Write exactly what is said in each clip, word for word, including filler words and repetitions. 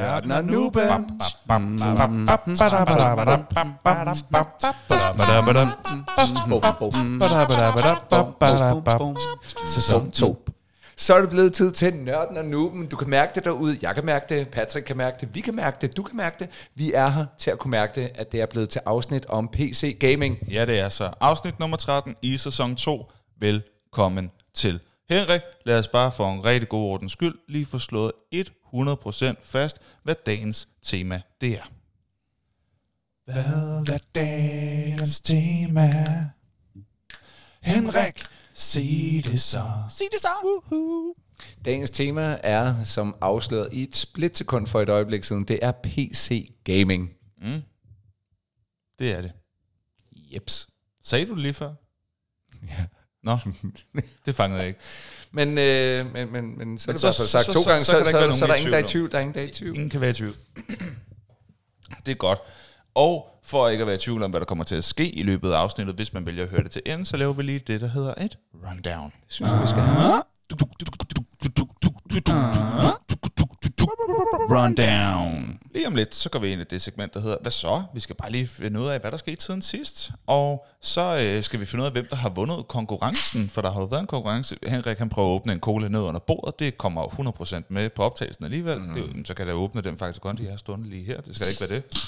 Nørden og Nuben. Sæson to. Så er det blevet tid til Nørden og Nuben. Du kan mærke det derude. Jeg kan mærke det. Patrick kan mærke det. Vi kan mærke det. Du kan mærke det. Vi er her til at kunne mærke det, at det er blevet til afsnit om P C Gaming. Ja, det er så. Afsnit nummer tretten i sæson to. Velkommen til. Henrik, lad os bare for en rigtig god ordens skyld lige få slået hundrede procent fast, hvad dagens tema det er. Hvad er dagens tema? Henrik, sig det så. Sig det så. Woohoo. Dagens tema er, som afsløret i et splitsekund for et øjeblik siden, det er P C Gaming. Mm. Det er det. Jeps. Sagde du det lige før? Ja. Nå, det fangede jeg ikke. Men, øh, men, men, men så er det så, bare så sagt så, to så, gange, så, så, så, så, så, så er der ingen dag i tvivl. Der er ingen dag i tvivl. Ingen kan være i tvivl. Det er godt. Og for ikke at være i tvivl om, hvad der kommer til at ske i løbet af afsnittet, hvis man vælger at høre det til enden, så laver vi lige det, der hedder et rundown. Det synes jeg, vi skal have. Rundown. Lige om lidt, så går vi ind i det segment, der hedder, hvad så? Vi skal bare lige finde ud af, hvad der skete siden sidst. Og så øh, skal vi finde ud af, hvem der har vundet konkurrencen. For der har jo været en konkurrence. Henrik, han prøver at åbne en cola ned under bordet. Det kommer hundrede procent med på optagelsen alligevel. Mm. Det, så kan jeg åbne den faktisk godt, de her stunde lige her. Det skal ikke være det.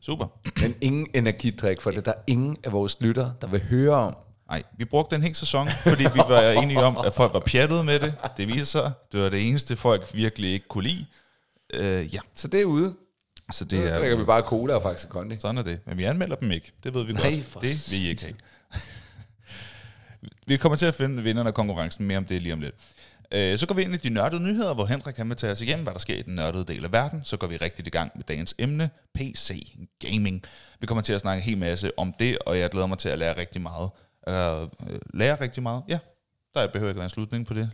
Super. Men ingen energidrik for det. Der er ingen af vores lyttere, der vil høre om. Nej, vi brugte den hele sæson, fordi vi var enige om, at folk var pjattede med det. Det viser sig, det var det eneste, folk virkelig ikke kunne lide. Øh, ja. Så det er ude. Så det nu drikker vi bare cola og faktisk kondi. Sådan er det. Men vi anmelder dem ikke. Det ved vi Nej, godt. Det vil I ikke have. Vi kommer til at finde vinderne af konkurrencen. Mere om det lige om lidt. øh, Så går vi ind i de nørdede nyheder, hvor Henrik han vil tage os igennem, hvad der sker i den nørdede del af verden. Så går vi rigtig i gang med dagens emne, P C Gaming. Vi kommer til at snakke en hel masse om det, og jeg glæder mig til at lære rigtig meget. øh, Lære rigtig meget. Ja, der behøver ikke være en slutning på det.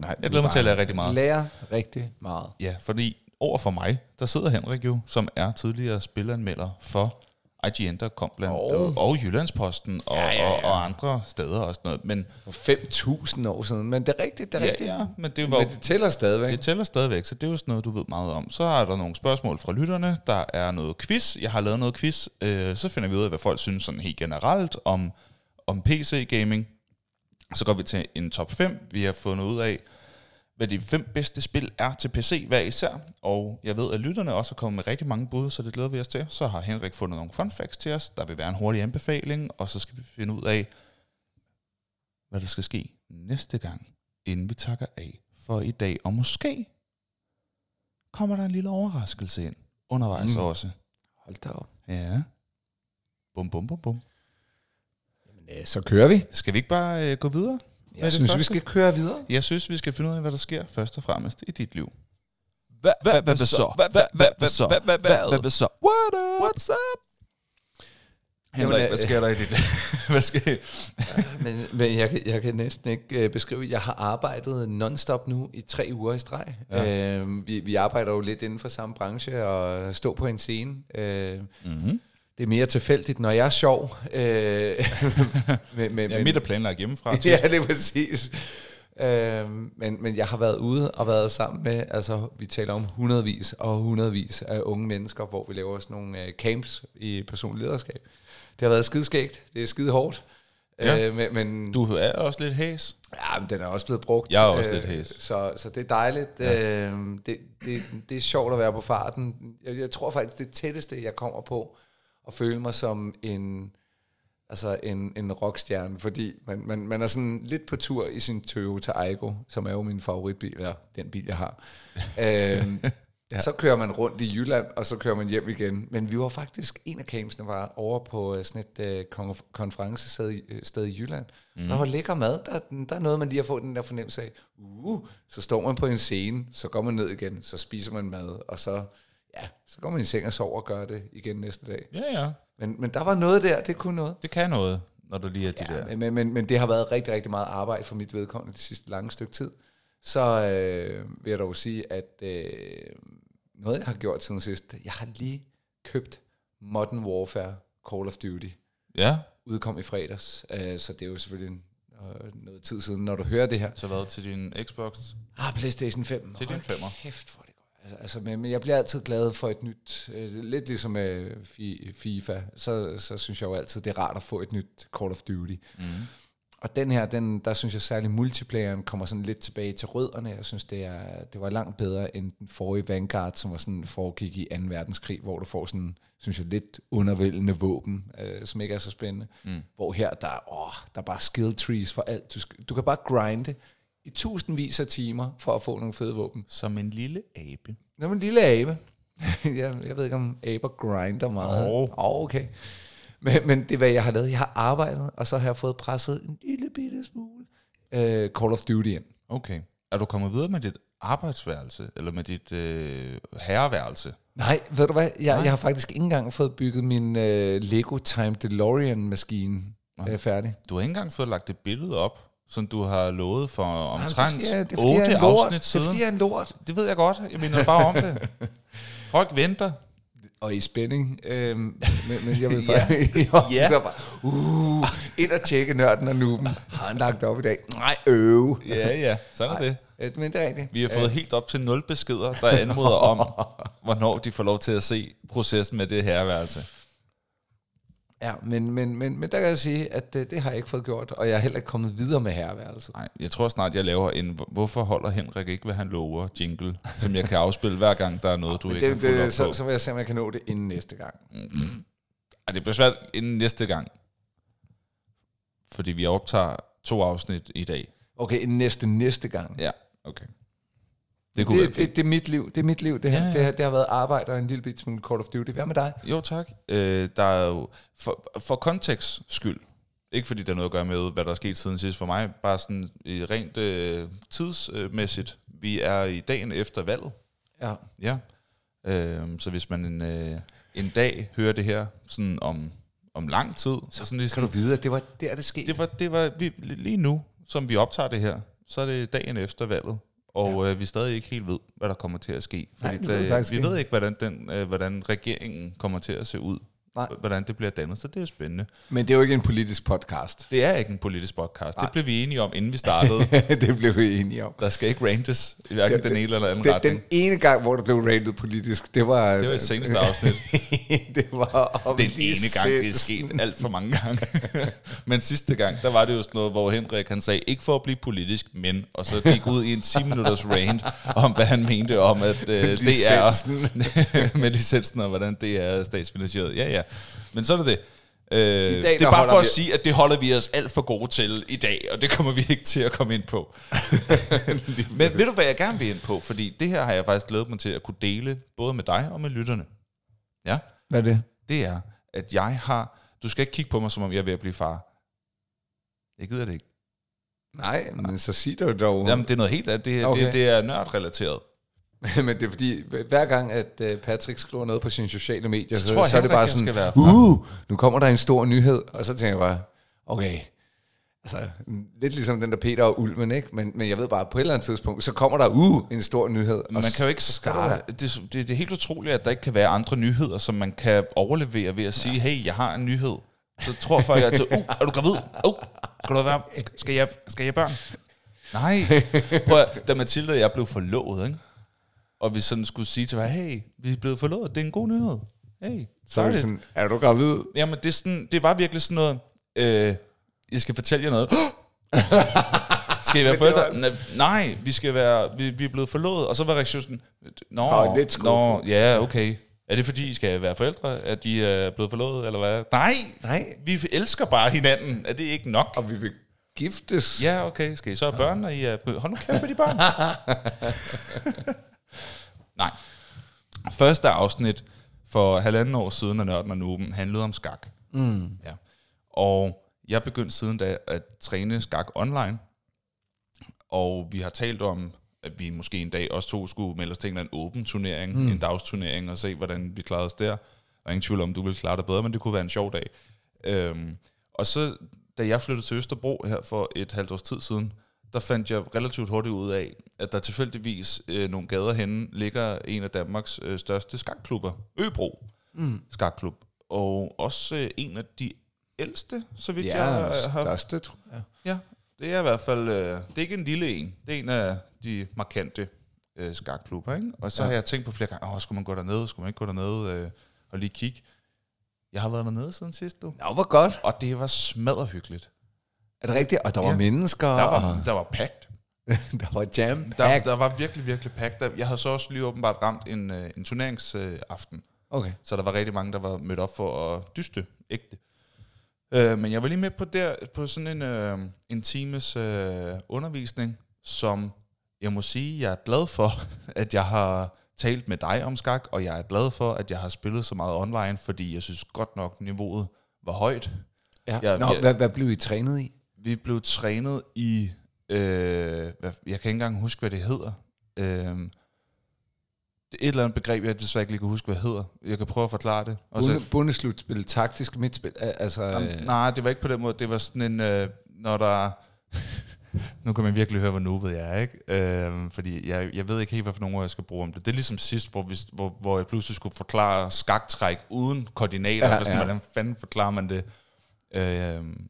Nej, jeg glæder mig til at lære rigtig meget. Lære rigtig meget. Ja, fordi over for mig, der sidder Henrik jo, som er tidligere spilanmelder for I G N punktum com blandt oh. og Jyllandsposten og, ja, ja, ja. Og, og andre steder og sådan noget. Men fem tusind år siden, men det er rigtigt, det er ja, rigtigt. Ja, men det, var, men det tæller stadigvæk. Det tæller stadigvæk, så det er jo sådan noget, du ved meget om. Så er der nogle spørgsmål fra lytterne, der er noget quiz. Jeg har lavet noget quiz, øh, så finder vi ud af, hvad folk synes sådan helt generelt om, om P C-gaming. Så går vi til en top fem. Vi har fundet ud af, hvad de fem bedste spil er til P C hver især. Og jeg ved, at lytterne også er kommet med rigtig mange bud, så det glæder vi os til. Så har Henrik fundet nogle fun facts til os. Der vil være en hurtig anbefaling, og så skal vi finde ud af, hvad der skal ske næste gang, inden vi takker af for i dag. Og måske kommer der en lille overraskelse ind undervejs mm. også. Hold da op. Ja. Bum, bum, bum, bum. Så kører vi. Skal vi ikke bare øh, gå videre? Jeg synes, første? vi skal køre videre. Jeg synes, vi skal finde ud af, hvad der sker først og fremmest i dit liv. Hvad hvad så? Hvad hvad hvad så? Hvad hvad hvad så? What up? What's up? Henrik, hvad sker der i dit liv? Hvad sker? Men, men jeg, kan, jeg kan næsten ikke øh, beskrive. Jeg har arbejdet non-stop nu i tre uger i streg. Ja. Øh, vi, vi arbejder jo lidt inden for samme branche og står på en scene. Øh, mm-hmm. Det er mere tilfældigt, når jeg er sjov. Øh, med, med, jeg er midt og planlagt hjemmefra. Til. Ja, det er præcis. Øh, men, men jeg har været ude og været sammen med, altså vi taler om hundredvis og hundredvis af unge mennesker, hvor vi laver sådan nogle øh, camps i personlig lederskab. Det har været skideskægt, det er skide hårdt. Ja. Øh, men, men, du er også lidt hæs. Ja, men den er også blevet brugt. Jeg er også øh, lidt hæs. Så, så det er dejligt. Ja. Øh, det, det, det er sjovt at være på farten. Jeg, jeg tror faktisk, det tætteste, jeg kommer på, og føle mig som en, altså en, en rockstjerne, fordi man, man, man er sådan lidt på tur i sin Toyota Aygo, som er jo min favoritbil, eller den bil, jeg har. øhm, ja. Så kører man rundt i Jylland, og så kører man hjem igen. Men vi var faktisk, en af campsene var over på sådan et uh, konferencested i Jylland. Mm. Der var lækker mad, der, der er noget, man lige har fået den der fornemmelse af. Uh, så står man på en scene, så går man ned igen, så spiser man mad, og så... Ja, så går man i seng og sover og gør det igen næste dag. Ja, ja. Men, men der var noget der, det kunne noget. Det kan noget, når du lige er ja, det der. Men, men, men det har været rigtig, rigtig meget arbejde for mit vedkommende det sidste lange stykke tid. Så øh, vil jeg dog sige, at øh, noget jeg har gjort siden sidst, jeg har lige købt Modern Warfare Call of Duty. Ja. Udkom i fredags, øh, så det er jo selvfølgelig en... noget tid siden, når du hører det her. Så hvad, til din Xbox? Ah, PlayStation fem. Til din femmer. Kæft for det. Altså, men jeg bliver altid glad for et nyt, lidt ligesom FIFA, så, så synes jeg jo altid, det er rart at få et nyt Call of Duty. Mm. Og den her, den, der synes jeg særlig multiplayeren kommer sådan lidt tilbage til rødderne. Jeg synes, det, er, det var langt bedre end den forrige Vanguard, som var sådan foregik i anden verdenskrig, hvor du får sådan, synes jeg, lidt undervældende våben, øh, som ikke er så spændende. Mm. Hvor her, der er, åh, der er bare skill trees for alt. Du, du kan bare grinde i tusindvis af timer for at få nogle fede våben. Som en lille abe. Som en lille abe. jeg, jeg ved ikke, om aber grinder meget. Åh, oh. oh, okay. Men, men det er, hvad jeg har lavet. Jeg har arbejdet, og så har jeg fået presset en lille bitte smule øh, Call of Duty ind. Okay. Er du kommet videre med dit arbejdsværelse, eller med dit øh, herreværelse? Nej, ved du hvad? Jeg, jeg har faktisk ikke engang fået bygget min øh, Lego Time DeLorean-maskine øh, færdig. Du har ikke engang fået lagt et billede op, som du har lovet for omtrent otte afsnit siden. Det er fordi, jeg er en lort. Det ved jeg godt. Jeg mener bare om det. Folk venter. Og i spænding, øhm, men, men jeg vil bare, ja. Ja. Så bare uh, ind og tjekke Nørden og Nuben. Har han lagt op i dag? Nej, øv. Ja, ja, sådan er det. Men det er rigtigt. Vi har fået øh. helt op til nul beskeder, der anmoder om, hvornår de får lov til at se processen med det herreværelse. Ja, men, men, men, men der kan jeg sige, at det, det har jeg ikke fået gjort, og jeg er heller ikke kommet videre med herreværelset. Nej, jeg tror snart, jeg laver en, hvorfor holder Henrik ikke, hvad han lover, jingle, som jeg kan afspille hver gang, der er noget, ja, du ikke det, har det, så, på. Så vil jeg se, om jeg kan nå det inden næste gang. Mm-hmm. Ej, det bliver svært inden næste gang, fordi vi optager to afsnit i dag. Okay, næste næste gang. Ja, okay. Det, det, det, det, det er mit liv, det er mit liv, det her. Ja, ja. Det, her det har været arbejde og en lille bit smule Call of Duty. Hvad med dig? Jo, tak. Øh, der er jo, for konteksts skyld, ikke fordi der er noget at gøre med, hvad der er sket siden sidst for mig, bare sådan rent øh, tidsmæssigt. Vi er i dagen efter valget. Ja. Ja. Øh, så hvis man en, øh, en dag hører det her sådan om, om lang tid, så sådan, ligesom, kan du vide, at det var der, det skete? Det var, det var vi, lige nu, som vi optager det her, så er det dagen efter valget. Og ja. øh, vi stadig ikke helt ved, hvad der kommer til at ske. Fordi nej, det ved vi ikke. ved ikke, hvordan, den, øh, hvordan regeringen kommer til at se ud. Nej. Hvordan det bliver dannet, så det er spændende. Men det er jo ikke en politisk podcast. Det er ikke en politisk podcast. Nej. Det blev vi enige om, inden vi startede. Det blev vi enige om. Der skal ikke rantes i hverken den ene eller anden det, retning. Den ene gang, hvor der blev rantet politisk, det var... Det var i seneste afsnit. Det var om den ene gang, det er sket alt for mange gange. Men sidste gang, der var det jo sådan noget, hvor Henrik han sagde, ikke for at blive politisk, men... Og så gik ud i en ti minutters rant om, hvad han mente om, at øh, D R... med licensen og hvordan D R er statsfinansieret. Ja, ja. Men sådan er det. Øh, dag, det er bare for at vi... sige, at det holder vi os alt for gode til i dag, og det kommer vi ikke til at komme ind på. Men ved du, hvad jeg gerne vil ind på? Fordi det her har jeg faktisk glædet mig til at kunne dele, både med dig og med lytterne. Ja? Hvad er det? Det er, at jeg har... Du skal ikke kigge på mig, som om jeg er ved at blive far. Jeg gider det ikke. Nej, men så sig det jo dog. Jamen, det er noget helt andet. Det, okay. det, det er nørdrelateret. Men det er fordi, hver gang, at Patrick skriver noget på sine sociale medier, så, så, jeg, så er det bare sådan, uh, nu kommer der en stor nyhed, og så tænker jeg bare, okay, altså, lidt ligesom den der Peter og Ulven, ikke? Men, men jeg ved bare, på et eller andet tidspunkt, så kommer der, uh, en stor nyhed. Man kan jo ikke starte, det, det, det er helt utroligt, at der ikke kan være andre nyheder, som man kan overlevere ved at sige, ja. Hey, jeg har en nyhed. Så tror folk, jeg er til, uh, er du gravid? Uh, skal du være, skal jeg, skal jeg børn? Nej. Prøv at, da Mathilde og jeg blev forlovet, ikke? Og vi sådan skulle sige til mig, hey, vi er blevet forlovet, det er en god nyhed. Hey, så er det sådan, er du gravid? Jamen, det, er sådan, det var virkelig sådan noget, øh, jeg skal fortælle jer noget. Skal I være forældre? Også... Nej, vi, skal være, vi, vi er blevet forlovet. Og så var reaktionen sådan, nå, nå, ja, okay. Er det fordi, I skal være forældre, at de er blevet forlovet, eller hvad? Nej, nej, vi elsker bare hinanden. Er det ikke nok? Og vi vil giftes. Ja, okay, skal I så have børn, og I er... Hold nu kæft med de børn. Nej. Første afsnit for halvanden år siden af Nørden og Nuben handlede om skak. Mm. Ja. Og jeg begyndte siden da at træne skak online. Og vi har talt om, at vi måske en dag også to skulle melde os til en åben turnering, mm. en dagsturnering, og se, hvordan vi klarede os der. Og ingen tvivl om, du ville klare dig bedre, men det kunne være en sjov dag. Øhm, og så, da jeg flyttede til Østerbro her for et halvt års tid siden, der fandt jeg relativt hurtigt ud af, at der tilfældigvis øh, nogle gader henne ligger en af Danmarks øh, største skakklubber, Øbro mm. skakklub, og også øh, en af de ældste, så vidt ja, jeg øh, har... største, tror jeg. Ja, det er i hvert fald, øh, det er ikke en lille en, det er en af de markante øh, skakklubber, ikke? Og så ja. har jeg tænkt på flere gange, åh, skulle man gå dernede, skulle man ikke gå dernede øh, og lige kigge. Jeg har været dernede siden sidst, du. Nå, hvor godt. Og det var smadderhyggeligt. Er det rigtigt? Og der var ja. mennesker? Der var, der var packed. der var jam der, der var virkelig, virkelig packed. Jeg havde så også lige åbenbart ramt en, en turneringsaften. Okay. Så der var rigtig mange, der var mødt op for at dyste, ægte. Øh, men jeg var lige med på, der, på sådan en, øh, en times øh, undervisning, som jeg må sige, jeg er glad for, at jeg har talt med dig om skak, og jeg er glad for, at jeg har spillet så meget online, fordi jeg synes godt nok, niveauet var højt. Ja. Jeg, Nå, jeg, hvad, hvad blev I trænet i? Vi blev trænet i, øh, jeg kan ikke engang huske, hvad det hedder. Øh, Et eller andet begreb, jeg desværre ikke lige kan huske, hvad det hedder. Jeg kan prøve at forklare det. Bunde, bundeslutspil, taktisk midtspil, altså... Jamen, øh. Nej, det var ikke på den måde. Det var sådan en, øh, når der... nu kan man virkelig høre, hvor noobet jeg er, ikke? Øh, fordi jeg, jeg ved ikke helt, hvad for nogle ord, jeg skal bruge om det. Det er ligesom sidst, hvor, vi, hvor, hvor jeg pludselig skulle forklare skaktræk uden koordinater. Ja, sådan, ja. Hvordan fanden forklarer man det? Øh,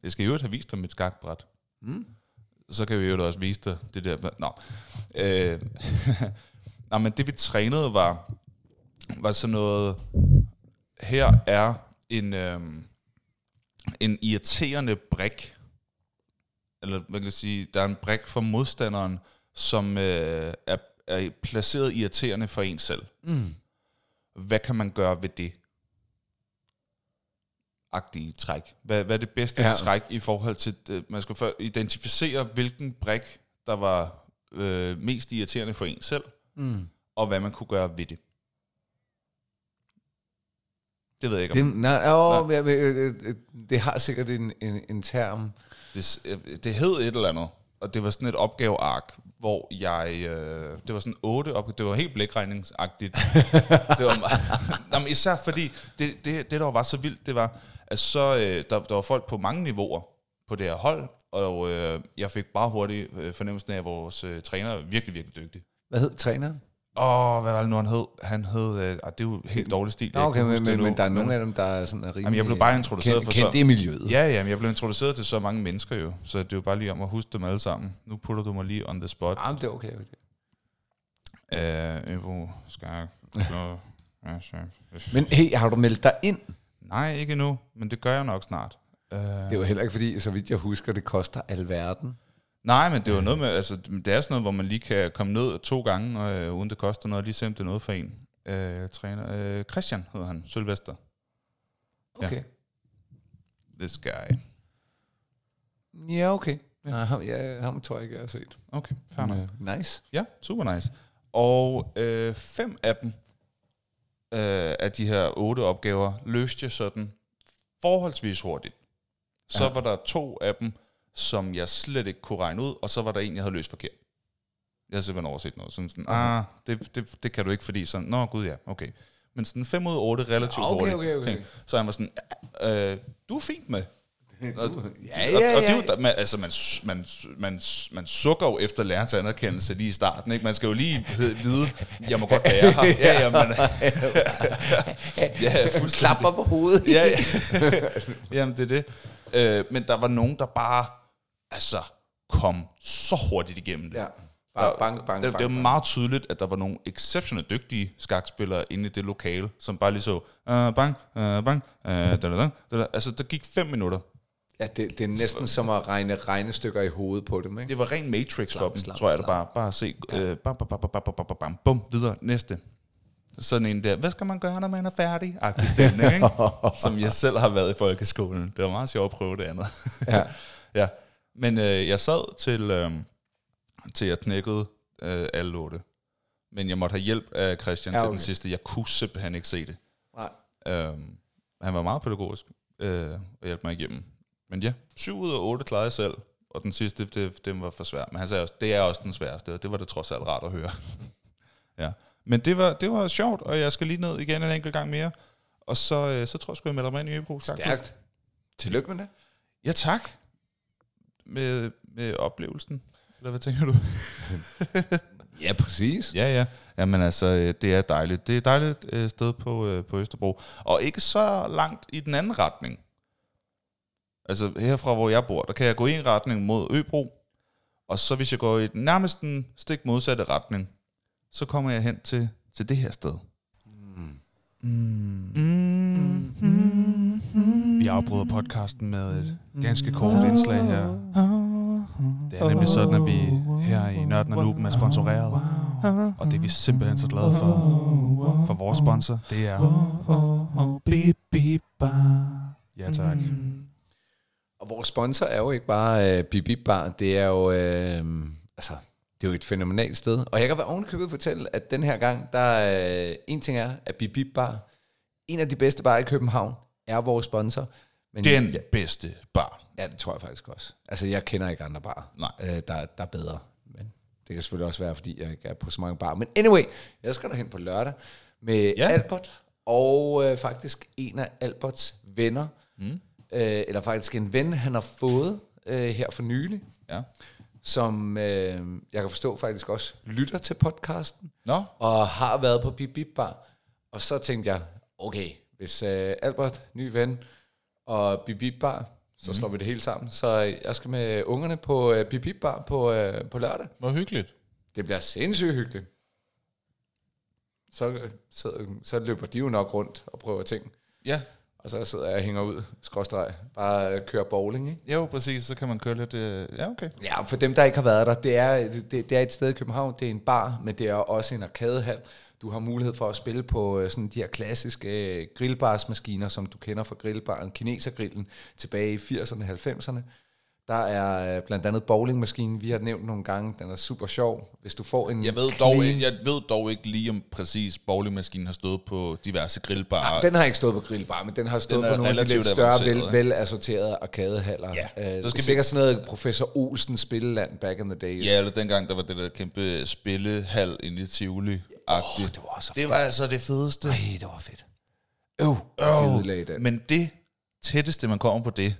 jeg skal jo have vist dig mit skakbræt. Mm. Så kan vi jo også vise dig det der... Nå... Øh, Nej, men det vi trænede var, var sådan noget, her er en, øhm, en irriterende brik, eller man kan sige, der er en brik for modstanderen, som øh, er, er placeret irriterende for en selv. Mm. Hvad kan man gøre ved det? Agtige træk. Hvad, hvad er det bedste ja. træk i forhold til, øh, man skal for identificere, hvilken brik, der var øh, mest irriterende for en selv? Mm. Og hvad man kunne gøre ved det. Det ved jeg ikke om. Det, nej, åh, nej. Det, det har sikkert en, en, en term. Det, det hed et eller andet, og det var sådan et opgaveark, hvor jeg... Øh, det var sådan otte opgaver. Det var helt blækregningsagtigt. det var, nej, men især fordi, det, det, det der var så vildt, det var, at så, øh, der, der var folk på mange niveauer på det her hold, og øh, jeg fik bare hurtigt øh, fornemmelsen af, at vores øh, træner var virkelig, virkelig dygtig. Hvad hed træneren? Åh, oh, hvad var det nu, han hed? Han hed... Øh, det er jo helt dårlig stil. Nå, okay, men, men der er nogle af dem, der er sådan rimelig... Jamen, jeg blev bare introduceret kendt, for så... Kendt det miljøet. Ja, ja, men jeg blev introduceret til så mange mennesker jo, så det er jo bare lige om at huske dem alle sammen. Nu putter du mig lige on the spot. Jamen, det er okay. Øh, Øbro, skak... Men hey, har du meldt dig ind? Nej, ikke endnu, men det gør jeg nok snart. Uh... Det var heller ikke fordi, så vidt jeg husker, det koster alverden. Nej, men det var noget med, altså det er sådan noget, hvor man lige kan komme ned to gange, øh, uden det koster noget, lige simpelthen noget for en øh, træner. Øh, Christian hedder han, Sylvester. Okay. Ja. This guy. Ja, okay. Ja. Nej, ham, ja, ham tror jeg ikke, jeg har set. Okay, fair nok. Nice. Ja, super nice. Og øh, fem af dem, øh, af de her otte opgaver, løste jeg sådan forholdsvis hurtigt. Så ja. var der to af dem, som jeg slet ikke kunne regne ud, og så var der en, jeg havde løst forkert. Jeg havde simpelthen overset noget. Sådan sådan, ah, det, det, det kan du ikke, fordi sådan, nå gud ja, okay. Men sådan fem ud af otte relativt hurtigt. Okay, okay, okay. Så jeg var sådan, øh, du er fint med. Du, og, ja, ja, og, og ja, ja. Det er jo, man, altså man, man, man, man sukker jo efter lærerens anerkendelse lige i starten, ikke? Man skal jo lige vide, jeg må godt være her. Ja, ja, men, ja, klapper på hovedet. Ja, ja. Jamen, det er det. Øh, men der var nogen, der bare altså kom så hurtigt igennem det. Ja. Bare bang, bang, det, bang, det var meget tydeligt, at der var nogle exceptionelt dygtige skakspillere inde i det lokale, som bare lige så, uh, bang, uh, bang, uh, da, da, da, da. Altså der gik fem minutter. Ja, det, det er næsten som at regne regnestykker i hovedet på dem, ikke? Det var ren Matrix for dem, tror jeg, der bare, bare se, ja. uh, bam, bam, bam, bam, bam, bam, bum, videre, næste. Sådan en der, hvad skal man gøre, når man er færdig? Agtig stemning, ikke? Som jeg selv har været i folkeskolen. Det var meget sjovt at prøve det andet. Ja. ja. Men øh, jeg sad til... Øh, til jeg knækkede øh, alle otte. Men jeg måtte have hjælp af Christian ja, okay. til den sidste. Jeg kunne simpelthen ikke se det. Nej. Øhm, han var meget pædagogisk øh, og hjalp mig igennem. Men ja, syv ud af otte klarede jeg selv, og den sidste, det, den var for svær. Men han sagde også, det er også den sværeste, og det var det trods alt rart at høre. ja. Men det var, det var sjovt, og jeg skal lige ned igen en enkelt gang mere. Og så, øh, så tror jeg, at jeg melder mig ind i Øbro. Stærkt. Tillykke med det. Ja, tak. Med, med oplevelsen. Eller hvad tænker du? ja, præcis. Ja, ja. Jamen altså, det er dejligt. Det er et dejligt sted på, på Østerbro. Og ikke så langt i den anden retning. Altså herfra, hvor jeg bor, der kan jeg gå i en retning mod Øbro. Og så hvis jeg går i den nærmest den stik modsatte retning, så kommer jeg hen til, til det her sted. Mm. Mm. Mm. Mm. Mm. Vi afbryder podcasten med et ganske kort indslag her. Det er nemlig sådan, at vi her i Nørden og Nuben er sponsoreret. Og det er vi simpelthen så glade for. For vores sponsor, det er... Bip Bip Bar. Ja, tak. Mm. Og vores sponsor er jo ikke bare øh, Bip Bip Bar. Det er jo... Øh, altså... Det er jo et fænomenalt sted. Og jeg kan være ovenikøbet og fortælle, at den her gang, der øh, en ting er, at Bip Bip Bar, en af de bedste barer i København, er vores sponsor. Men den jeg, bedste bar. Ja, det tror jeg faktisk også. Altså, jeg kender ikke andre barer, øh, der, der er bedre. Men det kan selvfølgelig også være, fordi jeg ikke er på så mange barer. Men anyway, jeg skal derhen på lørdag med ja. Albert, og øh, faktisk en af Alberts venner. Mm. Øh, eller faktisk en ven, han har fået øh, her for nylig. Ja. Som øh, jeg kan forstå faktisk også lytter til podcasten, no. og har været på Bip Bip Bar. Og så tænkte jeg, okay, hvis øh, Albert, ny ven, og Bip Bip Bar, så mm. slår vi det hele sammen. Så jeg skal med ungerne på øh, Bip Bip Bar på, øh, på lørdag. Hvor hyggeligt. Det bliver sindssygt hyggeligt. Så, så, så løber de jo nok rundt og prøver ting. Ja. Og så sidder jeg og hænger ud, skråstreg, bare kører bowling, ikke? Jo, præcis, så kan man køre lidt, øh, ja, okay. Ja, for dem, der ikke har været der, det er, det, det er et sted i København, det er en bar, men det er også en arkadehal. Du har mulighed for at spille på sådan de her klassiske øh, grillbarsmaskiner, som du kender fra grillbaren, kinesergrillen, tilbage i firserne og halvfemserne. Der er øh, blandt andet bowlingmaskinen, vi har nævnt nogle gange, den er super sjov. Hvis du får en jeg ved dog kli- ikke, jeg ved dog ikke lige om præcis bowlingmaskinen har stået på diverse grillbarer. Nej, den har ikke stået på grillbarer, men den har stået den på nogle af de lidt større vel, velassorterede arkadehaller. Ja. Øh, så skal det er sikkert vi... sådan noget professor Olsen spilleland back in the days. Ja, eller dengang der var det der kæmpe spillehal inde i Tivoli. Oh, det var så fedt. Det var altså det fedeste. Nej, det var fedt. Øv, øh, det øh, men det tætteste man kommer på det.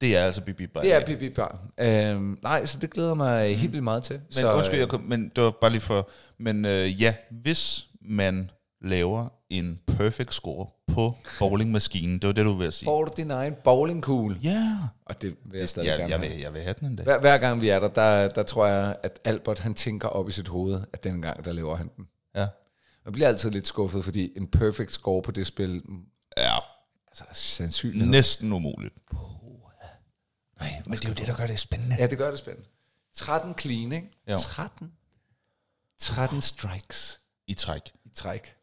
Det er altså Bip Bip Bar. Det er Bip Bip Bar. Øhm, nej, så det glæder mig helt vildt meget til. Men så, undskyld, jeg kom, men det var bare lige for... Men øh, ja, hvis man laver en perfect score på bowlingmaskinen, det var det, du ville sige. Får du din egen bowlingkugle? Ja. Yeah. Og det vil jeg stadig det, jeg, gerne jeg vil, jeg vil have den en dag. Hver, hver gang vi er der, der, der tror jeg, at Albert han tænker op i sit hoved, at den gang, der laver han den. Ja. Man bliver altid lidt skuffet, fordi en perfect score på det spil... Ja. Altså sandsynlighed. Næsten umuligt. Nej, men det er jo det, der gør det spændende. Ja, det gør det spændende. tretten clean, ikke? Jo. tretten strikes. I træk. I træk.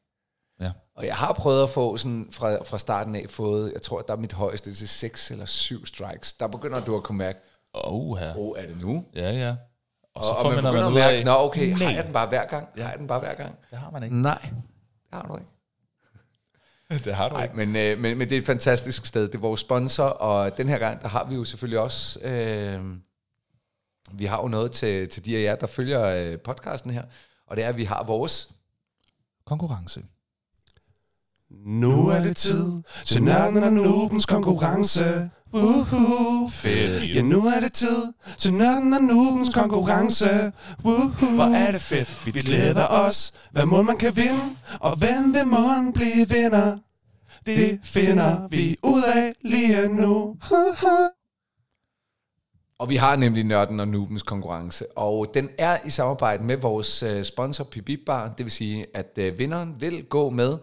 Ja. Og jeg har prøvet at få sådan fra, fra starten af fået, jeg tror, der er mit højeste til seks eller syv strikes. Der begynder du at kunne mærke, åh, er det nu? Ja, ja. Og så og, får og man, man begynder at mærke, nå okay, nej. Har jeg den bare hver gang? Ja. Har jeg den bare hver gang? Det har man ikke. Nej, det har du ikke. Det har du Ej, ikke. Men, øh, men, men det er et fantastisk sted. Det er vores sponsor, og den her gang, der har vi jo selvfølgelig også... Øh, vi har jo noget til, til de af jer, der følger øh, podcasten her, og det er, at vi har vores... konkurrence. Nu er det tid til Nørden og Nubens konkurrence. Woohoo. Fedt. Ja, nu er det tid til Nørden og Nubens konkurrence. Woohoo. Hvor er det fedt. Vi glæder os. Hvad må man kan vinde? Og hvem vil morgen blive vinder? Det finder vi ud af lige nu. Og vi har nemlig Nørden og Nubens konkurrence, og den er i samarbejde med vores sponsor Bip Bip Bar. Det vil sige, at vinderen vil gå med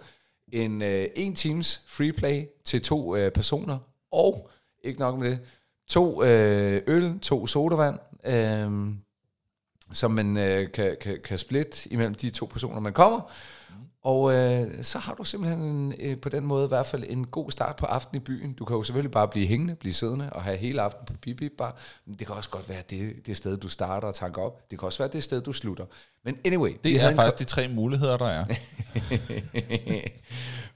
en en times freeplay til to øh, personer, og ikke nok med det, to øh, øl, to sodavand, øh, som man øh, kan, kan, kan splitte imellem de to personer, man kommer. Og øh, så har du simpelthen øh, på den måde i hvert fald en god start på aftenen i byen. Du kan jo selvfølgelig bare blive hængende, blive siddende og have hele aftenen på Bip Bip Bar. Men det kan også godt være det, det sted, du starter og tanker op. Det kan også være det sted, du slutter. Men anyway. Det er faktisk ko- de tre muligheder, der er.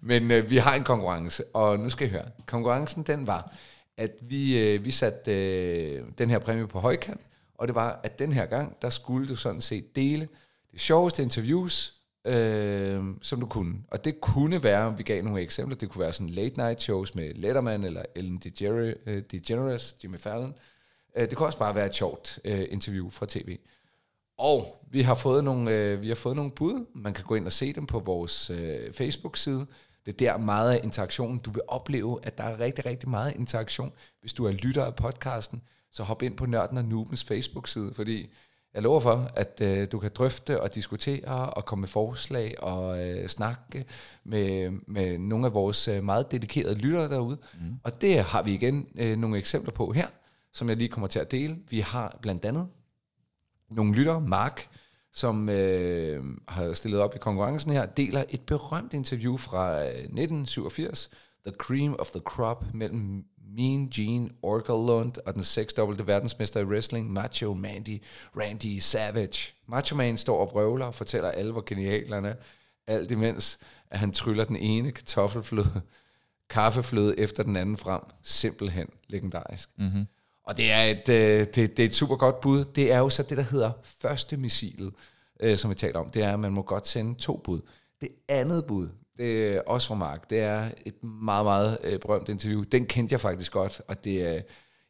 Men øh, vi har en konkurrence, og nu skal I høre. Konkurrencen den var, at vi, øh, vi satte øh, den her præmie på højkant. Og det var, at den her gang, der skulle du sådan set dele det sjoveste interviews, Øh, som du kunne. Og det kunne være, vi gav nogle eksempler, det kunne være sådan late night shows med Letterman eller Ellen DeGeneres, Jimmy Fallon. Det kunne også bare være et sjovt øh, interview fra tv. Og vi har fået nogle, øh, vi har fået nogle bud. Man kan gå ind og se dem på vores øh, Facebook-side. Det er der meget af interaktionen. Du vil opleve, at der er rigtig, rigtig meget interaktion. Hvis du er lytter af podcasten, så hop ind på Nørden og Nubens Facebook-side, fordi Jeg lover for, at øh, du kan drøfte og diskutere og komme med forslag og øh, snakke med, med nogle af vores meget dedikerede lyttere derude. Mm. Og det har vi igen øh, nogle eksempler på her, som jeg lige kommer til at dele. Vi har blandt andet nogle lyttere, Mark, som øh, har stillet op i konkurrencen her, deler et berømt interview fra nitten syvogfirs, The Cream of the Crop, mellem Mean Gene Okerlund og den seksdobbelte verdensmester i wrestling, Macho Mandy, Randy Savage. Macho Man står og vrøvler og fortæller alle, hvor genialerne, alt imens at han tryller den ene kartoffelfløde, kaffefløde efter den anden frem. Simpelthen legendarisk. Mm-hmm. Og det er et, øh, det, det er et super godt bud. Det er jo så det, der hedder første missilet, øh, som vi taler om. Det er, at man må godt sende to bud. Det andet bud, det er også fra Mark, det er et meget, meget øh, berømt interview. Den kendte jeg faktisk godt, og det øh,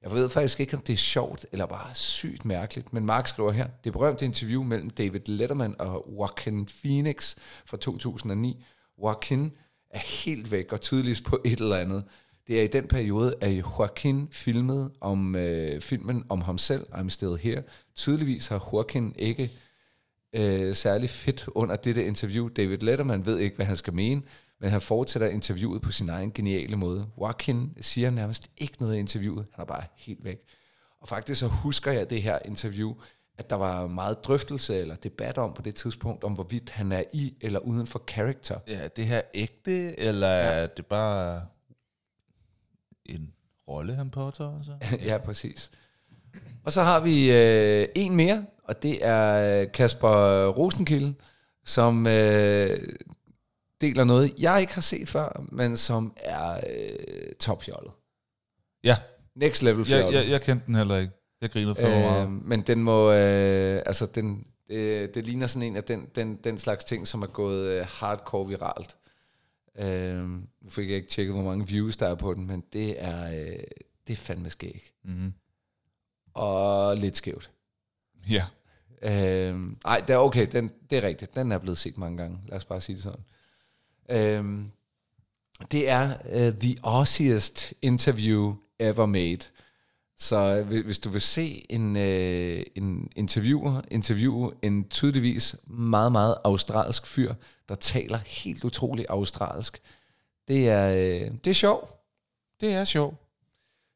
jeg ved faktisk ikke, om det er sjovt eller bare sygt mærkeligt, men Mark skriver her, det berømte interview mellem David Letterman og Joaquin Phoenix fra to tusind og ni. Joaquin er helt væk og tydeligst på et eller andet. Det er i den periode, at Joaquin filmede om øh, filmen om ham selv, I'm Still Here. Tydeligvis har Joaquin ikke øh, særlig fedt under dette interview. David Letterman ved ikke, hvad han skal mene, men han fortsætter interviewet på sin egen geniale måde. Joaquin siger nærmest ikke noget i interviewet. Han er bare helt væk. Og faktisk så husker jeg det her interview, at der var meget drøftelse eller debat om på det tidspunkt, om hvorvidt han er i eller uden for character. Ja, det her ægte, eller ja. Er det bare en rolle, han påtager? Altså. Ja, præcis. Og så har vi øh, en mere, og det er Kasper Rosenkilde, som øh, deler noget, jeg ikke har set før, men som er øh, topjollet. Ja. Next level fjollet. Jeg, jeg, jeg kendte den heller ikke. Jeg grinede for øh, meget. Men den må, øh, altså den, øh, det ligner sådan en af den, den, den slags ting, som er gået øh, hardcore viralt. Øh, nu fik jeg ikke tjekket, hvor mange views der er på den, men det er øh, det er fandme skæg. Mm-hmm. Og lidt skævt. Ja. Yeah. Øh, ej, det er okay, den, det er rigtigt. Den er blevet set mange gange. Lad os bare sige det sådan. Øh, det er uh, the Aussie-est interview ever made. Så hvis du vil se en, øh, en interviewer, interview en tydeligvis meget, meget australsk fyr, der taler helt utroligt australsk, det er, øh, det er sjovt. Det er sjovt.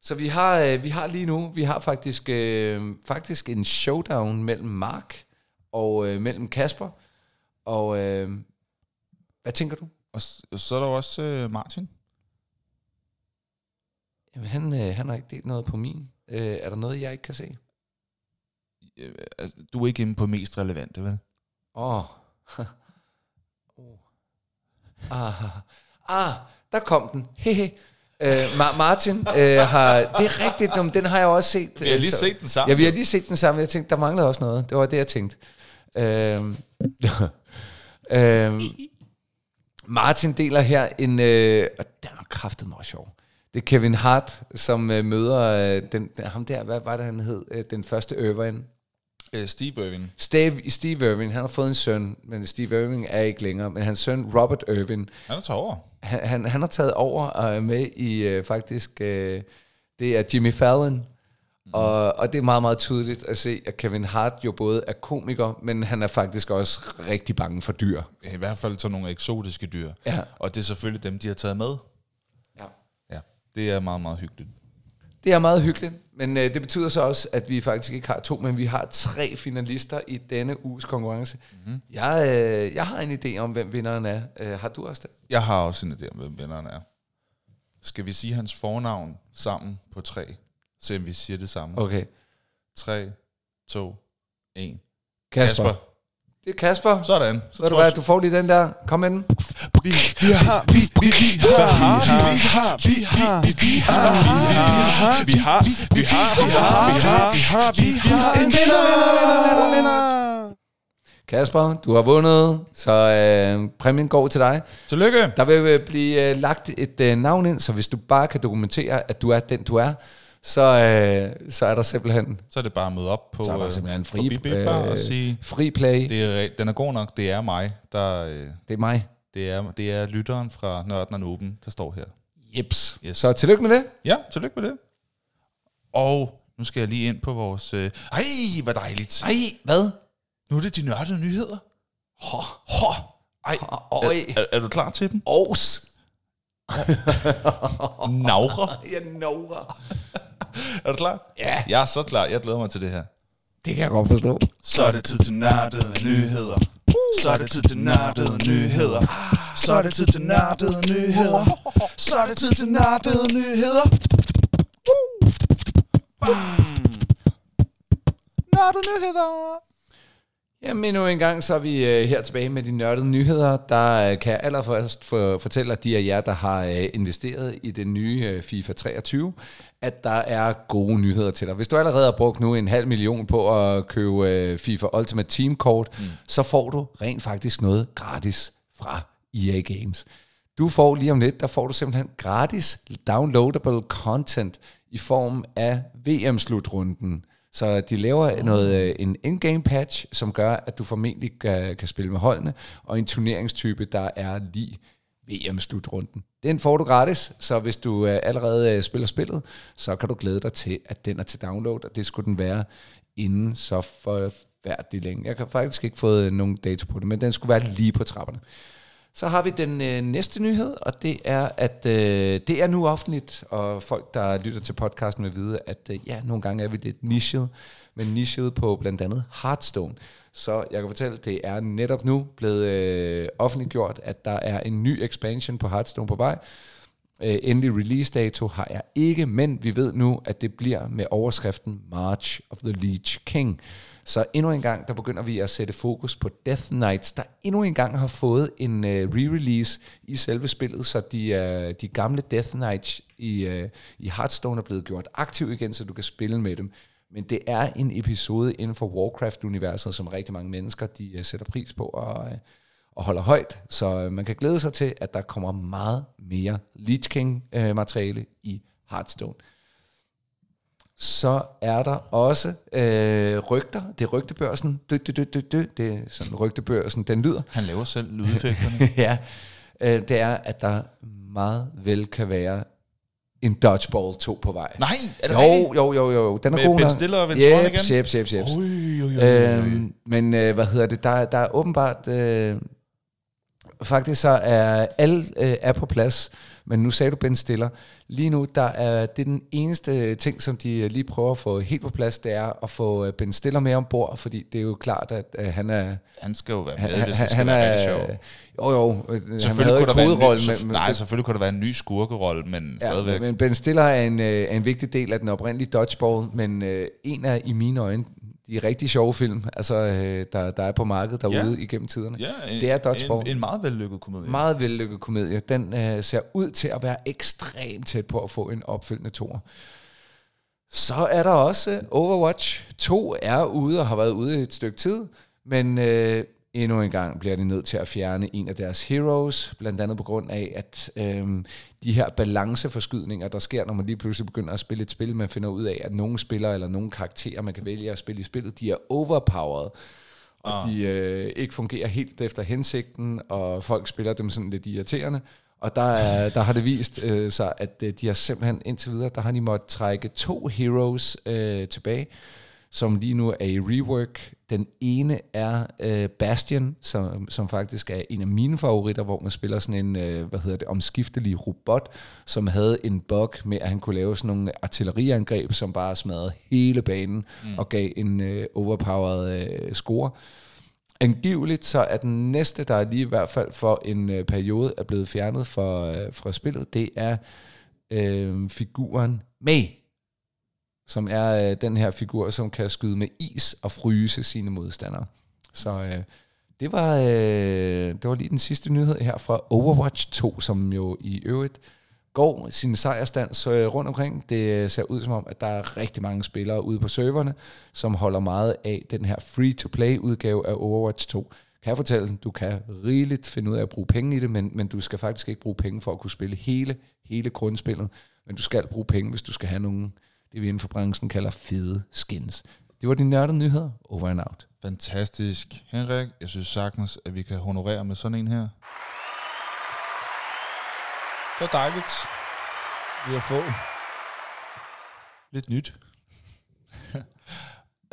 Så vi har, øh, vi har lige nu, vi har faktisk, øh, faktisk en showdown mellem Mark og øh, mellem Kasper. Og øh, hvad tænker du? Og så er der også øh, Martin. Jamen, han, øh, han har ikke delt noget på min. Øh, er der noget, jeg ikke kan se? Du er ikke inde på mest relevante, vel? Åh. Oh. oh. ah. ah, der kom den. Hehe. Øh, Ma- Martin øh, har... Det er rigtigt, om den har jeg også set. Vi har lige så, set den sammen. Ja, vi har lige set den sammen. Jeg tænkte, der manglede også noget. Det var det, jeg tænkte. Øh, øh, Martin deler her en... Øh, og den er kraftet meget sjov. Det er Kevin Hart, som øh, møder øh, den, ham der, hvad var det, han hed? Øh, den første Irving. Uh, Steve Irving. Steve, Steve Irving, han har fået en søn, men Steve Irving er ikke længere. Men hans søn, Robert Irving. Han har taget over. Han, han, han har taget over og er med i øh, faktisk, øh, det er Jimmy Fallon. Mm. Og, og det er meget, meget tydeligt at se, at Kevin Hart jo både er komiker, men han er faktisk også rigtig bange for dyr. I hvert fald så nogle eksotiske dyr. Ja. Og det er selvfølgelig dem, de har taget med. Det er meget, meget hyggeligt. Det er meget hyggeligt, men øh, det betyder så også, at vi faktisk ikke har to, men vi har tre finalister i denne uges konkurrence. Mm-hmm. Jeg, øh, jeg har en idé om, hvem vinderen er. Øh, har du også det? Jeg har også en idé om, hvem vinderen er. Skal vi sige hans fornavn sammen på tre? Se om vi siger det samme. Okay. tre, to, en. Kasper. Kasper. Det er Kasper. Sådan. Så ved du hvad, du får lige den der. Kom med den. Vi har, vi, vi, vi har, vi har, vi har, vi har, vi har, vi har, vi har en vinder. Kasper, du har vundet, så øh, præmien går til dig. Tillykke. Der vil øh, blive øh, lagt et øh, navn ind, så hvis du bare kan dokumentere, at du er den, du er, så, øh, så er der simpelthen... Så er det bare at møde op på... Så er der simpelthen fri, Bip Bip Bar og sige... Free play. Det er, den er god nok, det er mig, der... Øh, det er mig. Det er, det er lytteren fra Nørden og Nuben, der står her. Jeps. Yes. Så tillykke med det. Ja, tillykke med det. Og Nu skal jeg lige ind på vores... Øh... Ej, hvor dejligt. Ej, hvad? Nu er det de nørdede nyheder. Hå. Hå. Ej, er, er, er du klar til dem? Ås. Navre. Ja, navre. Er du klar? Ja. Jeg er så klar. Jeg glæder mig til det her. Det kan jeg godt forstå. Så er det tid til nørdede nyheder. Så er det tid til nørdede nyheder. Så er det tid til nørdede nyheder. Så er det tid til nørdede nyheder. Nørdede nyheder. Jamen endnu en gang, så er vi øh, her tilbage med de nørdede nyheder. Der øh, kan jeg allerførst for, fortælle at de af jer, der har øh, investeret i den nye øh, FIFA treogtyve, at der er gode nyheder til dig. Hvis du allerede har brugt nu en halv million på at købe øh, FIFA Ultimate Team Kort, mm. så får du rent faktisk noget gratis fra E A Games. Du får lige om lidt, der får du simpelthen gratis downloadable content i form af V M-slutrunden. Så de laver noget, en endgame patch, som gør, at du formentlig kan, kan spille med holdene, og en turneringstype, der er lige V M-slutrunden. Den får du gratis, så hvis du allerede spiller spillet, så kan du glæde dig til, at den er til download, og det skulle den være inden så forfærdelig længe. Jeg har faktisk ikke fået nogen dato på det, men den skulle være lige på trapperne. Så har vi den øh, næste nyhed, og det er, at øh, det er nu offentligt, og folk, der lytter til podcasten, vil vide, at øh, ja, nogle gange er vi lidt nichet, men nichet på blandt andet Hearthstone. Så jeg kan fortælle, at det er netop nu blevet øh, offentliggjort, at der er en ny expansion på Hearthstone på vej. Øh, endelig release dato har jeg ikke, men vi ved nu, at det bliver med overskriften March of the Leech King. Så endnu en gang, der begynder vi at sætte fokus på Death Knights, der endnu en gang har fået en uh, re-release i selve spillet, så de, uh, de gamle Death Knights i, uh, i Hearthstone er blevet gjort aktiv igen, så du kan spille med dem. Men det er en episode inden for Warcraft-universet, som rigtig mange mennesker de, uh, sætter pris på og, uh, og holder højt. Så uh, man kan glæde sig til, at der kommer meget mere Leech King-materiale uh, i Hearthstone. Så er der også øh, rygter. Det er rygtebørsen. Dø, dø, dø, dø, dø. Det er sådan rygtebørsen, den lyder. Han laver selv lydeffekterne. Ja. Øh, det er, at der meget vel kan være en Dodgeball to på vej. Nej, er det rigtigt? Jo, jo, jo. Den er med god. Med Ben Stiller og Ventura igen? Jeps, jeps, jeps, jeps. Ui, ui, ui. Øhm, men øh, hvad hedder det? Der, der er åbenbart... Øh, faktisk så er alle øh, er på plads, men nu sagde du Ben Stiller. Lige nu, der er, det er den eneste ting, som de lige prøver at få helt på plads, det er at få Ben Stiller med ombord, fordi det er jo klart, at øh, han er... Han skal jo være med, han, hvis han skal han være er, med Jo, jo, han havde ikke hovedrolle. Ny, men, nej, selvfølgelig kunne der være en ny skurkerolle, men ja, stadigvæk... Men Ben Stiller er en, øh, er en vigtig del af den oprindelige Dodgeball, men øh, en af, i mine øjne, de rigtig sjove film, altså, øh, der, der er på markedet derude ja. igennem tiderne. Ja, en, det er Dodgeball. En, en meget vellykket komedie. Meget vellykket komedie. Den øh, ser ud til at være ekstremt tæt på at få en opfølgende toer. Så er der også øh, Overwatch to er ude og har været ude et stykke tid, men øh, endnu en gang bliver de nødt til at fjerne en af deres heroes, blandt andet på grund af, at øh, de her balanceforskydninger, der sker, når man lige pludselig begynder at spille et spil, man finder ud af, at nogle spillere eller nogle karakterer, man kan vælge at spille i spillet, de er overpowered, og oh. de øh, ikke fungerer helt efter hensigten, og folk spiller dem sådan lidt irriterende. Og der, er, der har det vist øh, sig, at de har simpelthen indtil videre, der har de måttet trække to heroes øh, tilbage, som lige nu er i rework. Den ene er øh, Bastion, som, som faktisk er en af mine favoritter, hvor man spiller sådan en, øh, hvad hedder det, omskiftelig robot, som havde en bug med, at han kunne lave sådan nogle artilleriangreb, som bare smadrede hele banen mm. og gav en øh, overpowered øh, score. Angiveligt så er den næste, der lige i hvert fald for en øh, periode er blevet fjernet fra, øh, fra spillet, det er øh, figuren May, som er øh, den her figur, som kan skyde med is og fryse sine modstandere. Så øh, det var øh, det var lige den sidste nyhed her fra Overwatch to, som jo i øvrigt går sin sejrstans øh, rundt omkring. Det ser ud som om, at der er rigtig mange spillere ude på serverne, som holder meget af den her free-to-play-udgave af Overwatch to. Kan jeg fortælle, du kan rigeligt finde ud af at bruge penge i det, men, men du skal faktisk ikke bruge penge for at kunne spille hele, hele grundspillet. Men du skal bruge penge, hvis du skal have nogen... det vi inden for branchen kalder fede skins. Det var de nørdede nyheder. Over and out. Fantastisk. Henrik, jeg synes sagtens, at vi kan honorere med sådan en her. Det var dejligt. Vi har fået lidt nyt.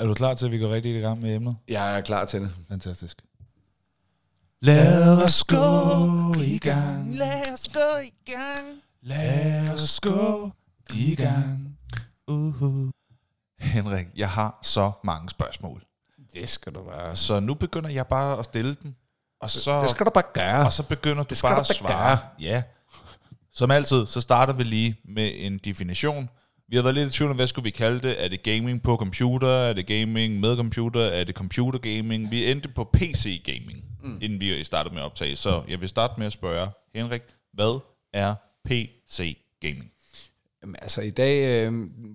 Er du klar til, at vi går rigtig i gang med emnet? Jeg er klar til det. Fantastisk. Lad os gå i gang. Lad os gå i gang. Lad os gå i gang. Uhu. Henrik, jeg har så mange spørgsmål. Det skal du være. Så nu begynder jeg bare at stille dem. Og så, det skal du bare gøre. Og så begynder du bare at svare. Ja. Som altid, så starter vi lige med en definition. Vi har været lidt i tvivl om, hvad skulle vi kalde det? Er det gaming på computer? Er det gaming med computer? Er det computer gaming? Vi endte på P C gaming, mm. inden vi startede med at optage. Så jeg vil starte med at spørge Henrik, hvad er P C gaming? Jamen, altså i dag, øh,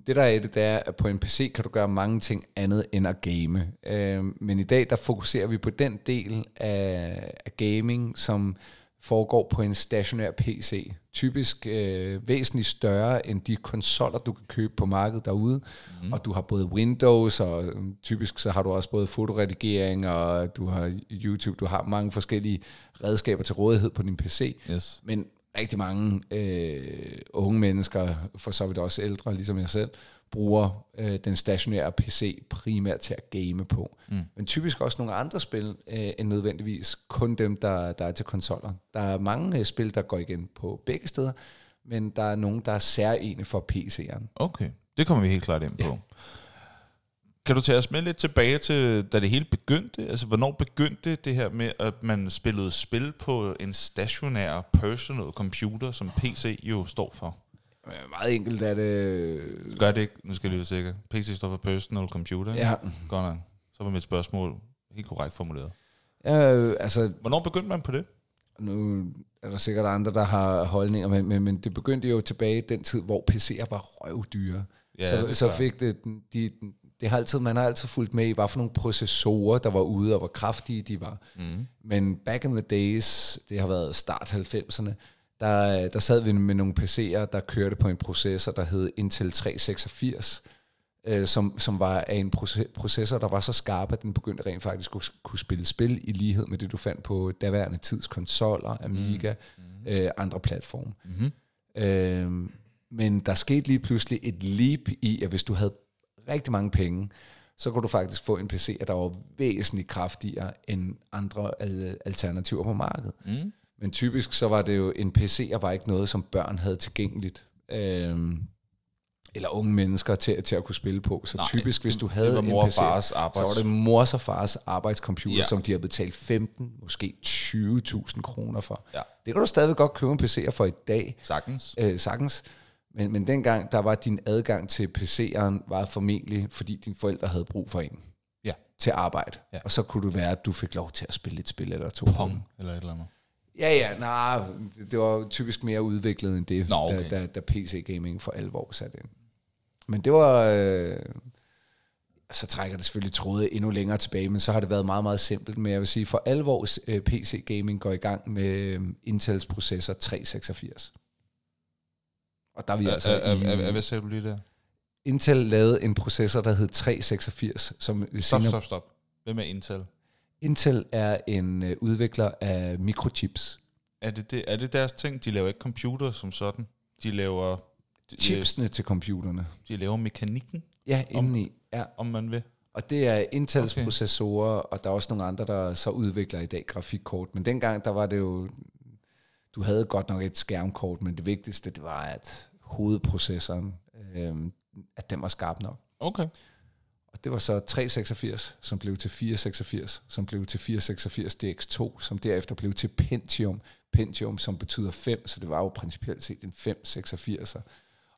det der er i det, det er, at på en P C kan du gøre mange ting andet end at game. Øh, men i dag, der fokuserer vi på den del af, af gaming, som foregår på en stationær P C. Typisk øh, væsentligt større end de konsoller, du kan købe på markedet derude. Mm. Og du har både Windows, og typisk så har du også både fotoredigering, og du har YouTube. Du har mange forskellige redskaber til rådighed på din P C. Yes. Men rigtig mange øh, unge mennesker, for så vidt også ældre, ligesom jeg selv, bruger øh, den stationære P C primært til at game på. Mm. Men typisk også nogle andre spil, øh, end nødvendigvis kun dem, der, der er til konsoller. Der er mange øh, spil, der går igen på begge steder, men der er nogen, der er særlige for P C'eren. Okay, det kommer vi helt klart ind på. Ja. Kan du tage os med lidt tilbage til, da det hele begyndte? Altså, hvornår begyndte det her med, at man spillede spil på en stationær personal computer, som P C jo står for? Meget enkelt er det... Gør det ikke? Nu skal jeg lige være sikker. P C står for personal computer. Ja. Godt nok. Så var mit spørgsmål helt korrekt formuleret. Ja, altså... Hvornår begyndte man på det? Nu er der sikkert andre, der har holdninger, men, men, men det begyndte jo tilbage i den tid, hvor P C'er var røvdyre. Ja, så, så fik det... De, Det har altid, man har altid fulgt med i, hvad for nogle processorer, der var ude, og hvor kraftige de var. Mm. Men back in the days, det har været start halvfemserne, der, der sad vi med nogle P C'er, der kørte på en processor, der hed Intel tre hundrede seksogfirs, øh, som, som var af en processor, der var så skarp, at den begyndte rent faktisk at kunne spille spil i lighed med det, du fandt på daværende tids konsoller, Amiga, mm. øh, andre platforme. Mm. Øh, men der skete lige pludselig et leap i, at hvis du havde rigtig mange penge, så kunne du faktisk få en P C, der var væsentligt kraftigere end andre al- alternativer på markedet. Mm. Men typisk så var det jo en P C, der var ikke noget, som børn havde tilgængeligt, øhm, eller unge mennesker til, til at kunne spille på. Så nej, typisk, hvis du havde en P C, så var det mors og fars arbejdscomputer, ja. Som de har betalt femten, måske tyve tusind kroner for. Ja. Det kan du stadig godt købe en P C'er for i dag. Sagtens. Øh, sagtens. Men, men dengang, der var din adgang til P C'eren, var formentlig, fordi dine forældre havde brug for en ja. Til arbejde. Ja. Og så kunne det være, at du fik lov til at spille et spil eller to. Pong eller et eller andet. Ja, ja, nej, det var typisk mere udviklet end det, nå, okay. da, da, da P C-gaming for alvor satte ind. Men det var... Øh, så trækker det selvfølgelig tråde endnu længere tilbage, men så har det været meget, meget simpelt. Men jeg vil sige, for alvor øh, P C-gaming går i gang med Intels processor tre hundrede seksogfirs. Og der er vi altså... A, a, a, a, hvad sagde du lige der? Intel lavede en processor, der hed tre hundrede seksogfirs. Som stop, stop, stop. Hvem er Intel? Intel er en udvikler af mikrochips. Er det, det, er det deres ting? De laver ikke computer som sådan. De laver... Chipsene de, til computerne. De laver mekanikken? Ja, indeni. Ja. Om man vil. Og det er Intels okay. processorer, og der er også nogle andre, der så udvikler i dag grafikkort. Men dengang, der var det jo... Du havde godt nok et skærmkort, men det vigtigste, det var, at hovedprocessoren, øh, at den var skarp nok. Okay. Og det var så tre hundrede seksogfirs, som blev til fire hundrede seksogfirs, som blev til fire hundrede seksogfirs D X to, som derefter blev til Pentium. Pentium, som betyder fem, så det var jo principielt set en fem hundrede seksogfirser.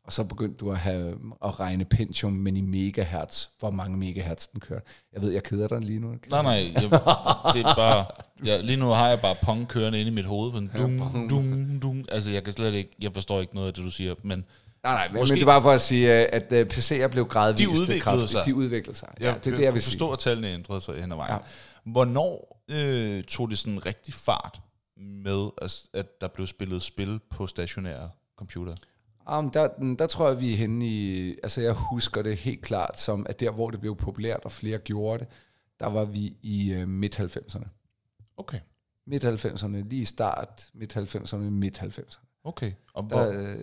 Og så begyndte du at, have, at regne Pentium, men i megahertz. Hvor mange megahertz den kører. Jeg ved, jeg keder dig lige nu. Nej, nej. Jeg, det er bare, jeg, lige nu har jeg bare pong kørende inde i mit hoved. Men dum, dum, dum. Altså, jeg kan slet ikke, jeg forstår ikke noget af det, du siger. Men nej, nej. Men, måske, men det var for at sige, at P C'er blev gradvist. De udviklede kraftigt. sig. De udviklede sig. Ja, ja, det er det, jeg vil sige. Jeg forstår, at tallene ændrede sig hen ad vejen. Ja. Hvornår øh, tog det sådan rigtig fart med, at der blev spillet spil på stationære computer? Um, der, der tror jeg, vi er henne i... Altså, jeg husker det helt klart som, at der, hvor det blev populært, og flere gjorde det, der var vi i øh, midt halvfemserne. Okay. midt halvfemserne, lige start midt halvfemserne, midt halvfemserne. Okay. Der,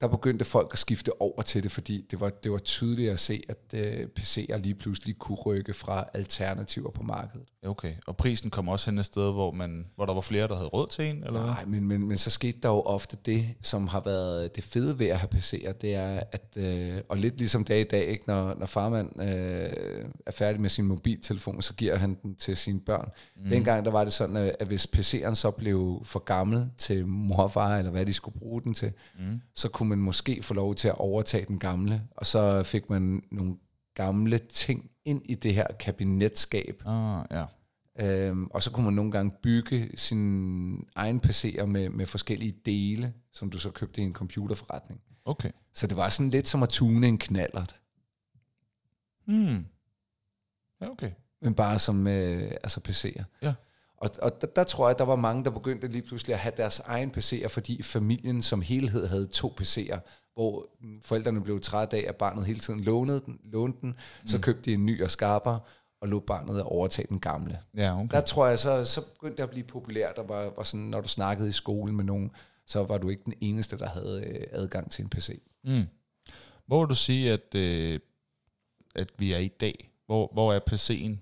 der begyndte folk at skifte over til det, fordi det var, det var tydeligt at se, at øh, P C'er lige pludselig kunne rykke fra alternativer på markedet. Okay, og prisen kom også hen et sted, hvor, man, hvor der var flere, der havde råd til en? Eller? Nej, men, men, men så skete der jo ofte det, som har været det fede ved at have P C'er, det er, at, øh, og lidt ligesom dag i dag, ikke, når, når farmand øh, er færdig med sin mobiltelefon, så giver han den til sine børn. Mm. Dengang der var det sådan, at hvis P C'eren så blev for gammel til mor og far, eller hvad de skulle bruge den til, mm. så kunne man måske få lov til at overtage den gamle, og så fik man nogle gamle ting ind i det her kabinetskab. Ah, ja. øhm, og så kunne man nogle gange bygge sin egen P C'er med, med forskellige dele, som du så købte i en computerforretning. Okay. Så det var sådan lidt som at tune en knallert. Mm. Ja, okay. Men bare som øh, altså P C'er. Ja. Og, og der, der tror jeg, der var mange, der begyndte lige pludselig at have deres egen P C'er, fordi familien som helhed havde to P C'er, hvor forældrene blev trætte af, at barnet hele tiden lånede den, lånte den, mm. så købte de en ny og skarpere, og lod barnet at overtage den gamle. Ja, okay. Der tror jeg, så, så begyndte det at blive populært, der var, var sådan, når du snakkede i skolen med nogen, så var du ikke den eneste, der havde adgang til en P C. Mm. Hvor vil du sige, at, øh, at vi er i dag? Hvor, hvor er P C'en,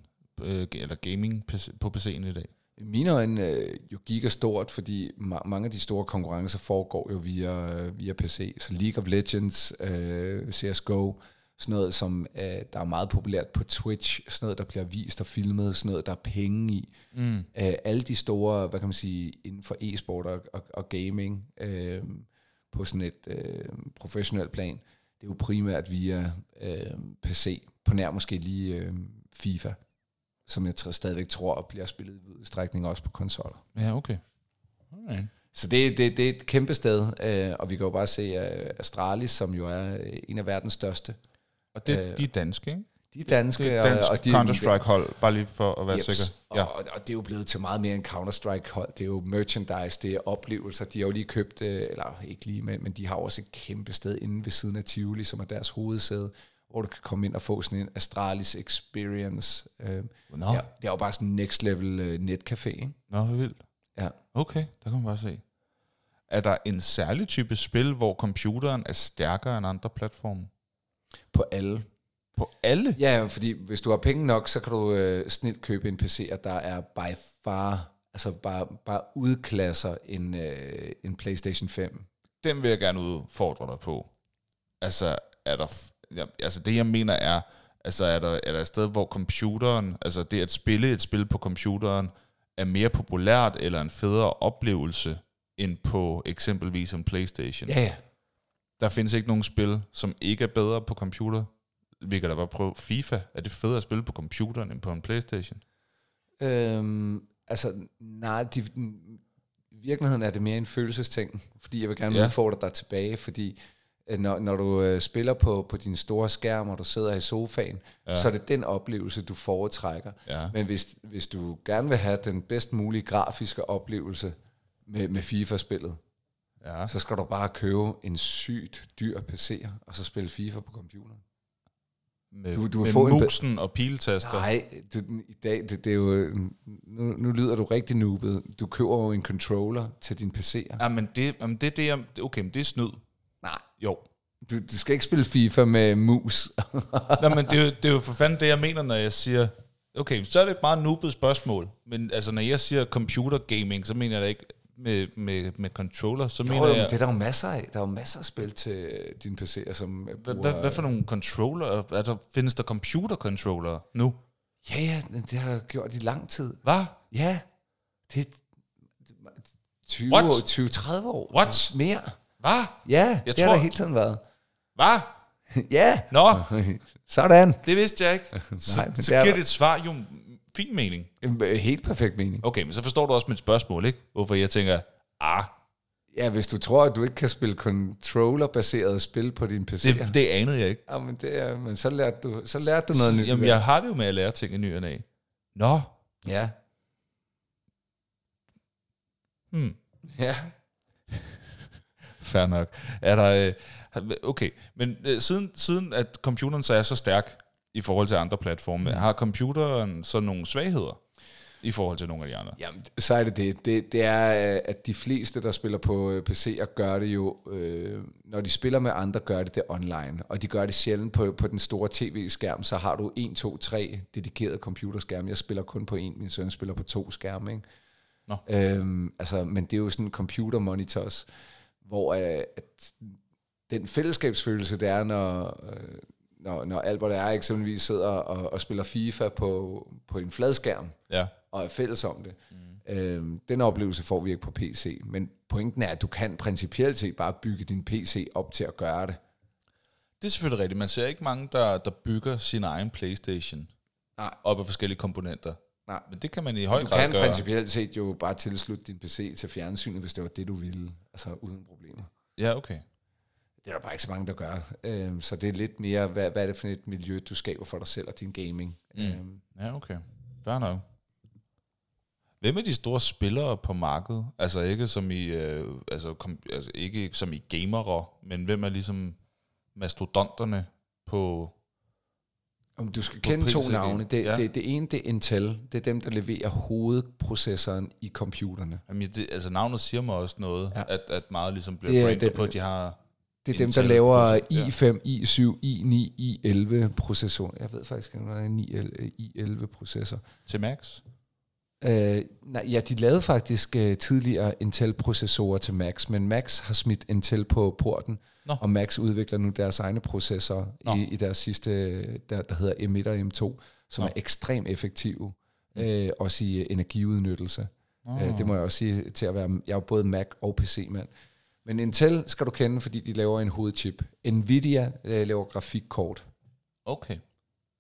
øh, eller gaming på P C'en i dag? Mine øjne øh, jo gigastort, fordi ma- mange af de store konkurrencer foregår jo via, øh, via P C. Så League of Legends, øh, C S G O, sådan noget, som øh, der er meget populært på Twitch, sådan noget, der bliver vist og filmet, sådan noget, der er penge i. Mm. Æh, alle de store, hvad kan man sige, inden for e-sport og, og, og gaming øh, på sådan et øh, professionelt plan, det er jo primært via øh, P C, på nær måske lige øh, FIFA, som jeg stadigvæk tror bliver spillet i udstrækning også på konsoller. Ja, okay. Alright. Så det, det, det er et kæmpe sted, øh, og vi kan jo bare se uh, Astralis, som jo er en af verdens største. Og det, øh, de er danske, ikke? De er danske. Det er dansk og, og de, Counter-Strike-hold, bare lige for at være jeps, sikker. Ja. Og, og det er jo blevet til meget mere end Counter-Strike-hold. Det er jo merchandise, det er oplevelser. De har jo lige købt, eller ikke lige, men de har også et kæmpe sted inde ved siden af Tivoli, som er deres hovedsæde, hvor du kan komme ind og få sådan en Astralis Experience. Øh, no. ja, det er jo bare sådan en next level øh, netcafé, ikke? Nå, hvor vildt. Ja. Okay, der kan man bare se. Er der en særlig type spil, hvor computeren er stærkere end andre platforme? På alle. På alle? Ja, fordi hvis du har penge nok, så kan du øh, snilt købe en P C, og der er by far, altså bare, bare udklasser en, øh, en PlayStation fem. Den vil jeg gerne udfordre dig på. Altså, er der... F- Ja, altså det jeg mener er, altså er der, er der et sted, hvor computeren, altså det at spille et spil på computeren, er mere populært eller en federe oplevelse end på eksempelvis en PlayStation. Ja, ja. Der findes ikke nogen spil, som ikke er bedre på computer. Vi kan da bare prøve FIFA. Er det federe at spille på computeren end på en PlayStation? Øhm, altså nej, de, i virkeligheden er det mere en følelsesting, fordi jeg vil gerne ja. udfordre dig tilbage, fordi Når, når du øh, spiller på, på din store skærm, og du sidder i sofaen, ja. så er det den oplevelse, du foretrækker. Ja. Men hvis, hvis du gerne vil have den bedst mulige grafiske oplevelse med, med FIFA-spillet, ja. så skal du bare købe en sygt dyr P C'er, og så spille FIFA på computeren. Med, du, du med få musen en be- og piltaster? Nej, det, i dag, det, det er jo, nu, nu lyder du rigtig noobet. Du køber jo en controller til din P C'er. Ja, men det, jamen det, det er okay, men det er snyd. Nej, jo. Du, du skal ikke spille FIFA med mus. Nej, men det er, jo, det er jo for fanden det, jeg mener, når jeg siger... Okay, så er det et meget noobet spørgsmål. Men altså, når jeg siger computer gaming, så mener jeg da ikke med, med, med controller. Så jo, mener jo, jeg, men det er der jo masser af. Der er jo masser af spil til din P C'er, som bruger... Hvad for nogle controller? Findes der computercontroller nu? Ja, ja, det har der gjort i lang tid. Hvad? Ja, det er tyve tredive år. What? Mere. Hvad? Ja, jeg det tror... har der hele tiden været. Hvad? Ja. Nå. Sådan. Det vidste jeg ikke. Så, Nej, så giver det et svar jo fin mening. Helt perfekt mening. Okay, men så forstår du også mit spørgsmål, ikke? Hvorfor jeg tænker, ah. Ja, hvis du tror, at du ikke kan spille controller-baseret spil på din P C. Det, det anede jeg ikke. Ja, men, det er, men så, lærte du, så lærte du noget så, nyt. Jamen, jeg har det jo med at lære ting i ny og næ. Nå. Ja. Hmm. Ja. Fair nok. Er der, okay, men siden, siden at computeren så er så stærk i forhold til andre platforme, har computeren så nogle svagheder i forhold til nogle af de andre. Jamen, så er det det. Det, det er, at de fleste, der spiller på P C'er, gør det jo, øh, når de spiller med andre, gør det det online. Og de gør det sjældent på, på den store tv-skærm, så har du en, to, tre dedikerede computerskærme. Jeg spiller kun på en, min søn spiller på to skærme, ikke? Nå. Øhm, altså, men det er jo sådan computermonitors, hvor øh, at den fællesskabsfølelse, det er, når... Øh, Når, når Albert og jeg eksempelvis sidder og, og spiller FIFA på, på en fladskærm, ja, og er fælles om det. Mm. Øhm, den oplevelse får vi ikke på P C. Men pointen er, at du kan principielt set bare bygge din P C op til at gøre det. Det er selvfølgelig rigtigt. Man ser ikke mange, der, der bygger sin egen PlayStation. Nej. Op af forskellige komponenter. Nej. Men det kan man i høj grad gøre. Du kan principielt set jo bare tilslutte din P C til fjernsynet, hvis det var det, du ville. Altså uden problemer. Ja, okay. Det er der bare ikke så mange, der gør. Øhm, så det er lidt mere, hvad, hvad er det for et miljø, du skaber for dig selv og din gaming? Mm. Øhm. Ja, okay. Fair nok. Hvem er de store spillere på markedet? Altså ikke som i, øh, altså, kom, altså ikke som i gamere, men hvem er ligesom mastodonterne på... Om du skal kende to navne. Det, ja. det, det ene, det er Intel. Det er dem, der leverer hovedprocessoren i computerne. Jamen, det, altså navnet siger mig også noget, ja, at, at meget ligesom bliver brændt på, at de har... Det er dem, der laver i fem, ja, i syv, i ni, i elleve processorer. Jeg ved faktisk ikke, hvad er i elleve processor. Til Max? Øh, nej, ja, de lavede faktisk uh, tidligere Intel-processorer til Max, men Max har smidt Intel på porten, nå, og Max udvikler nu deres egne processorer i, i deres sidste, der, der hedder M et og M to, som nå, er ekstremt effektive, mm, øh, også i uh, energiudnyttelse. Oh. Øh, det må jeg også sige til at være, jeg er både Mac og P C-mand. Men Intel skal du kende, fordi de laver en hovedchip. Nvidia øh, laver grafikkort. Okay.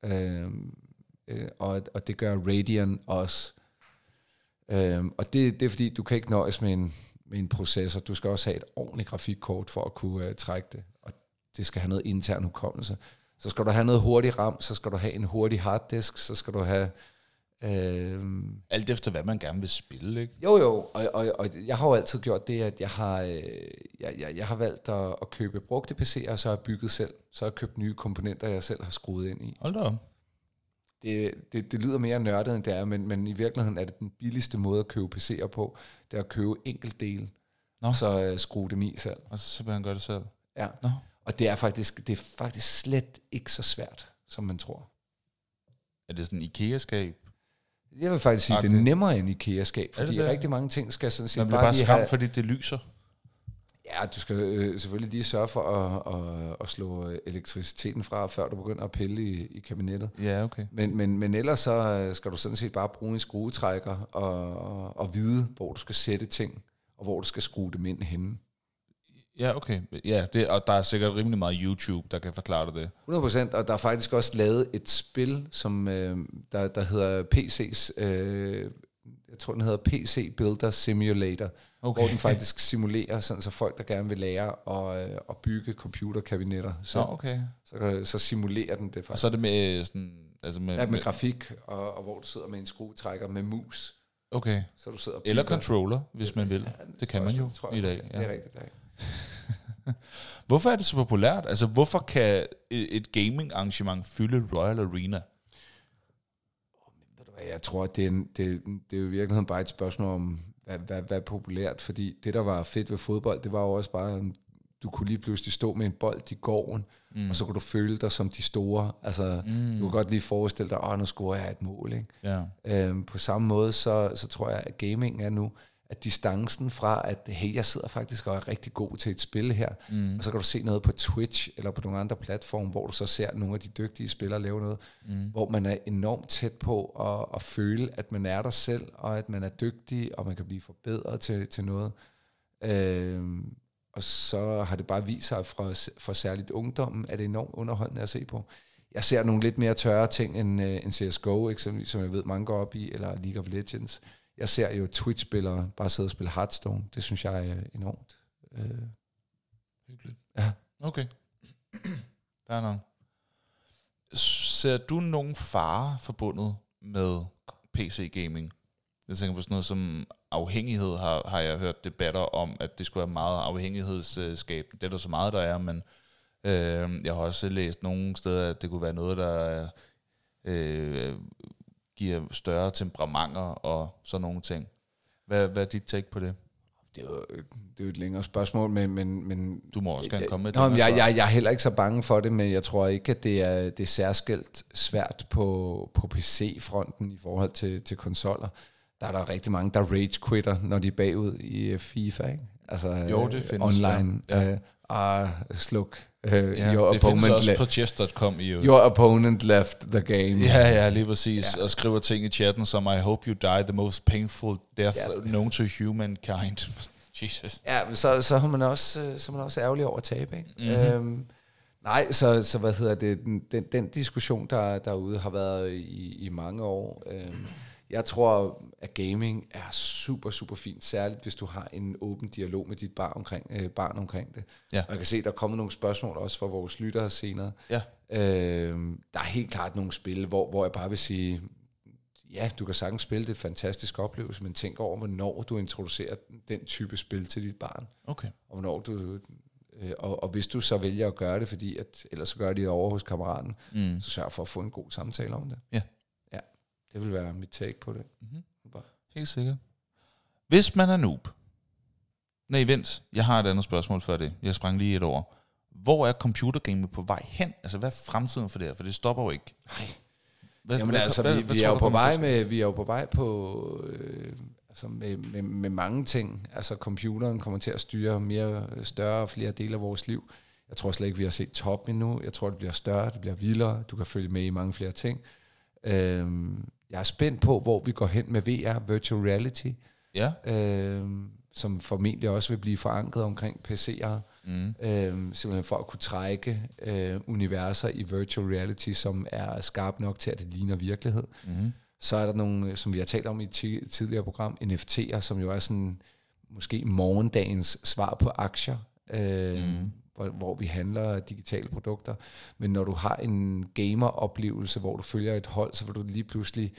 Øhm, øh, og, og det gør Radeon også. Øhm, og det, det er fordi, du kan ikke nøjes med en, med en processor. Du skal også have et ordentligt grafikkort for at kunne øh, trække det. Og det skal have noget intern hukommelse. Så skal du have noget hurtig RAM, så skal du have en hurtig harddisk, så skal du have... Øhm. Alt efter hvad man gerne vil spille, ikke? Jo jo, og, og, og jeg har jo altid gjort det, at jeg har, øh, jeg, jeg, jeg har valgt at, at købe brugte P C'er, og så har jeg bygget selv. Så har jeg købt nye komponenter, jeg selv har skruet ind i. Hold da op. Det, det, det lyder mere nørdet end det er, men, men i virkeligheden er det den billigste måde at købe P C'er på, det er at købe enkeltdele, så øh, skrue dem i selv. Og så simpelthen gør det selv? Ja, nå, og det er, faktisk, det er faktisk slet ikke så svært, som man tror. Er det sådan en IKEA-skab? Jeg vil faktisk sige, at det er nemmere end IKEA-skab, fordi det det? rigtig mange ting skal sådan set... Man bliver bare skræmt, have... fordi det lyser. Ja, du skal øh, selvfølgelig lige sørge for at, at, at slå elektriciteten fra, før du begynder at pille i, i kabinettet. Ja, okay. Men, men, men ellers så skal du sådan set bare bruge en skruetrækker og, og, og vide, hvor du skal sætte ting, og hvor du skal skrue dem ind henne. Ja, okay. Ja, det, og der er sikkert rimelig meget YouTube, der kan forklare dig det. hundrede procent, og der er faktisk også lavet et spil, som øh, der, der hedder P C's, øh, jeg tror den hedder P C Builder Simulator, okay, hvor den faktisk simulerer, sådan så folk, der gerne vil lære at, øh, at bygge computerkabinetter. Så, oh, okay, så, så simulerer den det faktisk. Og så er det med sådan... Altså med, ja, med, med grafik, og, og hvor du sidder med en skruetrækker med mus. Okay. Så du sidder eller controller, hvis man vil. Ja, det, det kan man jo i dag. Ja. Det er rigtigt i dag. Hvorfor er det så populært? Altså hvorfor kan et gaming arrangement fylde Royal Arena? Jeg tror at det er, en, det, det er jo i virkeligheden bare et spørgsmål om hvad, hvad, hvad er populært. Fordi det der var fedt ved fodbold, det var jo også bare en, du kunne lige pludselig stå med en bold i gården, mm, og så kunne du føle dig som de store. Altså mm, du kunne godt lige forestille dig, åh nu scorer jeg et mål, ikke? Ja. Øhm, På samme måde så, så tror jeg at gaming er nu at distancen fra, at hey, jeg sidder faktisk og er rigtig god til et spil her, mm, og så kan du se noget på Twitch, eller på nogle andre platforme, hvor du så ser nogle af de dygtige spillere lave noget, mm, hvor man er enormt tæt på at, at føle, at man er der selv, og at man er dygtig, og man kan blive forbedret til, til noget. Øhm, og så har det bare vist sig, fra, fra særligt ungdommen, at det er enormt underholdende at se på. Jeg ser nogle lidt mere tørre ting, end, end C S G O, eksempelvis, som jeg ved, mange går op i, eller League of Legends. Jeg ser jo Twitch-spillere bare sidde og spille Hearthstone. Det synes jeg er enormt. Øh. Hyggeligt. Ja. Okay. Der er nogen. Ser du nogen fare forbundet med P C-gaming? Jeg tænker på sådan noget som afhængighed, har, har jeg hørt debatter om, at det skulle være meget afhængighedsskabende. Det er der så meget, der er, men øh, jeg har også læst nogle steder, at det kunne være noget, der øh, giver større temperamenter og sådan nogle ting. Hvad, hvad er dit take på det? Det er, jo, det er jo et længere spørgsmål, men... men, men du må også gerne komme med det. Jeg, jeg, jeg, jeg er heller ikke så bange for det, men jeg tror ikke, at det er, det er særskilt svært på, på P C-fronten i forhold til, til konsoller. Der er der rigtig mange, der rage-quitter, når de er bagud i FIFA, ikke? Altså, jo, det findes. Online. Ja. Ja. Ah, sluk. Uh, ja, det findes også le- på chess punktum com. Your opponent left the game. Ja, ja, lige præcis. Ja. Og skriver ting i chatten som, I hope you die the most painful death ja. known to humankind. Jesus. Ja, så, så har man også, så man også ærgerlig over at tabe, ikke? Mm-hmm. Øhm, nej, så, så hvad hedder det? Den, den diskussion, der derude har været i, i mange år. Øhm, jeg tror, at gaming er super, super fint, særligt hvis du har en åben dialog med dit barn omkring, øh, barn omkring det. Ja. Man kan se, der kommer nogle spørgsmål også fra vores lyttere senere. Ja. Øhm, der er helt klart nogle spil, hvor, hvor jeg bare vil sige, ja, du kan sagtens spille, det er en fantastisk oplevelse, men tænk over, hvornår du introducerer den type spil til dit barn. Okay. Og, hvornår du, øh, og, og hvis du så vælger at gøre det, fordi at, ellers så gør de det over hos kammeraten, mm. så sørg for at få en god samtale om det. Ja. Det vil være mit take på det. Mm-hmm. Helt sikkert. Hvis man er noob. Nej, vent. Jeg har et andet spørgsmål før det. Jeg sprang lige et over. Hvor er computergamet på vej hen? Altså, hvad er fremtiden for det her? For det stopper jo ikke. Nej. Hvad, Jamen hvad, altså, hvad, vi, hvad, vi, er jo på vej med, vi er jo på vej på... Øh, altså, med, med, med mange ting. Altså, computeren kommer til at styre mere, større og flere dele af vores liv. Jeg tror slet ikke, vi har set toppen endnu. Jeg tror, det bliver større, det bliver vildere. Du kan følge med i mange flere ting. Øhm... Jeg er spændt på, hvor vi går hen med V R, virtual reality, ja. øh, som formentlig også vil blive forankret omkring P C'er, mm. øh, simpelthen for at kunne trække øh, universer i virtual reality, som er skarpe nok til, at det ligner virkelighed. Mm. Så er der nogle, som vi har talt om i et t- tidligere program, N F T'er, som jo er sådan måske morgendagens svar på aktier, øh, mm. hvor, hvor vi handler digitale produkter. Men når du har en gameroplevelse, hvor du følger et hold, så vil du lige pludselig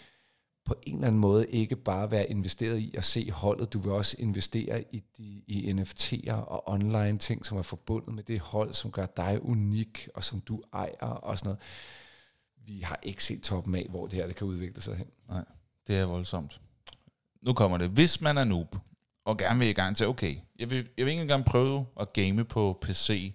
på en eller anden måde ikke bare være investeret i at se holdet. Du vil også investere i, de, i N F T'er og online ting, som er forbundet med det hold, som gør dig unik, og som du ejer og sådan noget. Vi har ikke set toppen af, hvor det her det kan udvikle sig hen. Nej, det er voldsomt. Nu kommer det. Hvis man er noob, og gerne vil i gang til, okay, jeg vil, jeg vil ikke engang prøve at game på P C,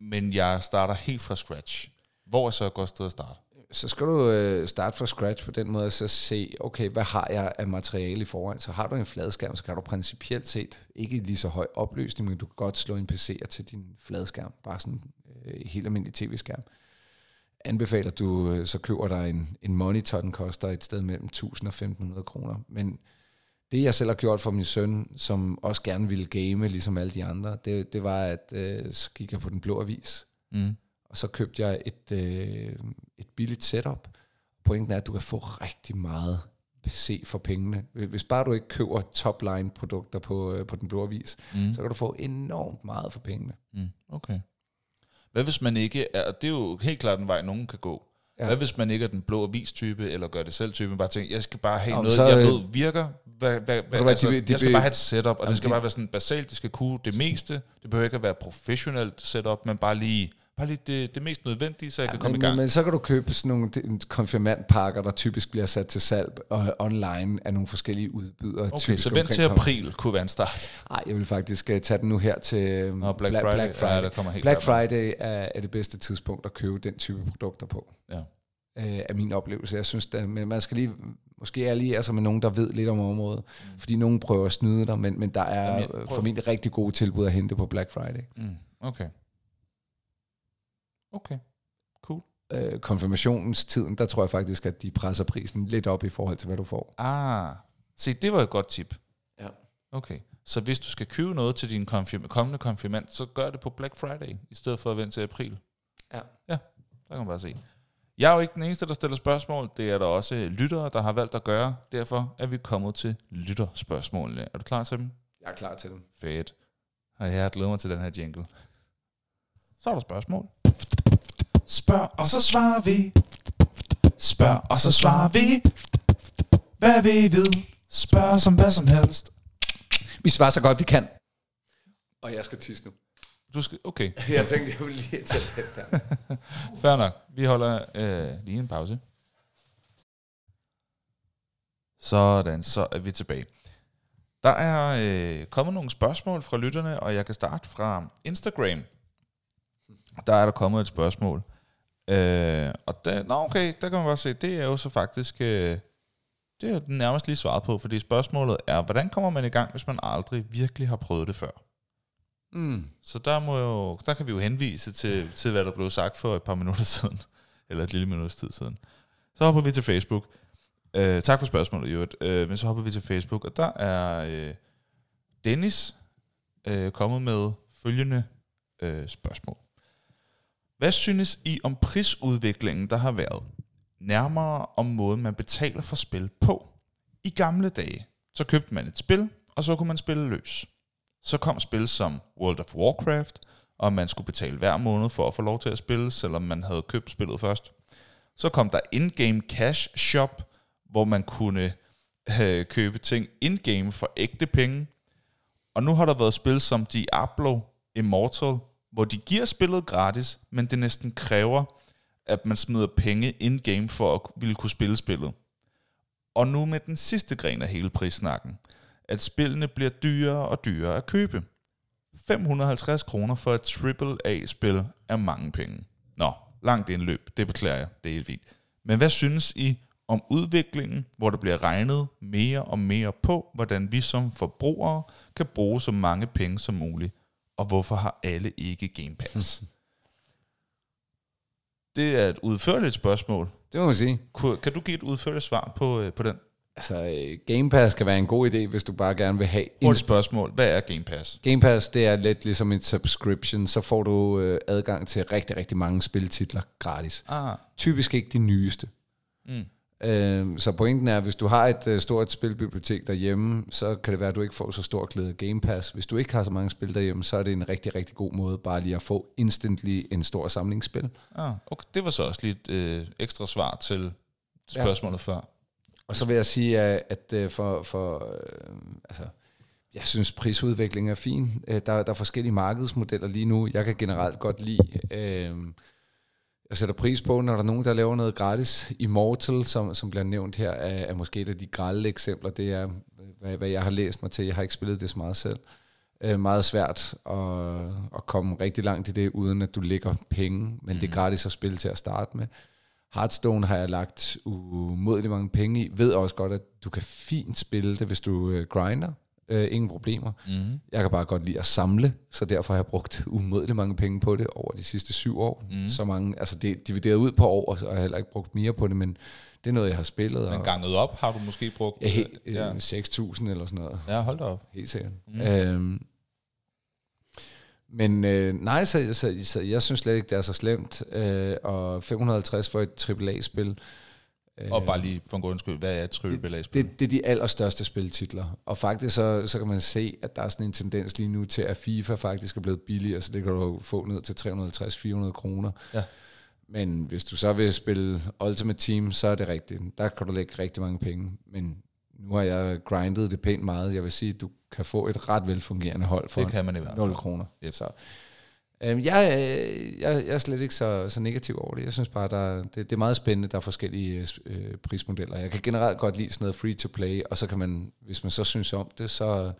men jeg starter helt fra scratch. Hvor er så et godt sted at starte? Så skal du øh, starte fra scratch på den måde, og så se, okay, hvad har jeg af materiale i forvejen? Så har du en fladskærm, så kan du principielt set, ikke lige så høj opløsning, men du kan godt slå en P C'er til din fladskærm, bare sådan en øh, helt almindelig tv-skærm. Anbefaler du, øh, så køber dig en, en monitor, den koster et sted mellem tusind og femten hundrede kroner, men... Det, jeg selv har gjort for min søn, som også gerne ville game, ligesom alle de andre, det, det var, at øh, så gik jeg på Den Blå Avis, mm. og så købte jeg et, øh, et billigt setup. Pointen er, at du kan få rigtig meget P C for pengene. Hvis bare du ikke køber top-line-produkter på, øh, på Den Blå Avis, mm. så kan du få enormt meget for pengene. Mm. Okay. Hvad hvis man ikke er, det er jo helt klart en vej, nogen kan gå. Ja. Hvad hvis man ikke er den blå avis-type, eller gør det selv-type, bare tænker, jeg skal bare have jamen, noget, så, jeg ved virker, hvad, hvad, hvad, altså, de, de, jeg skal bare have et setup, og jamen, det skal de, bare være sådan basalt, det skal kunne det meste, det behøver ikke at være professionelt setup, men bare lige, bare lige det, det mest nødvendige, så jeg ja, kan komme men, i gang. Men så kan du købe sådan nogle konfirmandpakker, der typisk bliver sat til salg og online af nogle forskellige udbydere. Okay, typisk, så vent til april kunne være en start. Nej, jeg vil faktisk tage den nu her til Nå, Black, Black Friday. Black Friday, ja, der kommer helt Black Friday er, er det bedste tidspunkt at købe den type produkter på. Ja. Af min oplevelse. Jeg synes, at man skal lige måske alliere sig med nogen, der ved lidt om området, mm. fordi nogen prøver at snyde dig, men, men der er Jamen, prøv... formentlig rigtig gode tilbud at hente på Black Friday. Mm. Okay. Okay. Cool. Øh, konfirmationstiden, der tror jeg faktisk, at de presser prisen lidt op i forhold til, hvad du får. Ah, se, det var et godt tip. Ja. Okay. Så hvis du skal købe noget til din konfirm- kommende konfirmand, så gør det på Black Friday, i stedet for at vente til april. Ja. Ja, der kan man bare se. Jeg er jo ikke den eneste, der stiller spørgsmål. Det er der også lyttere, der har valgt at gøre. Derfor er vi kommet til lytterspørgsmålene. Er du klar til dem? Jeg er klar til dem. Fedt. Og jeg har glædet mig til den her jingle. Så er der spørgsmål. Spørg, og så svarer vi. Spørg, og så svarer vi. Hvad vil I vide? Spørg som hvad som helst. Vi svarer så godt, vi kan. Og jeg skal tisse nu. Du skal, okay. Jeg tænkte, jeg ville lige tage det der. Fair nok. Vi holder øh, lige en pause. Sådan, så er vi tilbage. Der er øh, kommet nogle spørgsmål fra lytterne, og jeg kan starte fra Instagram. Der er der kommet et spørgsmål. Øh, og det, nå okay, der kan man bare se, det er jo så faktisk, øh, det er jo nærmest lige svaret på, fordi spørgsmålet er, hvordan kommer man i gang, hvis man aldrig virkelig har prøvet det før? Mm. Så der, må jo, der kan vi jo henvise til, til, hvad der blev sagt for et par minutter siden, eller et lille minuts tid siden. Så hopper vi til Facebook. Øh, tak for spørgsmålet, Jørgen. Øh, men så hopper vi til Facebook, og der er øh, Dennis øh, kommet med følgende øh, spørgsmål. Hvad synes I om prisudviklingen, der har været? Nærmere om måden, man betaler for spil på. I gamle dage, så købte man et spil, og så kunne man spille løs. Så kom spil som World of Warcraft, og man skulle betale hver måned for at få lov til at spille, selvom man havde købt spillet først. Så kom der in-game cash shop, hvor man kunne øh, købe ting in-game for ægte penge. Og nu har der været spil som Diablo, Immortal, hvor de giver spillet gratis, men det næsten kræver, at man smider penge in-game for at ville kunne spille spillet. Og nu med den sidste gren af hele prissnakken, at spillene bliver dyrere og dyrere at købe. fem hundrede og halvtreds kroner for et triple A-spil er mange penge. Nå, langt indløb, det beklager jeg, det er helt vildt. Men hvad synes I om udviklingen, hvor der bliver regnet mere og mere på, hvordan vi som forbrugere kan bruge så mange penge som muligt? Og hvorfor har alle ikke Game Pass? Det er et udførligt spørgsmål. Det må man sige. Kan du give et udførligt svar på, på den? Altså, Game Pass kan være en god idé, hvis du bare gerne vil have... Hurtigt spørgsmål. Hvad er Game Pass? Game Pass, det er lidt ligesom en subscription. Så får du adgang til rigtig, rigtig mange spiltitler gratis. Ah. Typisk ikke de nyeste. Mm. Så pointen er, at hvis du har et stort spilbibliotek derhjemme, så kan det være, at du ikke får så stor glæde af Game Pass. Hvis du ikke har så mange spil derhjemme, så er det en rigtig, rigtig god måde bare lige at få instantly en stor samlingsspil. Ah, okay. Det var så også lige et øh, ekstra svar til spørgsmålet ja. Før. Og så vil jeg sige, at, at for, for øh, altså, jeg synes, prisudvikling er fin. Der, der er forskellige markedsmodeller lige nu. Jeg kan generelt godt lide... Øh, Jeg sætter pris på, når der er nogen, der laver noget gratis. Immortal, som, som bliver nævnt her, er, er måske et af de grelle eksempler. Det er, hvad, hvad jeg har læst mig til. Jeg har ikke spillet det så meget selv. Øh, meget svært at, at komme rigtig langt i det, uden at du lægger penge. Men mm. det er gratis at spille til at starte med. Hearthstone har jeg lagt umådelig mange penge i. Ved også godt, at du kan fint spille det, hvis du grinder. Øh, ingen problemer. Mm. Jeg kan bare godt lide at samle, så derfor har jeg brugt umådelig mange penge på det over de sidste syv år. Mm. Så mange, altså det er divideret ud på år, og jeg har heller ikke brugt mere på det, men det er noget, jeg har spillet. Men ganget op har du måske brugt? Ja, helt, øh, ja. seks tusind eller sådan noget. Ja, hold da op. Helt sikkert. Mm. Øhm, men øh, nej, så, så, så jeg synes slet ikke, det er så slemt. Øh, og fem hundrede og halvtreds for et triple A-spil. Og bare lige for en god undskyld, hvad er et triple A-spil? Det, det, det er de allerstørste spiltitler. Og faktisk så, så kan man se, at der er sådan en tendens lige nu til, at FIFA faktisk er blevet billigere, så det kan du få ned til tre hundrede og halvtreds til fire hundrede kroner. Ja. Men hvis du så vil spille Ultimate Team, så er det rigtigt. Der kan du lægge rigtig mange penge. Men nu har jeg grindet det pænt meget. Jeg vil sige, at du kan få et ret velfungerende hold for det kan man i hvert fald. nul kroner. Yep. Så... Jeg, jeg, jeg er slet ikke så, så negativ over det. Jeg synes bare, der, det, det er meget spændende. Der er forskellige øh, prismodeller. Jeg kan generelt godt lide sådan noget free-to-play, og så kan man, hvis man så synes om det, så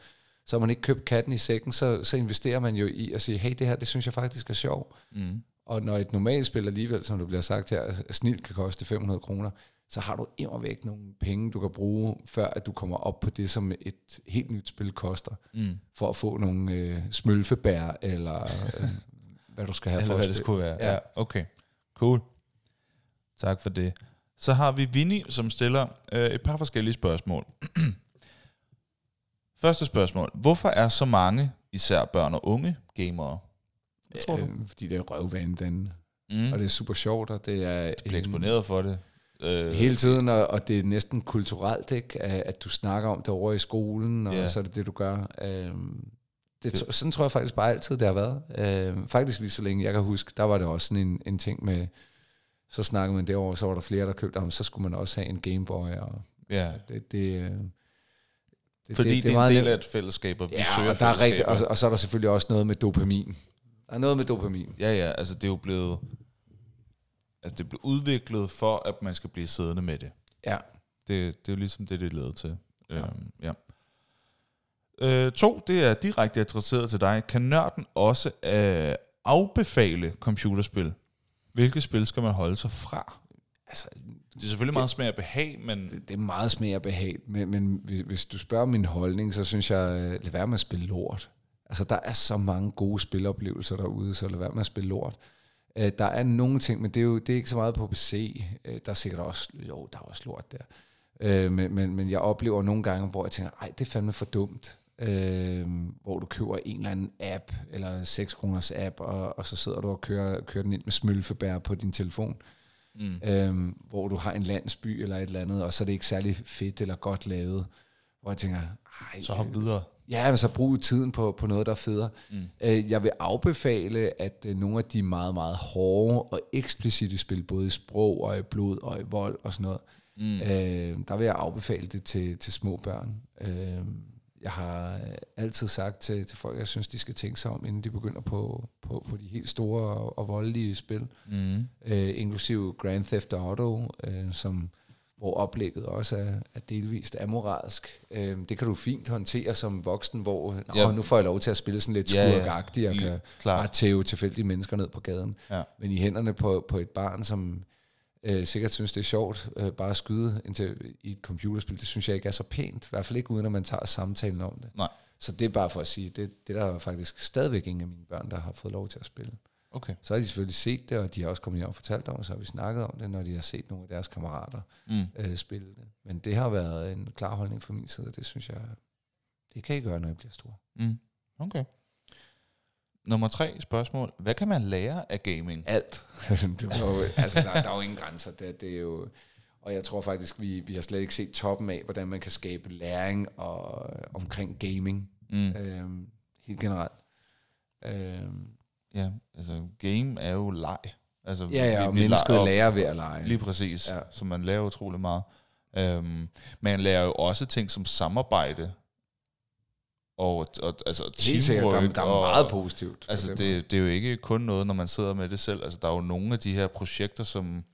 så man ikke købt katten i sækken, så, så investerer man jo i at sige, hey, det her, det synes jeg faktisk er sjov. Mm. Og når et normalt spil alligevel, som du bliver sagt her, snildt kan koste fem hundrede kroner, så har du immervæk nogle penge, du kan bruge, før at du kommer op på det, som et helt nyt spil koster, mm. for at få nogle øh, smølfebær, eller... Øh, hvad du skal have eller for hvad det skulle være. Ja. Ja, okay. Cool. Tak for det. Så har vi Vinnie, som stiller øh, et par forskellige spørgsmål. Første spørgsmål. Hvorfor er så mange, især børn og unge, gamere? Hvad tror øh, du? Fordi det er røvvanedannende. Mm. Og det er super sjovt, og det er... Du bliver eksponeret for det. Øh, hele tiden, og, og det er næsten kulturelt, ikke? At du snakker om det over i skolen, og yeah. så er det det, du gør... Øh, Det, sådan tror jeg faktisk bare altid, det har været. Øh, faktisk lige så længe jeg kan huske, der var det også sådan en, en ting med, så snakkede man derovre, så var der flere, der købte ham, så skulle man også have en Gameboy. Og ja. Det, det, det, Fordi det, det, det er en del af et fællesskab, og vi ja, søger og der er rigtig, og, og så er der selvfølgelig også noget med dopamin. Der er noget med dopamin. Ja, ja, altså det er jo blevet, altså det er blevet udviklet for, at man skal blive siddende med det. Ja. Det, det er jo ligesom det, det leder til. Ja. Øhm, ja. Øh, to, det er direkte adresseret til dig. Kan nørden også øh, afbefale computerspil? Hvilke spil skal man holde sig fra? Altså, det er selvfølgelig det, meget smag og behag, men... Det, det er meget smag og behag, men, men hvis, hvis du spørger min holdning, så synes jeg, lad være med at spille lort. Altså, der er så mange gode spiloplevelser derude, så lad være med at spille lort. Øh, der er nogle ting, men det er jo det er ikke så meget på P C. Øh, der er sikkert også... Jo, der er også lort der. Øh, men, men, men jeg oplever nogle gange, hvor jeg tænker, ej, det er fandme for dumt. Øh, hvor du køber en eller anden app, eller seks kroners app, og, og så sidder du og kører, kører den ind med smølfebær på din telefon. Mm. Øhm, hvor du har en landsby eller et eller andet, og så er det ikke særlig fedt eller godt lavet, hvor jeg tænker, ej, så hop videre. Ja, men så brug tiden på, på noget, der er federe. Mm. Øh, jeg vil afbefale, at øh, nogle af de meget, meget hårde og eksplicite spil, både i sprog og i blod og i vold og sådan noget, mm. øh, der vil jeg afbefale det til, til små børn. Øh, jeg har altid sagt til, til folk, jeg synes, de skal tænke sig om, inden de begynder på, på, på de helt store og, og voldelige spil. Mm. Øh, inklusive Grand Theft Auto, øh, som, hvor oplægget også er, er delvist amoralsk. Øh, det kan du fint håndtere som voksen, hvor ja. nu får jeg lov til at spille sådan lidt ja, skurkagtigt, og kan bare tæve tilfældige mennesker ned på gaden. Ja. Men i hænderne på, på et barn, som øh, sikkert synes, det er sjovt øh, bare at skyde indtil, i et computerspil, det synes jeg ikke er så pænt. I hvert fald ikke uden, at man tager samtalen om det. Nej. Så det er bare for at sige, det, det der er faktisk stadigvæk ingen af mine børn, der har fået lov til at spille. Okay. Så har de selvfølgelig set det, og de har også kommet hjem og fortalt om, og så har vi snakket om det, når de har set nogle af deres kammerater mm. øh, spille det. Men det har været en klar holdning fra min side, og det synes jeg, det kan I gøre, når I bliver store. Mm. Okay. Nummer tre spørgsmål. Hvad kan man lære af gaming? Alt. Det var jo, altså, der, der er jo ingen grænser. Det, det er jo, og jeg tror faktisk, vi, vi har slet ikke set toppen af, hvordan man kan skabe læring og, omkring gaming. Mm. Øhm, helt generelt. Øhm. Ja, altså game er jo leg. Altså, ja, ja, og mennesket lærer ved at lege. Lige præcis, ja. Så man lærer utrolig meget. Øhm, man lærer jo også ting som samarbejde. Og, og altså teamwork, der, der er og, meget positivt. Altså det, det er jo ikke kun noget, når man sidder med det selv. Altså der er jo nogle af de her projekter, som,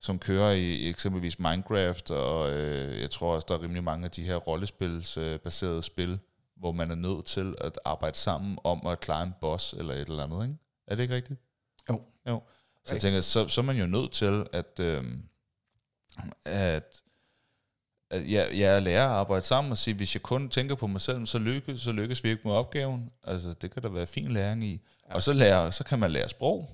som kører i eksempelvis Minecraft, og øh, jeg tror også, der er rimelig mange af de her rollespilsbaserede øh, spil, hvor man er nødt til at arbejde sammen om at klare en boss eller et eller andet, ikke? Er det ikke rigtigt? Jo. jo. Så jeg tænker, så, så er man jo nødt til at... Øh, at Jeg, jeg lærer at arbejde sammen og sige, hvis jeg kun tænker på mig selv, så lykkes, så lykkes vi ikke med opgaven. Altså, det kan der være fin læring i. Og så, lærer, så kan man lære sprog.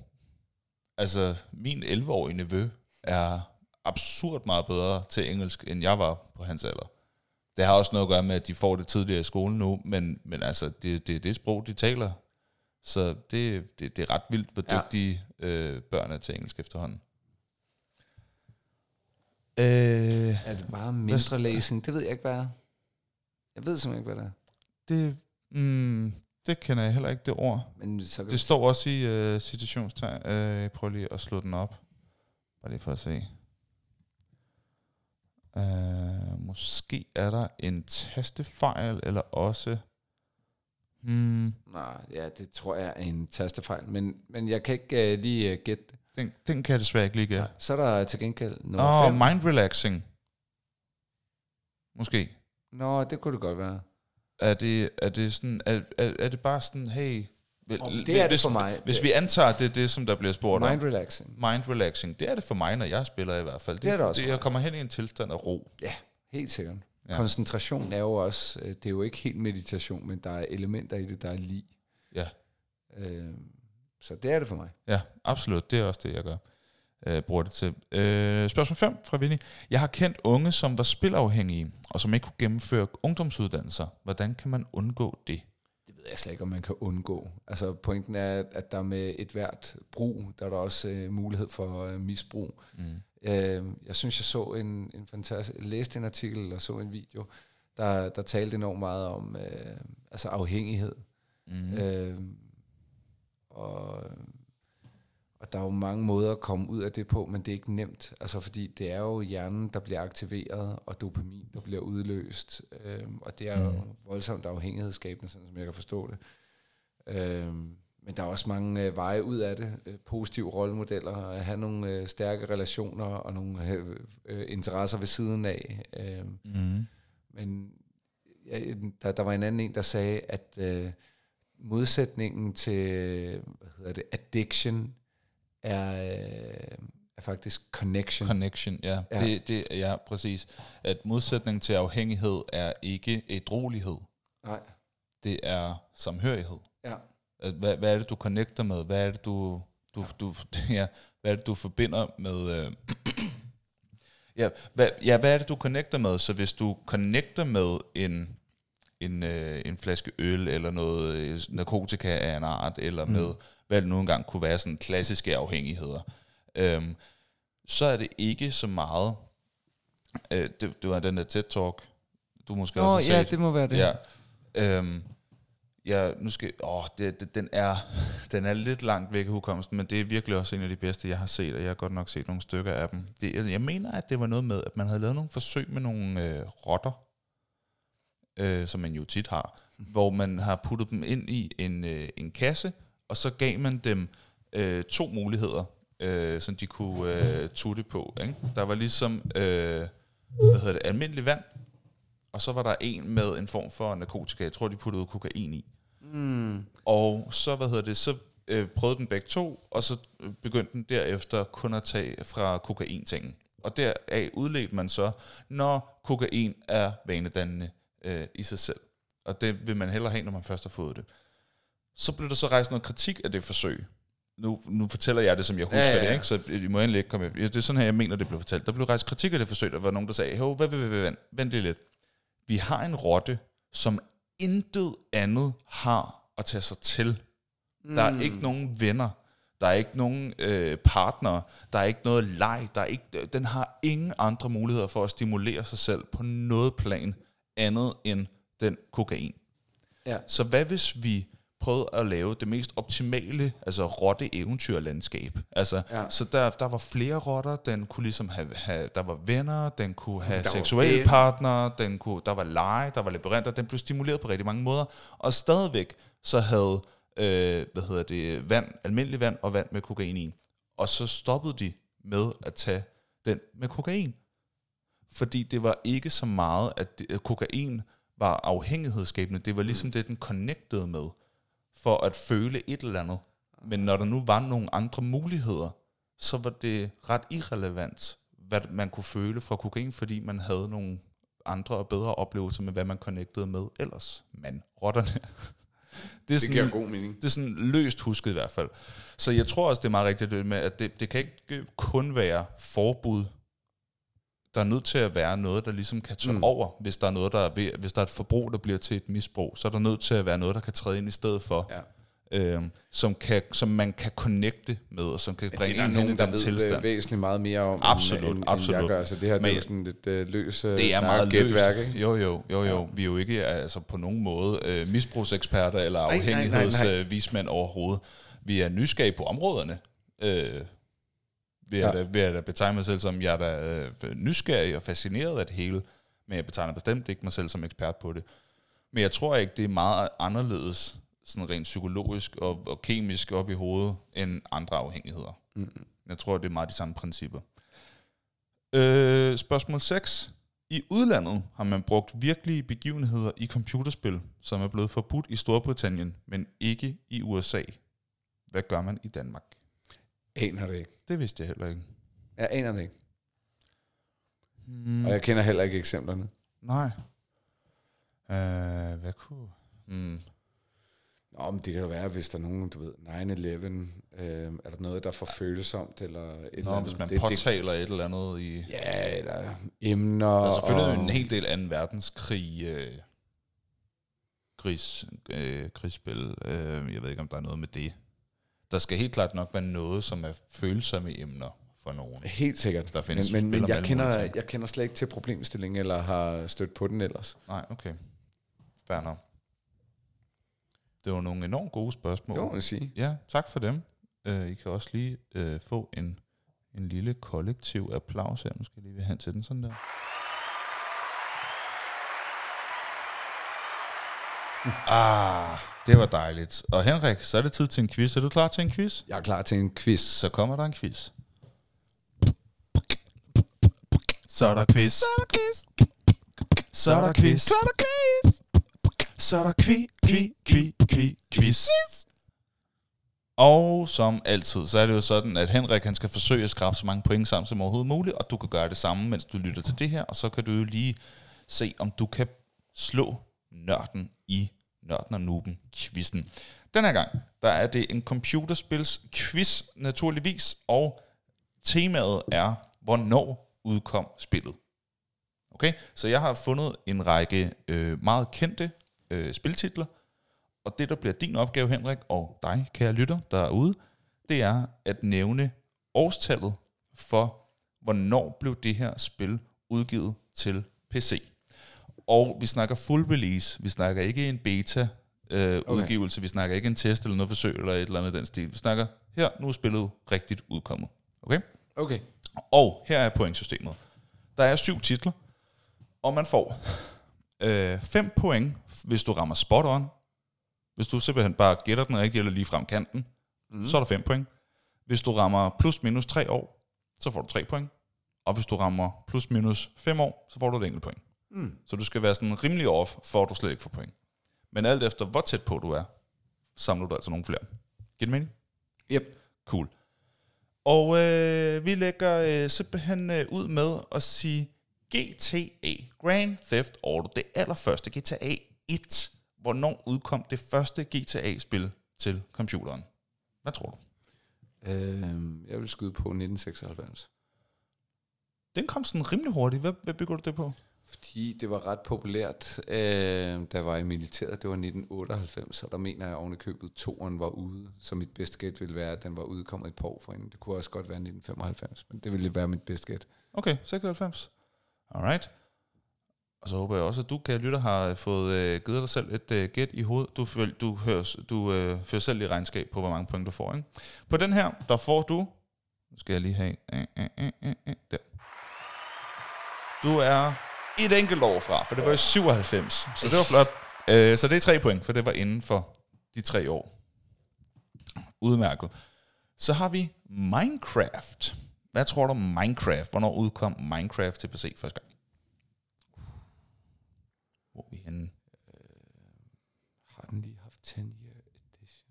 Altså, min elleve-årige nevø er absurd meget bedre til engelsk, end jeg var på hans alder. Det har også noget at gøre med, at de får det tidligere i skolen nu, men, men altså, det er det, det sprog, de taler. Så det, det, det er ret vildt, hvor dygtige ja. øh, børn er til engelsk efterhånden. Øh, er det bare mindre læsning? Det ved jeg ikke, hvad er. Jeg ved simpelthen ikke, hvad det er. Det, mm, det kender jeg heller ikke, det ord. Men så det står også i uh, citationstegn. Uh, jeg prøver lige at slå den op. Bare lige for at se. Uh, måske er der en tastefejl, eller også... Hmm. Nej, ja, det tror jeg er en tastefejl. Men, men jeg kan ikke uh, lige uh, gætte det. Den, den kan jeg desværre ikke lige gøre. Så er der til gengæld nummer fem. Åh, mind relaxing. Måske. Nå, det kunne det godt være. Er det, er det, sådan, er, er, er det bare sådan, hey... Oh, l- det er hvis, det for mig. Hvis vi antager, det er det, som der bliver spurgt mind om. Mind relaxing. Mind relaxing. Det er det for mig, når jeg spiller i hvert fald. Det, det er det også. Det, jeg kommer hen i en tilstand af ro. Ja, helt sikkert. Ja. Koncentration er jo også... Det er jo ikke helt meditation, men der er elementer i det, der er lige. Ja. Øh, Så det er det for mig. Ja, absolut. Det er også det, jeg gør. Øh, bruger det til. Øh, spørgsmål fem fra Vinnie. Jeg har kendt unge, som var spilafhængige, og som ikke kunne gennemføre ungdomsuddannelser. Hvordan kan man undgå det? Det ved jeg slet ikke, om man kan undgå. Altså pointen er, at der med et hvert brug, der er der også øh, mulighed for øh, misbrug. Mm. Øh, jeg synes, jeg så en, en fantastisk... Jeg læste en artikel og så en video, der, der talte enormt meget om øh, altså afhængighed. Mm. Øh, Og, og der er jo mange måder at komme ud af det på, men det er ikke nemt, altså fordi det er jo hjernen, der bliver aktiveret, og dopamin, der bliver udløst, øhm, og det er jo voldsomt afhængighedsskabende, sådan som jeg kan forstå det. Øhm, Men der er også mange øh, veje ud af det. Øh, positive rollemodeller, at have nogle øh, stærke relationer og nogle øh, øh, interesser ved siden af. Øh, mm. Men ja, der, der var en anden en, der sagde, at øh, modsætningen til hvad hedder det, addiction er... Øh, faktisk connection. Connection, ja. ja. Det, det, ja, præcis. At modsætningen til afhængighed er ikke ædrolighed. Nej. Det er samhørighed. Ja. At, hvad, hvad er det, du connecter med? Hvad er det, du, du, du, ja, hvad er det, du forbinder med? Øh ja, hvad, ja, hvad er det, du connecter med? Så hvis du connecter med en, en, øh, en flaske øl, eller noget narkotika af en art, eller mm. med, hvad det nu engang kunne være, sådan klassiske afhængigheder, Øhm, så er det ikke så meget øh, det, det var den der TED-talk du måske oh, også har ja, set. Det må være det. Ja, øhm, ja nu skal åh, det, det, den, er, den er lidt langt væk i hukommelsen, men det er virkelig også en af de bedste jeg har set, og jeg har godt nok set nogle stykker af dem. Det, jeg mener at det var noget med at man havde lavet nogle forsøg med nogle øh, rotter, øh, som man jo tit har, mm-hmm. hvor man har puttet dem ind i en, øh, en kasse, og så gav man dem øh, to muligheder Øh, som de kunne øh, tutte på, ikke? Der var ligesom øh, hvad hedder det, almindelig vand, og så var der en med en form for narkotika. Jeg tror de puttede kokain i. mm. Og så hvad hedder det, så øh, prøvede den begge to, og så begyndte den derefter kun at tage fra kokain-tingen. Og deraf udledte man så, når kokain er vanedannende øh, i sig selv, og det vil man hellere have, når man først har fået det. Så blev der så rejst noget kritik af det forsøg. Nu, nu fortæller jeg det, som jeg husker ja, ja, ja. det, ikke? Så I må endelig ikke komme... Det er sådan her, jeg mener, det blev fortalt. Der blev rejst kritik af det forsøg, der var nogen, der sagde, hov, hvad, hvad, hvad, hvad, vent lidt. Vi har en rotte, som intet andet har at tage sig til. Mm. Der er ikke nogen venner. Der er ikke nogen øh, partnere. Der er ikke noget leg. Der er ikke, den har ingen andre muligheder for at stimulere sig selv på noget plan, andet end den kokain. Ja. Så hvad hvis vi... prøvede at lave det mest optimale, altså rotte eventyrlandskab. Altså, ja. Så der, der var flere rotter, den kunne ligesom have, have der var venner, den kunne have seksuelle partnere, den kunne, der var lege, der var labyrinter, den blev stimuleret på rigtig mange måder, og stadigvæk så havde, øh, hvad hedder det, vand, almindelig vand og vand med kokain i. Og så stoppede de med at tage den med kokain. Fordi det var ikke så meget, at, det, at kokain var afhængighedsskabende, det var ligesom mm. det, den connectede med, for at føle et eller andet. Men når der nu var nogle andre muligheder, så var det ret irrelevant, hvad man kunne føle fra kokain, fordi man havde nogle andre og bedre oplevelser med, hvad man connectede med ellers. Men rotterne. Det er sådan, det giver god mening. Det er sådan løst husket i hvert fald. Så jeg tror også, det er meget rigtigt det med, at det, det kan ikke kun være forbud. Der er nødt til at være noget, der ligesom kan tage mm. over, hvis der er noget, der er ved, hvis der er et forbrug, der bliver til et misbrug, så er der nødt til at være noget, der kan træde ind i stedet for, ja. øhm, som, kan, som man kan connecte med, og som kan men bringe ind i den tilstand. Det er nogen, der ved tilstand. væsentligt meget mere om, absolut, end, end, absolut. end jeg gør, så det her det men, er jo sådan lidt øh, løs øh, det er meget gætværk, ikke? Jo, jo, jo, jo. Vi er jo ikke altså, på nogen måde øh, misbrugseksperter eller afhængighedsvismænd øh, overhovedet. Vi er nysgerrige på områderne. Øh, Ved, ja. at, ved at betegne mig selv som, jeg er da øh, nysgerrig og fascineret af det hele, men jeg betegner bestemt ikke mig selv som ekspert på det. Men jeg tror ikke, det er meget anderledes, sådan rent psykologisk og, og kemisk op i hovedet, end andre afhængigheder. Mm-hmm. Jeg tror, det er meget de samme principper. Øh, spørgsmål seks. I udlandet har man brugt virkelige begivenheder i computerspil, som er blevet forbudt i Storbritannien, men ikke i U S A. Hvad gør man i Danmark? Aner det ikke. Det vidste jeg heller ikke. Jeg aner det ikke. Mm. Og jeg kender heller ikke eksemplerne. Nej. Øh, hvad kunne... Mm. Nå, men det kan jo være, hvis der er nogen, du ved, nine eleven, øh, er der noget, der forfølsomt, eller et Nå, eller andet. Hvis man det, påtaler det, et eller andet i... Ja, eller emner... Altså selvfølgelig og, en hel del anden verdenskrig... Øh, krigs, øh, krigsspil. Øh, jeg ved ikke, om der er noget med det. Der skal helt klart nok være noget, som er følsomme emner for nogen. Helt sikkert. Der findes men men, men jeg, kender, jeg kender slet ikke til problemstillingen, eller har stødt på den ellers. Nej, okay. Fair nok. Det var nogle enormt gode spørgsmål. Det må jeg sige. Ja, tak for dem. Uh, I kan også lige uh, få en, en lille kollektiv applaus her. Nu skal jeg lige hen til den sådan der. Ah, det var dejligt. Og Henrik, så er det tid til en quiz. Er du klar til en quiz? Jeg er klar til en quiz. Så kommer der en quiz. Så er der quiz. Så er der quiz. Så er der quiz. Så er der quiz. Så er der kvi, kvi, kvi, kvi, quiz. Og som altid, så er det jo sådan, at Henrik han skal forsøge at skrabe så mange point sammen som overhovedet muligt, og du kan gøre det samme, mens du lytter til det her, og så kan du jo lige se, om du kan slå nørden i Nørden og Nuben-quizzen. Den her gang, der er det en computerspils-quiz, naturligvis, og temaet er, hvornår udkom spillet. Okay, så jeg har fundet en række øh, meget kendte øh, spiltitler, og det, der bliver din opgave, Henrik, og dig, kære lytter, derude, det er at nævne årstallet for, hvornår blev det her spil udgivet til P C. Og vi snakker full release, vi snakker ikke en beta-udgivelse, øh, okay. Vi snakker ikke en test eller noget forsøg eller et eller andet den stil. Vi snakker, her nu er spillet rigtigt udkommet. Okay? Okay. Og her er pointsystemet. Der er syv titler, og man får øh, fem point, hvis du rammer spot on. Hvis du simpelthen bare gætter den rigtigt eller lige frem kanten, mm. så er der fem point. Hvis du rammer plus minus tre år, så får du tre point. Og hvis du rammer plus minus fem år, så får du et enkelt point. Mm. Så du skal være sådan rimelig off, for at du slet ikke får point. Men alt efter hvor tæt på du er, samler du altså nogle flere. Giver det mening? Yep. Cool. Og øh, vi lægger øh, simpelthen øh, ud med at sige G T A, Grand Theft Auto, det allerførste G T A et. Hvornår udkom det første G T A-spil til computeren? Hvad tror du? Øh, jeg vil skyde på nitten seksoghalvfems. Den kom sådan rimelig hurtigt. Hvad, hvad bygger du det på? Fordi det var ret populært, øh, da jeg var i militæret. Det var nitten otteoghalvfems, og der mener jeg ovenikøbet, toeren var ude. Så mit bedste gæt ville være, at den var udkommet et par år for inden. Det kunne også godt være nitten femoghalvfems, men det ville være mit bedste gæt. Okay, seksoghalvfems. Alright. Og så håber jeg også, at du, kære lytter, har fået øh, givet dig selv et øh, gæt i hovedet. Du, føl, du, høres, du øh, fører selv i regnskab på, hvor mange point du får. Ikke? På den her, der får du... Nu skal jeg lige have... Øh, øh, øh, øh, der. Du er et enkelt år fra, for det var i syvoghalvfems. Så det var flot. Øh, så det er tre point, for det var inden for de tre år. Udmærket. Så har vi Minecraft. Hvad tror du om Minecraft? Hvornår udkom Minecraft til P C første gang? Hvor vi henne? Har den lige haft ten year edition?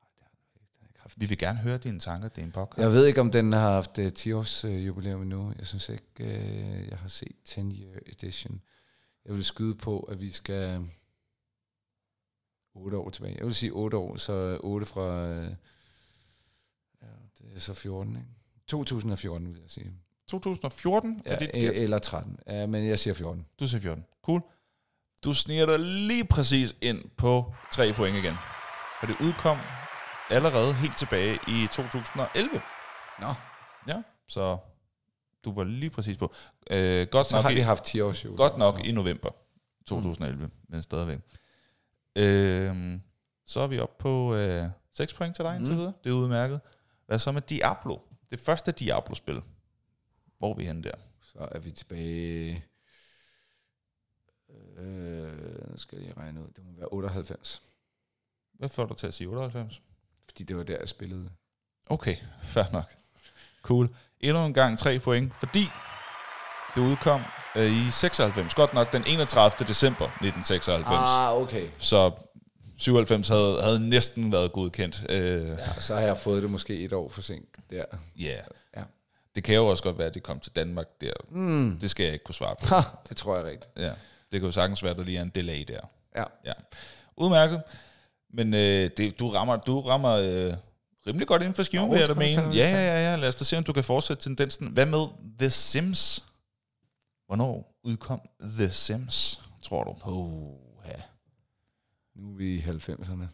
Nej, det har den ikke. Den har ikke haft. Vi vil gerne høre dine tanker, det er en podcast. Jeg ved ikke, om den har haft uh, ti års uh, jubilæum endnu. Jeg synes ikke, uh, jeg har set ten year edition. Jeg vil skyde på, at vi skal otte år tilbage. Jeg vil sige otte år, så otte fra uh, ja, det er så fjorten, ikke? to tusind fjorten, vil jeg sige. to tusind fjorten? Ja, det, det, eller tretten. Ja, men jeg siger fjorten. Du siger fjorten. Cool. Du sniger dig lige præcis ind på tre point igen. For det udkom allerede helt tilbage i to tusind elleve. Nå. Ja, så du var lige præcis på. Øh, godt så nok har vi haft ti års jul. Godt nok i november to tusind elleve, mm. men stadigvæk. Øh, så er vi oppe på øh, seks point til dig indtil videre. Mm. Det er udmærket. Hvad så med Diablo? Det første Diablo-spil. Hvor er vi henne der? Så er vi tilbage... Øh, nu skal jeg regne ud. Det må være otteoghalvfems. Hvad får du til at sige otteoghalvfems? Fordi det var der, jeg spillede. Okay, fair nok. Cool. Endnu en gang tre point, fordi det udkom øh, i seksoghalvfems. Godt nok den enogtredivte december nitten seksoghalvfems. Ah, okay. Så syvoghalvfems havde, havde næsten været godkendt. Øh. Ja, så har jeg fået det måske et år forsinket der. Yeah. Ja. Det kan jo også godt være, at det kom til Danmark der. Mm. Det skal jeg ikke kunne svare på. Ha, det tror jeg rigtigt. Ja, det kan jo sagtens være, at der lige er en delay der. Ja. Ja. Udmærket. Men øh, det, du rammer, du rammer øh, rimelig godt inden for skiven, vil jeg da mene. Ja, ja, ja. Lad os da se, om du kan fortsætte tendensen. Hvad med The Sims? Hvornår udkom The Sims, tror du? Oh, ja. Nu er vi i halvfemserne.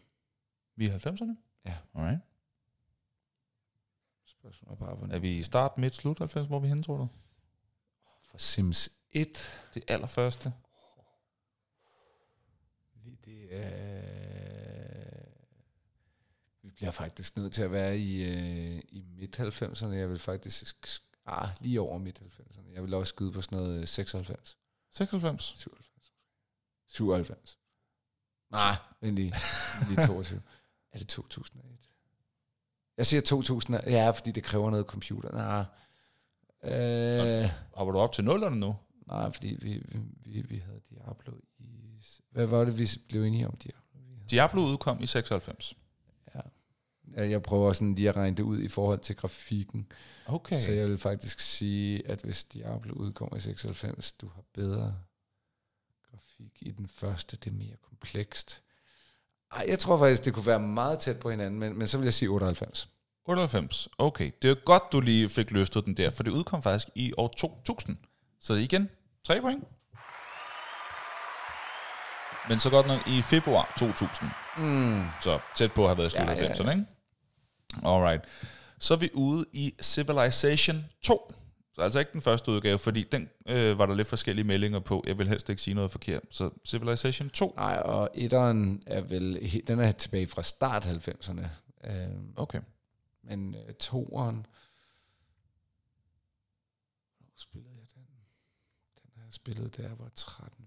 Vi er i halvfemserne? Ja. Alright. Er vi i start, midt, slut halvfems? Hvor er vi henne, tror du? For Sims et. Det allerførste. Det er... Vi bliver faktisk nødt til at være i, i midt halvfemserne. Jeg vil faktisk... Ah, lige over midt halvfemserne. Jeg vil også skyde på sådan noget seksoghalvfems. seksoghalvfems? syvoghalvfems. syvoghalvfems. Nej. Ind i, ind i toogtyve. Er det to tusind og et? Jeg siger to tusind, ja, fordi det kræver noget computer. Nej. Øh, Hopper du op til nullerne nu? Nej, fordi vi, vi, vi havde Diablo i... Hvad var det, vi blev enige om? Diablo, Diablo udkom i seksoghalvfems. Ja. Jeg prøver sådan lige at regne det ud i forhold til grafikken. Okay. Så jeg vil faktisk sige, at hvis Diablo udkommer i seksoghalvfems, du har bedre grafik i den første. Det er mere komplekst. Ej, jeg tror faktisk, det kunne være meget tæt på hinanden, men, men så vil jeg sige otteoghalvfems. otteoghalvfems, okay. Det er godt, du lige fik løstet den der, for det udkom faktisk i år to tusind. Så igen, tre point. Men så godt nok i februar to tusind. Mm. Så tæt på at have været slut af ja, ja, ja. Ikke? Alright. Så er vi ude i Civilization to. Så altså ikke den første udgave, fordi den øh, var der lidt forskellige meldinger på. Jeg vil helst ikke sige noget forkert. Så Civilization to. Nej, og etteren er vel... Den er tilbage fra start halvfemserne. Øhm, okay. Men øh, toeren... Hvor spillede jeg den? Den har jeg spillet, da jeg var tretten,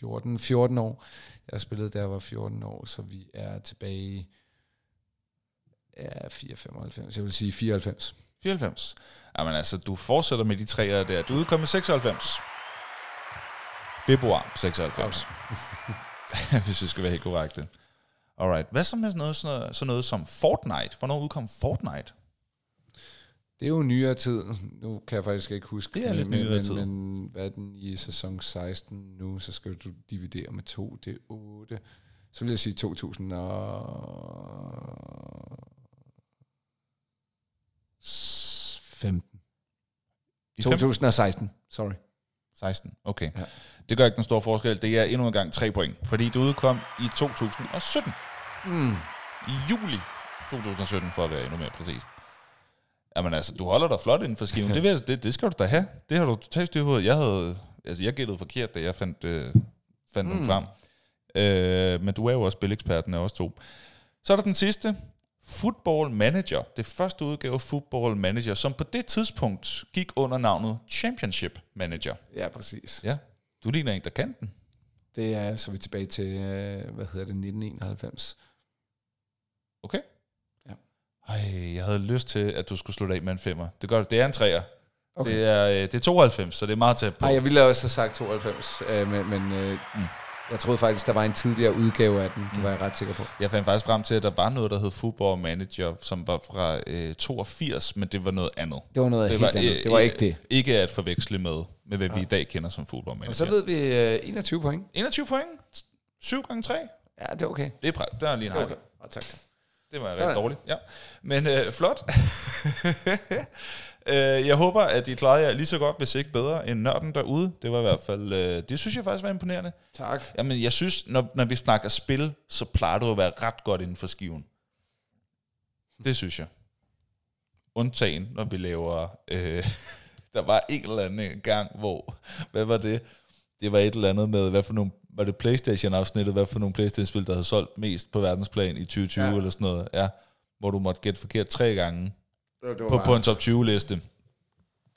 fjorten, fjorten år. Jeg spillede, da jeg var fjorten år, så vi er tilbage i ja, fireoghalvfems. Jeg vil sige fireoghalvfems. fireoghalvfems. Jamen altså, du fortsætter med de treer der. Du udkom i seksoghalvfems. Februar seksoghalvfems. Okay. Hvis vi skal være helt korrekte. Alright. Hvad så med sådan noget, sådan noget, sådan noget som Fortnite? Hvornår udkom Fortnite? Det er jo nyere tid. Nu kan jeg faktisk ikke huske det, er lidt men, nyere men, tid. Men hvad den i sæson seksten nu, så skal du dividere med to, det er otte. Så vil jeg sige to tusind og... femten. I to tusind og seksten, sorry. seksten, okay. Ja. Det gør ikke den store forskel. Det er endnu en gang tre point, fordi det udkom i to tusind og sytten. Mm. I juli to tusind og sytten, for at være endnu mere præcis. Jamen altså, du holder dig flot inden for skiven. Det, det, det skal du da have. Det har du totalt styr på. Jeg havde, altså jeg gættede forkert, da jeg fandt, øh, fandt mm. dem frem. Øh, men du er jo også spileksperten af os to. Så er der den sidste. Football Manager. Det første udgave Football Manager, som på det tidspunkt gik under navnet Championship Manager. Ja, præcis. Ja. Du ligner en, der kan den. Det er, så er vi tilbage til, hvad hedder det, nitten enoghalvfems. Okay. Ej, jeg havde lyst til, at du skulle slutte af med en femmer. Det gør det. Det er en treer. Okay. Det, er, det er tooghalvfems, så det er meget tæt på. Ej, jeg ville også have sagt tooghalvfems, øh, men, men øh, mm. jeg troede faktisk, der var en tidligere udgave af den. Det mm. var jeg ret sikker på. Jeg fandt faktisk frem til, at der var noget, der hed Football Manager, som var fra øh, toogfirs, men det var noget andet. Det var noget det helt var, andet. Det var ikke det. Ikke at forveksle med, med hvad ja. vi i dag kender som Football Manager. Og så ved vi øh, enogtyve point. enogtyve point? syv gange tre? Ja, det er okay. Det er præ- der er lige en hej. Okay. Oh, tak, tak. Det var rigtig dårligt, ja. Men øh, flot. øh, jeg håber, at I klarede jer lige så godt, hvis ikke bedre, end nørden derude. Det var i hvert fald, øh, det synes jeg faktisk var imponerende. Tak. Jamen, jeg synes, når, når vi snakker spil, så plejer du at være ret godt inden for skiven. Det synes jeg. Undtagen, når vi laver... Øh, der var en eller anden gang, hvor... Hvad var det? Det var et eller andet med, hvad for nogle... Var det PlayStation-afsnittet, hvad for nogle PlayStation-spil, der havde solgt mest på verdensplan i tyve tyve ja. Eller sådan noget? Ja, hvor du måtte gætte forkert tre gange på, på en top tyve-liste.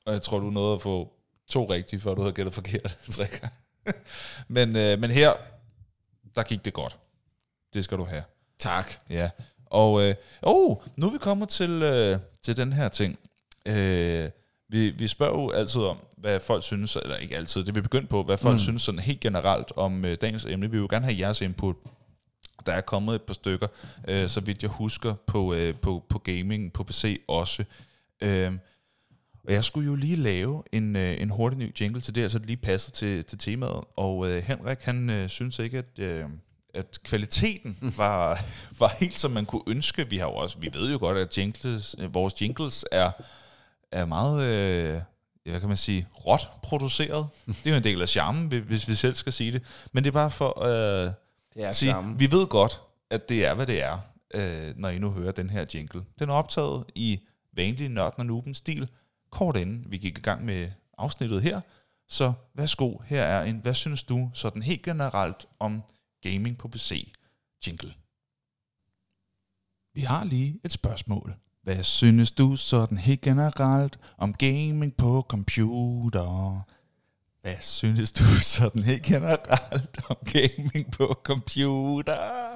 Og jeg tror, du nåede at få to rigtige, før du havde gættet forkert tre gange. men, øh, men her, der gik det godt. Det skal du have. Tak. Ja. Og øh, oh, nu er vi kommet til, øh, til den her ting. Øh, Vi, vi spørger jo altid om, hvad folk synes, eller ikke altid, det vi begyndt på, hvad folk mm. synes sådan helt generelt om øh, dagens emne. Vi vil jo gerne have jeres input. Der er kommet et par stykker, øh, så vidt jeg husker, på, øh, på, på gaming, på P C også. Øh, og jeg skulle jo lige lave en, øh, en hurtig ny jingle til det, så det lige passer til, til temaet. Og øh, Henrik, han øh, synes ikke, at... Øh, at kvaliteten var, var helt, som man kunne ønske. Vi har jo også, vi ved jo godt, at jingles, øh, vores jingles er... er meget, øh, hvad kan man sige, råt produceret. Det er jo en del af charmen, hvis vi selv skal sige det. Men det er bare for øh, det er at sige, charmen. Vi ved godt, at det er, hvad det er, øh, når I nu hører den her jingle. Den er optaget i vanlig Nørden og Nubens stil, kort inden vi gik i gang med afsnittet her. Så værsgo, her er en, hvad synes du sådan helt generelt om gaming på P C jingle? Vi har lige et spørgsmål. Hvad synes du sådan helt generelt om gaming på computer? Hvad synes du sådan helt generelt om gaming på computer?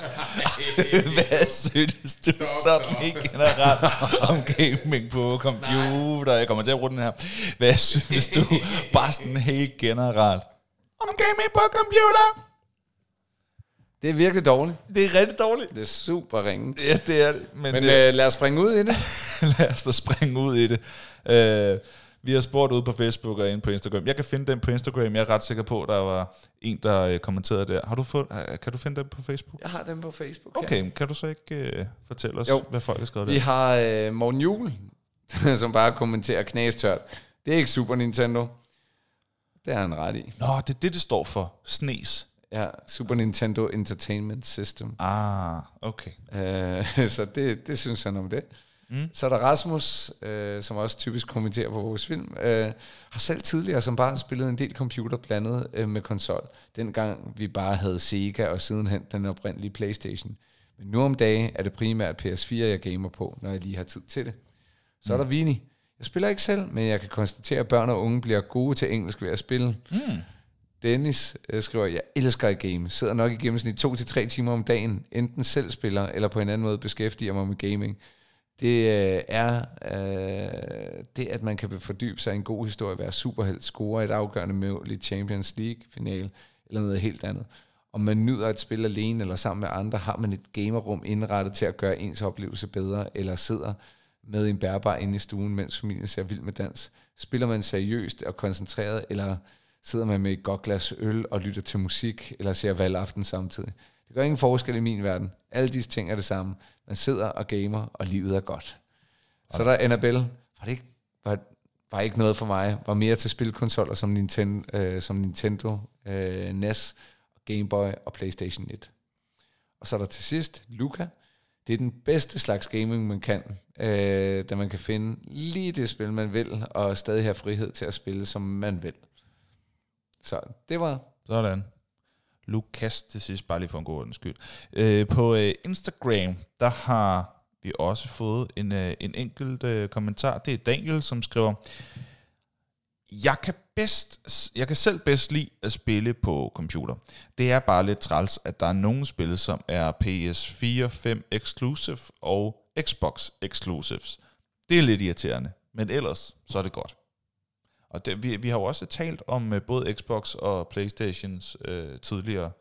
Hvad synes du sådan helt generelt om gaming på computer? Jeg kommer til at bruge den her. Hvad synes du bare sådan helt generelt om gaming på computer? Det er virkelig dårligt. Det er rigtig dårligt. Det er super ringe. Ja, det er det. Men, men øh, lad os springe ud i det. Lad os da springe ud i det. Øh, vi har spurgt ude på Facebook og inde på Instagram. Jeg kan finde den på Instagram. Jeg er ret sikker på, at der var en, der øh, kommenterede der. Har du fået, kan du finde den på Facebook? Jeg har den på Facebook. Okay, ja. Kan du så ikke øh, fortælle os, jo. Hvad folk har skrevet der? Vi har øh, Morten Juhl, som bare kommenterer knæstørt. Det er ikke Super Nintendo. Det har han ret i. Nå, det er det, det står for. Snes. Ja, Super Nintendo Entertainment System. Ah, okay. Øh, så det, det synes han om det. Mm. Så er der Rasmus, øh, som også typisk kommenterer på vores film, øh, har selv tidligere som barn spillet en del computer blandet øh, med konsol. Dengang vi bare havde Sega og sidenhen den oprindelige PlayStation. Men nu om dagen er det primært P S fire, jeg gamer på, når jeg lige har tid til det. Så mm. er der Vini. Jeg spiller ikke selv, men jeg kan konstatere, at børn og unge bliver gode til engelsk ved at spille. Mm. Dennis øh, skriver, jeg elsker at game. Sidder nok i gennemsnit to til tre timer om dagen. Enten selv spiller, eller på en anden måde beskæftiger mig med gaming. Det øh, er øh, det, at man kan fordybe sig i en god historie, være superhelt, score et afgørende mål i Champions League-finale, eller noget helt andet. Om man nyder at spille alene eller sammen med andre, har man et gamerum indrettet til at gøre ens oplevelse bedre, eller sidder med en bærbar inde i stuen, mens familien ser Vild med dans. Spiller man seriøst og koncentreret, eller sidder man med et godt glas øl og lytter til musik, eller ser valgaften samtidig. Det gør ingen forskel i min verden. Alle disse ting er det samme. Man sidder og gamer, og livet er godt. Okay. Så der er Annabelle. Var det ikke, var, var ikke noget for mig. Var mere til spilkonsoller som Nintendo, øh, som Nintendo øh, N E S, Game Boy og PlayStation et. Og så er der til sidst Luca. Det er den bedste slags gaming, man kan, øh, da man kan finde lige det spil, man vil, og stadig have frihed til at spille, som man vil. Så det var sådan. Lukas til sidst, bare lige for en god ordens skyld. Øh, på øh, Instagram, der har vi også fået en, øh, en enkelt øh, kommentar. Det er Daniel, som skriver, jeg kan, bedst, jeg kan selv bedst lide at spille på computer. Det er bare lidt træls, at der er nogle spil, som er P S fire, fem exclusive og Xbox exclusives. Det er lidt irriterende, men ellers så er det godt. Og det, vi, vi har jo også talt om uh, både Xbox og PlayStations uh, tidligere,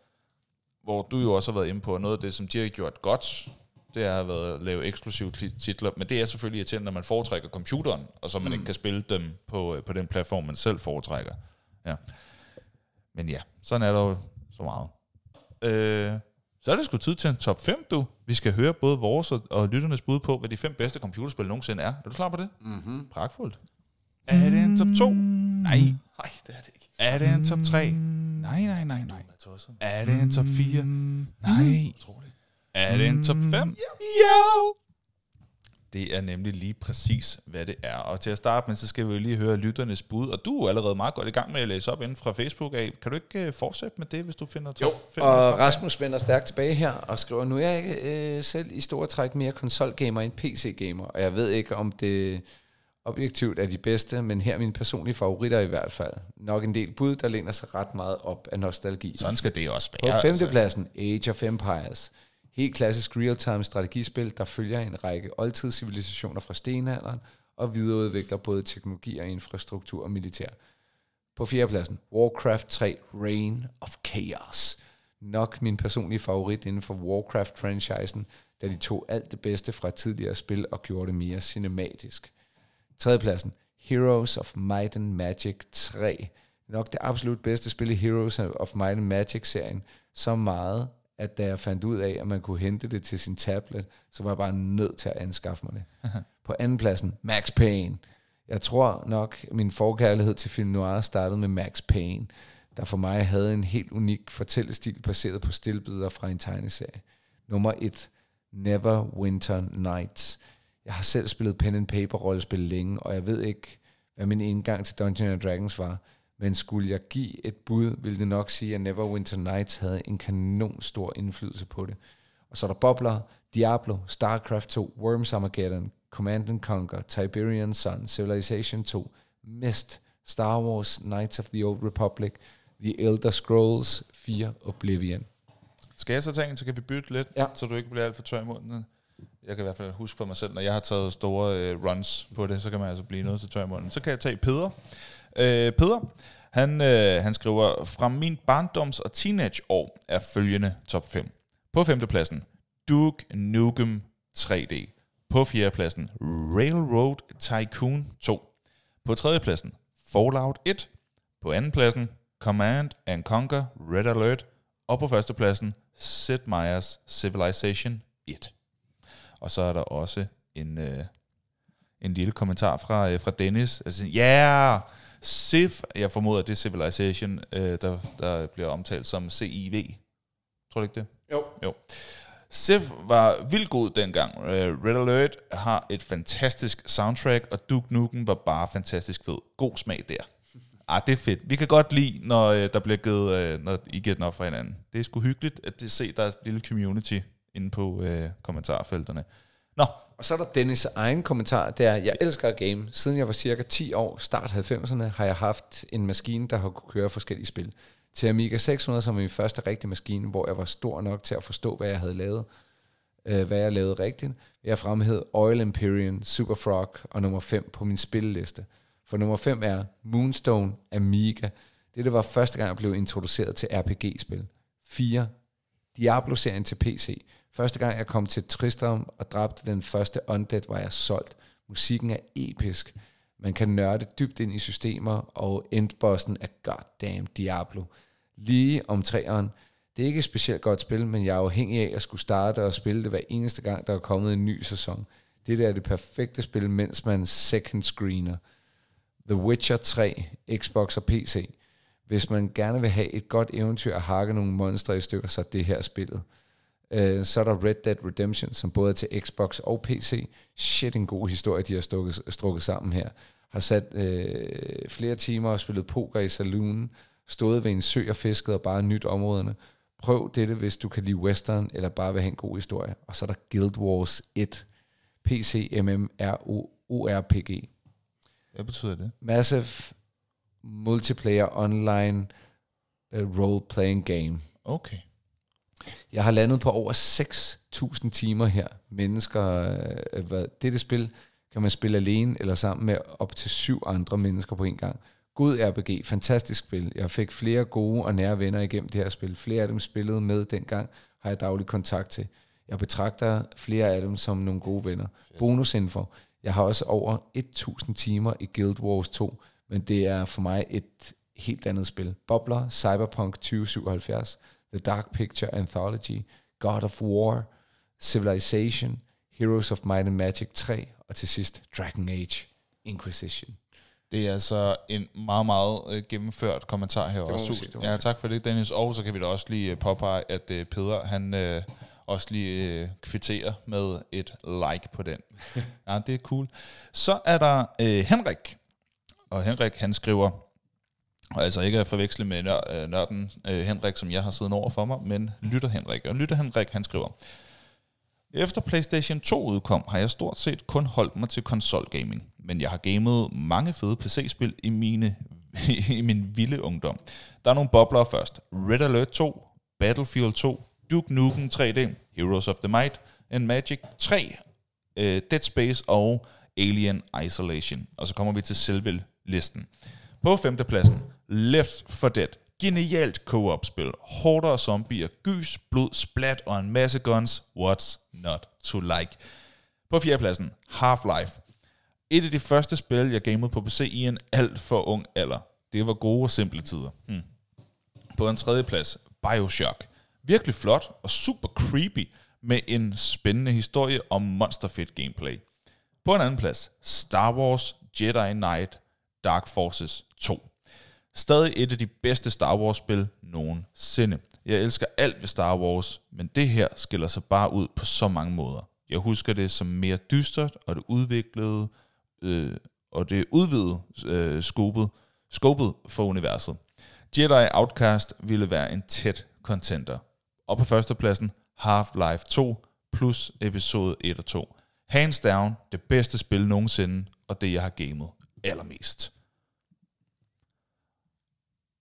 hvor du jo også har været inde på, noget af det, som de har gjort godt, det har været at lave eksklusive titler, men det er selvfølgelig irriterende, når man foretrækker computeren, og så man mm. ikke kan spille dem på, uh, på den platform, man selv foretrækker. Ja. Men ja, sådan er der jo så meget. Øh, så er det sgu tid til en top fem, du. Vi skal høre både vores og, og lytternes bud på, hvad de fem bedste computerspil nogensinde er. Er du klar på det? Mm-hmm. Pragtfuldt. Er det en top to? Nej. Nej, det er det ikke. Er det en top tre? Nej, nej, nej, nej. Er det en top fire? Nej. Er det en top fem? Ja. Jo! Det er nemlig lige præcis, hvad det er. Og til at starte med, så skal vi jo lige høre lytternes bud. Og du er allerede meget godt i gang med at læse op inden fra Facebook af. Kan du ikke fortsætte med det, hvis du finder top fem? Jo, og Rasmus vender stærkt tilbage her og skriver, nu er jeg ikke øh, selv i store træk mere konsolgamer end P C-gamer. Og jeg ved ikke, om det objektivt er de bedste, men her er mine personlige favoritter i hvert fald. Nok en del bud, der læner sig ret meget op af nostalgi. Sådan skal det også være. På femtepladsen, Age of Empires. Helt klassisk real-time strategispil, der følger en række oldtidscivilisationer fra stenalderen og videreudvikler både teknologi og infrastruktur og militær. På fjerdepladsen, Warcraft tre Reign of Chaos. Nok min personlige favorit inden for Warcraft-franchisen, da de tog alt det bedste fra tidligere spil og gjorde det mere cinematisk. Tredjepladsen, Heroes of Might and Magic tre. Nok det absolut bedste spil i Heroes of Might and Magic-serien. Så meget, at da jeg fandt ud af, at man kunne hente det til sin tablet, så var jeg bare nødt til at anskaffe mig det. Aha. På andenpladsen, Max Payne. Jeg tror nok, min forkærlighed til film noir startede med Max Payne, der for mig havde en helt unik fortællestil baseret på stillbilleder fra en tegneserie. Nummer et, Neverwinter Nights. Jeg har selv spillet pen and paper rollespil længe, og jeg ved ikke, hvad min indgang til Dungeons and Dragons var, men skulle jeg give et bud, ville det nok sige, at Neverwinter Nights havde en kanon stor indflydelse på det. Og så er der bobler, Diablo, StarCraft to, Worms Armageddon, Command and Conquer, Tiberian Sun, Civilization to, Myst, Star Wars, Knights of the Old Republic, The Elder Scrolls fire, Oblivion. Skal jeg så tænke, så kan vi bytte lidt, ja. Så du ikke bliver alt for tør i munden. Jeg kan i hvert fald huske for mig selv, når jeg har taget store øh, runs på det, så kan man altså blive noget til tør i munden. Så kan jeg tage Peder. Øh, Peder, han, øh, han skriver, fra min barndoms- og teenageår er følgende top fem. På femtepladsen, Duke Nukem tre D. På fjerdepladsen, Railroad Tycoon to. På tredjepladsen, Fallout et. På andenpladsen, Command and Conquer Red Alert. Og på førstepladsen, Sid Meier's Civilization et. Og så er der også en, øh, en lille kommentar fra, øh, fra Dennis. Altså, yeah! Civ, jeg formoder, det er Civilization, øh, der, der bliver omtalt som C I V. Tror du ikke det? Jo. Jo. Civ var vildt god dengang. Red Alert har et fantastisk soundtrack, og Duke Nukem var bare fantastisk fed. God smag der. Ah, det er fedt. Vi kan godt lide, når øh, der bliver givet, øh, når I giver den op for hinanden. Det er sgu hyggeligt, at det se, der er et lille community inde på øh, kommentarfelterne. Nå. Og så er der Dennis' egen kommentar, det er, jeg elsker at game. Siden jeg var cirka ti år, start halvfemserne, har jeg haft en maskine, der har kunnet køre forskellige spil. Til Amiga seks hundrede, som var min første rigtige maskine, hvor jeg var stor nok til at forstå, hvad jeg havde lavet, øh, hvad jeg lavede rigtigt. Jeg fremhævede Oil Empyrean, Super Frog og nummer fem på min spilleliste. For nummer fem er Moonstone Amiga. Det, det var første gang, jeg blev introduceret til R P G-spil. fire. Diablo-serien til P C. Første gang, jeg kom til Tristram og dræbte den første undead, var jeg solgt. Musikken er episk. Man kan nørde dybt ind i systemer, og endbossen er goddamn Diablo. Lige om treeren. Det er ikke et specielt godt spil, men jeg er afhængig af at skulle starte og spille det hver eneste gang, der er kommet en ny sæson. Det er det perfekte spil, mens man second screener. The Witcher tre, Xbox og P C. Hvis man gerne vil have et godt eventyr og hakke nogle monstre i stykker, så er det her spillet. Uh, så er der Red Dead Redemption, som både er til Xbox og P C. Shit, en god historie, de har stukket, strukket sammen her. Har sat uh, flere timer og spillet poker i saloonen, stået ved en sø og fisket og bare nyt områderne. Prøv dette, hvis du kan lide western eller bare vil have en god historie. Og så er der Guild Wars et, P C M M R O R P G. Hvad betyder det? Massive Multiplayer Online uh, Role-Playing Game. Okay. Jeg har landet på over seks tusind timer her. Mennesker, øh, hvad, dette spil kan man spille alene eller sammen med op til syv andre mennesker på en gang. God R P G, fantastisk spil. Jeg fik flere gode og nære venner igennem det her spil. Flere af dem spillede med dengang, har jeg daglig kontakt til. Jeg betragter flere af dem som nogle gode venner. Bonusinfo. Jeg har også over tusind timer i Guild Wars to, men det er for mig et helt andet spil. Bobler, Cyberpunk tyve syvoghalvfjerds, The Dark Picture Anthology, God of War, Civilization, Heroes of Might and Magic tre, og til sidst Dragon Age Inquisition. Det er altså en meget, meget gennemført kommentar her også. Ja, tak for det, Dennis. Og så kan vi da også lige påpege, at Peder, han øh, også lige øh, kvitterer med et like på den. Ja, det er cool. Så er der øh, Henrik. Og Henrik, han skriver... Og altså ikke at forveksle med nør, nørden øh, Henrik, som jeg har siddet over for mig, men lytter Henrik. Og lytter Henrik, han skriver, efter PlayStation to udkom, har jeg stort set kun holdt mig til konsolgaming, men jeg har gamet mange fede P C-spil i, mine, i min vilde ungdom. Der er nogle bobler først. Red Alert to, Battlefield to, Duke Nukem tre D, Heroes of the Might and Magic tre, øh, Dead Space og Alien Isolation. Og så kommer vi til selve listen. På femtepladsen, Left four Dead. Genialt co-op-spil. Hårdere zombier, gys, blod, splat og en masse guns. What's not to like? På fjerdepladsen, Half-Life. Et af de første spil, jeg gamede på P C i en alt for ung alder. Det var gode og simple tider. Hmm. På en tredjeplads, Bioshock. Virkelig flot og super creepy med en spændende historie om monsterfedt gameplay. På en anden plads, Star Wars Jedi Knight Dark Forces to. Stadig et af de bedste Star Wars-spil nogensinde. Jeg elsker alt ved Star Wars, men det her skiller sig bare ud på så mange måder. Jeg husker det som mere dystert, og det udviklede øh, og det udvidede øh, skobet for universet. Jedi Outcast ville være en tæt contender. Og på førstepladsen Half-Life to plus episode et og to. Hands down, det bedste spil nogensinde, og det jeg har gamet allermest.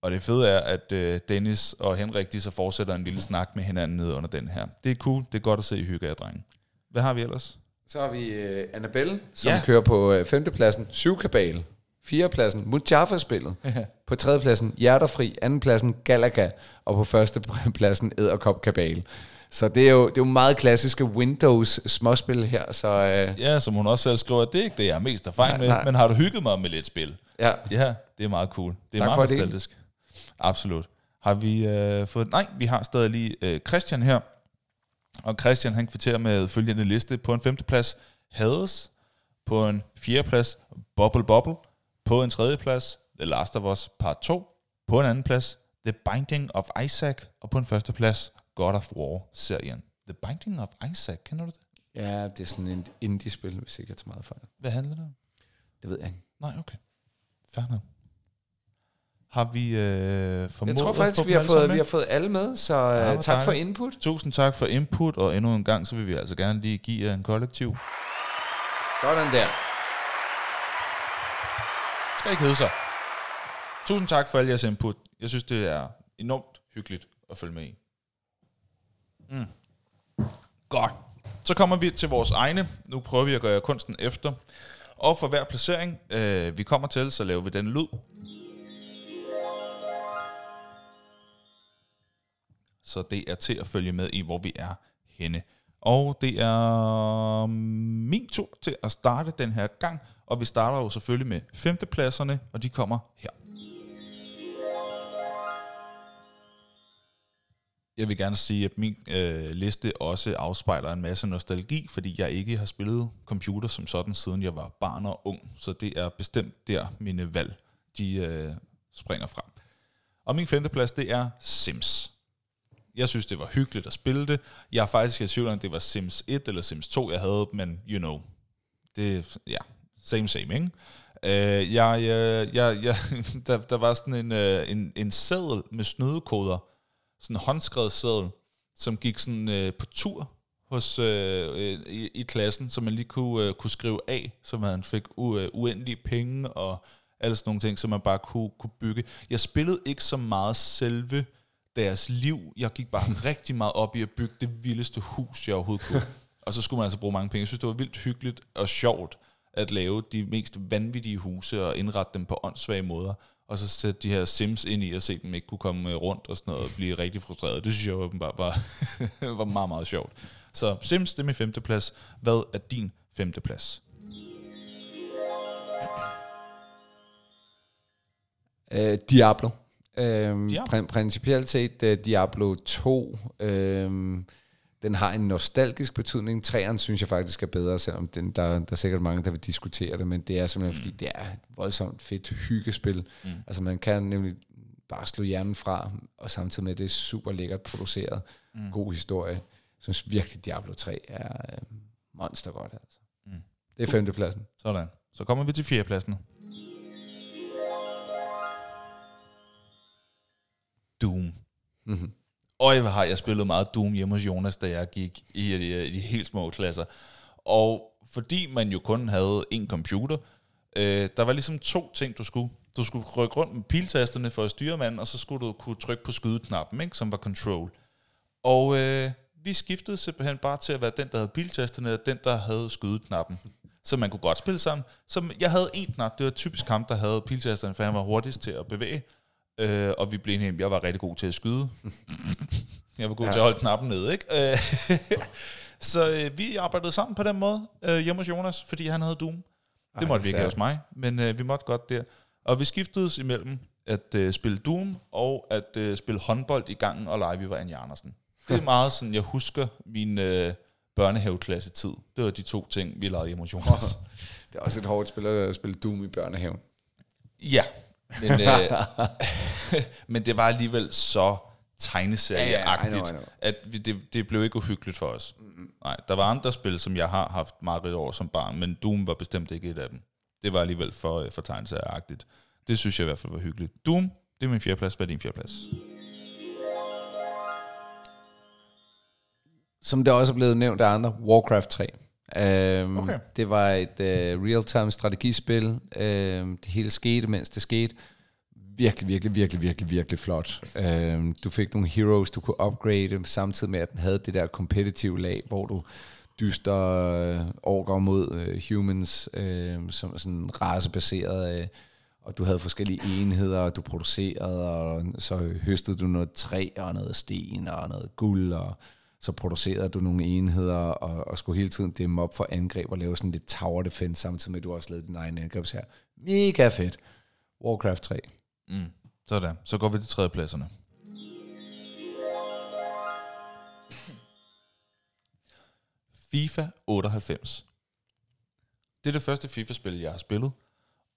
Og det fede er, at øh, Dennis og Henrik, de så fortsætter en lille snak med hinanden nede under den her. Det er cool, det er godt at se i hygge af, drenge. Hvad har vi ellers? Så har vi øh, Annabelle, som ja. kører på øh, femtepladsen, syvkabale. fjerdepladsen, Mujaffa-spillet. På tredjepladsen, Hjerterfri. Andenpladsen, Galaga. Og på førstepladsen, Edderkop-kabale. Så det er jo, det er jo meget klassiske Windows-småspil her. Så, øh... ja, som hun også selv skriver, det er ikke det, jeg er mest erfaring nej, nej. med. Men har du hygget mig med lidt spil? Ja. Ja, det er meget cool. Det er tak meget nostalgisk. Absolut. Har vi øh, fået... Nej, vi har stadig lige øh, Christian her. Og Christian, han kvitterer med følgende liste. På en femteplads, Hades. På en fjerdeplads, Bubble Bubble. På en tredje plads, The Last of Us Part to. På en anden plads, The Binding of Isaac. Og på en første plads, God of War-serien. The Binding of Isaac, kender du det? Ja, det er sådan et indie-spil, hvis ikke jeg tager meget fejl. Hvad handler det om? Det ved jeg ikke. Nej, okay. Færdig. Har vi øh, formodet... Jeg tror faktisk, vi har, fået, vi har fået alle med, så ja, tak dejligt. For input. Tusind tak for input, og endnu en gang, så vil vi altså gerne lige give jer en kollektiv. Sådan der. Skal ikke hedde sig. Tusind tak for alle jeres input. Jeg synes, det er enormt hyggeligt at følge med i. Mm. Godt. Så kommer vi til vores egne. Nu prøver vi at gøre kunsten efter. Og for hver placering, øh, vi kommer til, så laver vi den lyd. Så det er til at følge med i, hvor vi er henne. Og det er min tur til at starte den her gang. Og vi starter jo selvfølgelig med femtepladserne, og de kommer her. Jeg vil gerne sige, at min øh, liste også afspejler en masse nostalgi, fordi jeg ikke har spillet computer som sådan, siden jeg var barn og ung. Så det er bestemt der, mine valg de, øh, springer frem. Og min femteplads, det er Sims. Jeg synes, det var hyggeligt at spille det. Jeg er faktisk i tvivl om, det var Sims et eller Sims to, jeg havde, men you know. Det, ja, same same, ikke? Øh, jeg, jeg, jeg, der, der var sådan en, en, en seddel med snydekoder, sådan en håndskrevet seddel, som gik sådan øh, på tur hos, øh, i, i klassen, som man lige kunne, øh, kunne skrive af, så man fik u- uendelige penge og alle sådan nogle ting, som man bare kunne, kunne bygge. Jeg spillede ikke så meget selve deres liv. Jeg gik bare rigtig meget op i at bygge det vildeste hus, jeg overhovedet kunne. Og så skulle man altså bruge mange penge. Jeg synes, det var vildt hyggeligt og sjovt at lave de mest vanvittige huse og indrette dem på åndssvage måder. Og så sætte de her Sims ind i og se dem ikke kunne komme rundt og sådan noget og blive rigtig frustreret. Det synes jeg åbenbart var, var meget, meget sjovt. Så Sims, det er min femteplads. Hvad er din femteplads? Uh, Diablo. Øhm, Diablo. Pr- principielt set uh, Diablo to, øhm, den har en nostalgisk betydning. Treeren synes jeg faktisk er bedre, selvom den, der, der er sikkert mange, der vil diskutere det, men det er simpelthen, mm. fordi det er et voldsomt fedt hyggespil. Mm. Altså man kan nemlig bare slå hjernen fra, og samtidig med det er super lækkert produceret. Mm. God historie. Jeg synes virkelig, Diablo tre er øh, monster godt. Altså. Mm. Det er femtepladsen. Sådan. Så kommer vi til fjerdepladsen. Doom. Mm-hmm. Øj, hvor har jeg spillet meget Doom hjemme hos Jonas, da jeg gik i de, i de helt små klasser. Og fordi man jo kun havde en computer, øh, der var ligesom to ting, du skulle. Du skulle rykke rundt med piltasterne for at styre manden, og så skulle du kunne trykke på skydeknappen, ikke, som var control. Og øh, vi skiftede simpelthen bare til at være den, der havde piltasterne, og den, der havde skydeknappen. Så man kunne godt spille sammen. Så jeg havde en knap, det var typisk kamp, der havde piltasterne, for han var hurtigst til at bevæge. Øh, og vi blev enige, jeg var rigtig god til at skyde. Jeg var god ja. til at holde knappen nede, ikke? Øh, så øh, vi arbejdede sammen på den måde, øh, hjemme hos Jonas, fordi han havde Doom. Det Ej, måtte vi ikke hos mig, men øh, vi måtte godt der. Og vi skiftedes imellem at øh, spille Doom og at øh, spille håndbold i gangen og lege, vi var Anja Andersen. Det er meget sådan, jeg husker min øh, børnehaveklasse-tid. Det var de to ting, vi legede hjemme hos Jonas. Det er også et hårdt spil at spille Doom i børnehaven. Ja. Men, øh, men det var alligevel så tegneserieagtigt, yeah, I know, I know. at vi, det, det blev ikke uhyggeligt for os. Mm-hmm. Nej, der var andre spil, som jeg har haft meget rigtig år som barn, men Doom var bestemt ikke et af dem. Det var alligevel for, for tegneserieagtigt. Det synes jeg i hvert fald var hyggeligt. Doom, det er min fjerdeplads. Hvad er din fjerdeplads? Som det også er blevet nævnt af andre, Warcraft tre. Um, okay. Det var et uh, real-time strategispil. um, Det hele skete, mens det skete. virkelig, virkelig, virkelig, virkelig, virkelig flot. Uh, du fik nogle heroes, du kunne upgrade, samtidig med, at den havde det der competitive lag, hvor du dyster øh, orker mod øh, humans, øh, som er sådan racebaseret, øh, og du havde forskellige enheder, og du producerede, og så høstede du noget træ, og noget sten, og noget guld, og så producerede du nogle enheder, og, og skulle hele tiden dæmme op for angreb, og lave sådan lidt tower defense, samtidig med, at du også lavede din egen angrebs her. Mega fedt. Warcraft tre. Mm. Sådan, så går vi til tredjepladserne. FIFA otteoghalvfems. Det er det første FIFA-spil, jeg har spillet,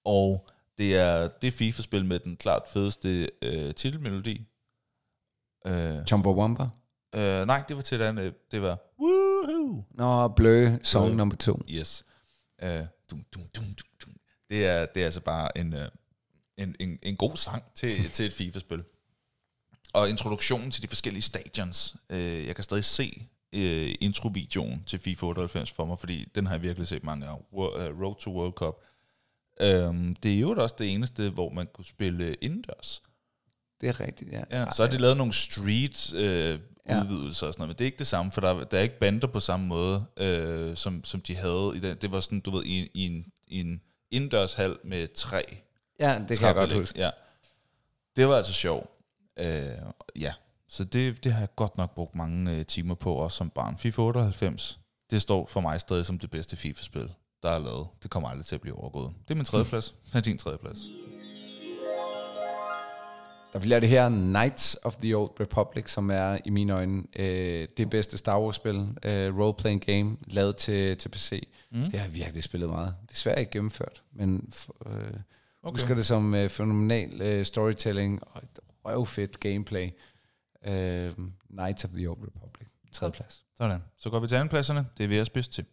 og det er det FIFA-spil med den klart fedeste øh, titelmelodi. Øh, Chumba Wumba? Øh, nej, det var til et andet. Det var Woohoo! Nå, blø, song blø. Nummer to. Yes. Øh, dum, dum, dum, dum, dum. Det, er, det er altså bare en, øh, en, en, en god sang til, til et FIFA-spil. Og introduktionen til de forskellige stadions. Øh, jeg kan stadig se Uh, introvideoen til FIFA otteoghalvfems for mig, fordi den har jeg virkelig set mange gange. Road to World Cup. Um, det er jo også det eneste, hvor man kunne spille indendørs. Det er rigtigt, ja. ja så har de lavet nogle street uh, ja. udvidelser og sådan noget, men det er ikke det samme, for der, der er ikke bander på samme måde, uh, som, som de havde i den. Det var sådan, du ved, i, i en, en indendørshal med træ. Ja, det kan jeg godt huske. Ja. Det var altså sjovt. Uh, ja. Så det, det har jeg godt nok brugt mange øh, timer på, også som barn. FIFA otteoghalvfems, det står for mig stadig som det bedste FIFA-spil, der er lavet. Det kommer aldrig til at blive overgået. Det er min tredjeplads. Det er din tredjeplads. Der bliver det her Knights of the Old Republic, som er i mine øjne øh, det bedste Star Wars-spil, øh, role-playing game, lavet til, til P C. Mm. Det har jeg virkelig spillet meget. Desværre ikke gennemført, men øh, okay. Husker det som øh, fænomenal øh, storytelling og et røvfedt gameplay. Uh, Knights of the Old Republic. Tredje plads. Sådan. Så går vi til andenpladserne. Det er ved at spidse til.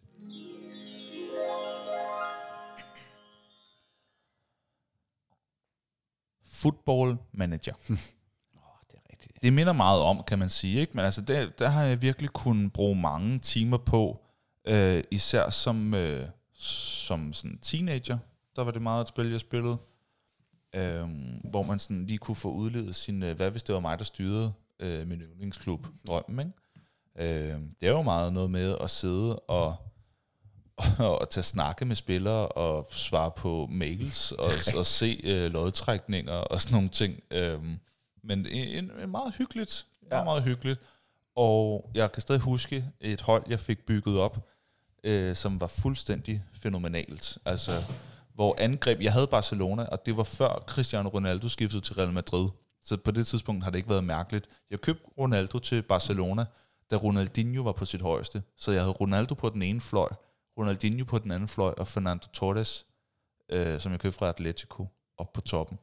Football Manager. oh, det er rigtigt. Det minder meget om, kan man sige, ikke? Men altså, det, der har jeg virkelig kunnet bruge mange timer på, øh, især som, øh, som sådan teenager. Der var det meget et spil, jeg spillede. Øh, hvor man sådan lige kunne få udledet sin, øh, hvad hvis det var mig, der styrede øh, min øvningsklub, drømmen, ikke? Øh, det er jo meget noget med at sidde og, og, og tage snakke med spillere og svare på mails og, og se øh, lodtrækninger og sådan nogle ting. Øh, men en, en meget hyggeligt, meget, meget hyggeligt. Og jeg kan stadig huske et hold, jeg fik bygget op, øh, som var fuldstændig fænomenalt. Altså, hvor angreb, jeg havde Barcelona, og det var før Cristiano Ronaldo skiftede til Real Madrid. Så på det tidspunkt har det ikke været mærkeligt. Jeg købte Ronaldo til Barcelona, da Ronaldinho var på sit højeste. Så jeg havde Ronaldo på den ene fløj, Ronaldinho på den anden fløj, og Fernando Torres, øh, som jeg købte fra Atletico, op på toppen.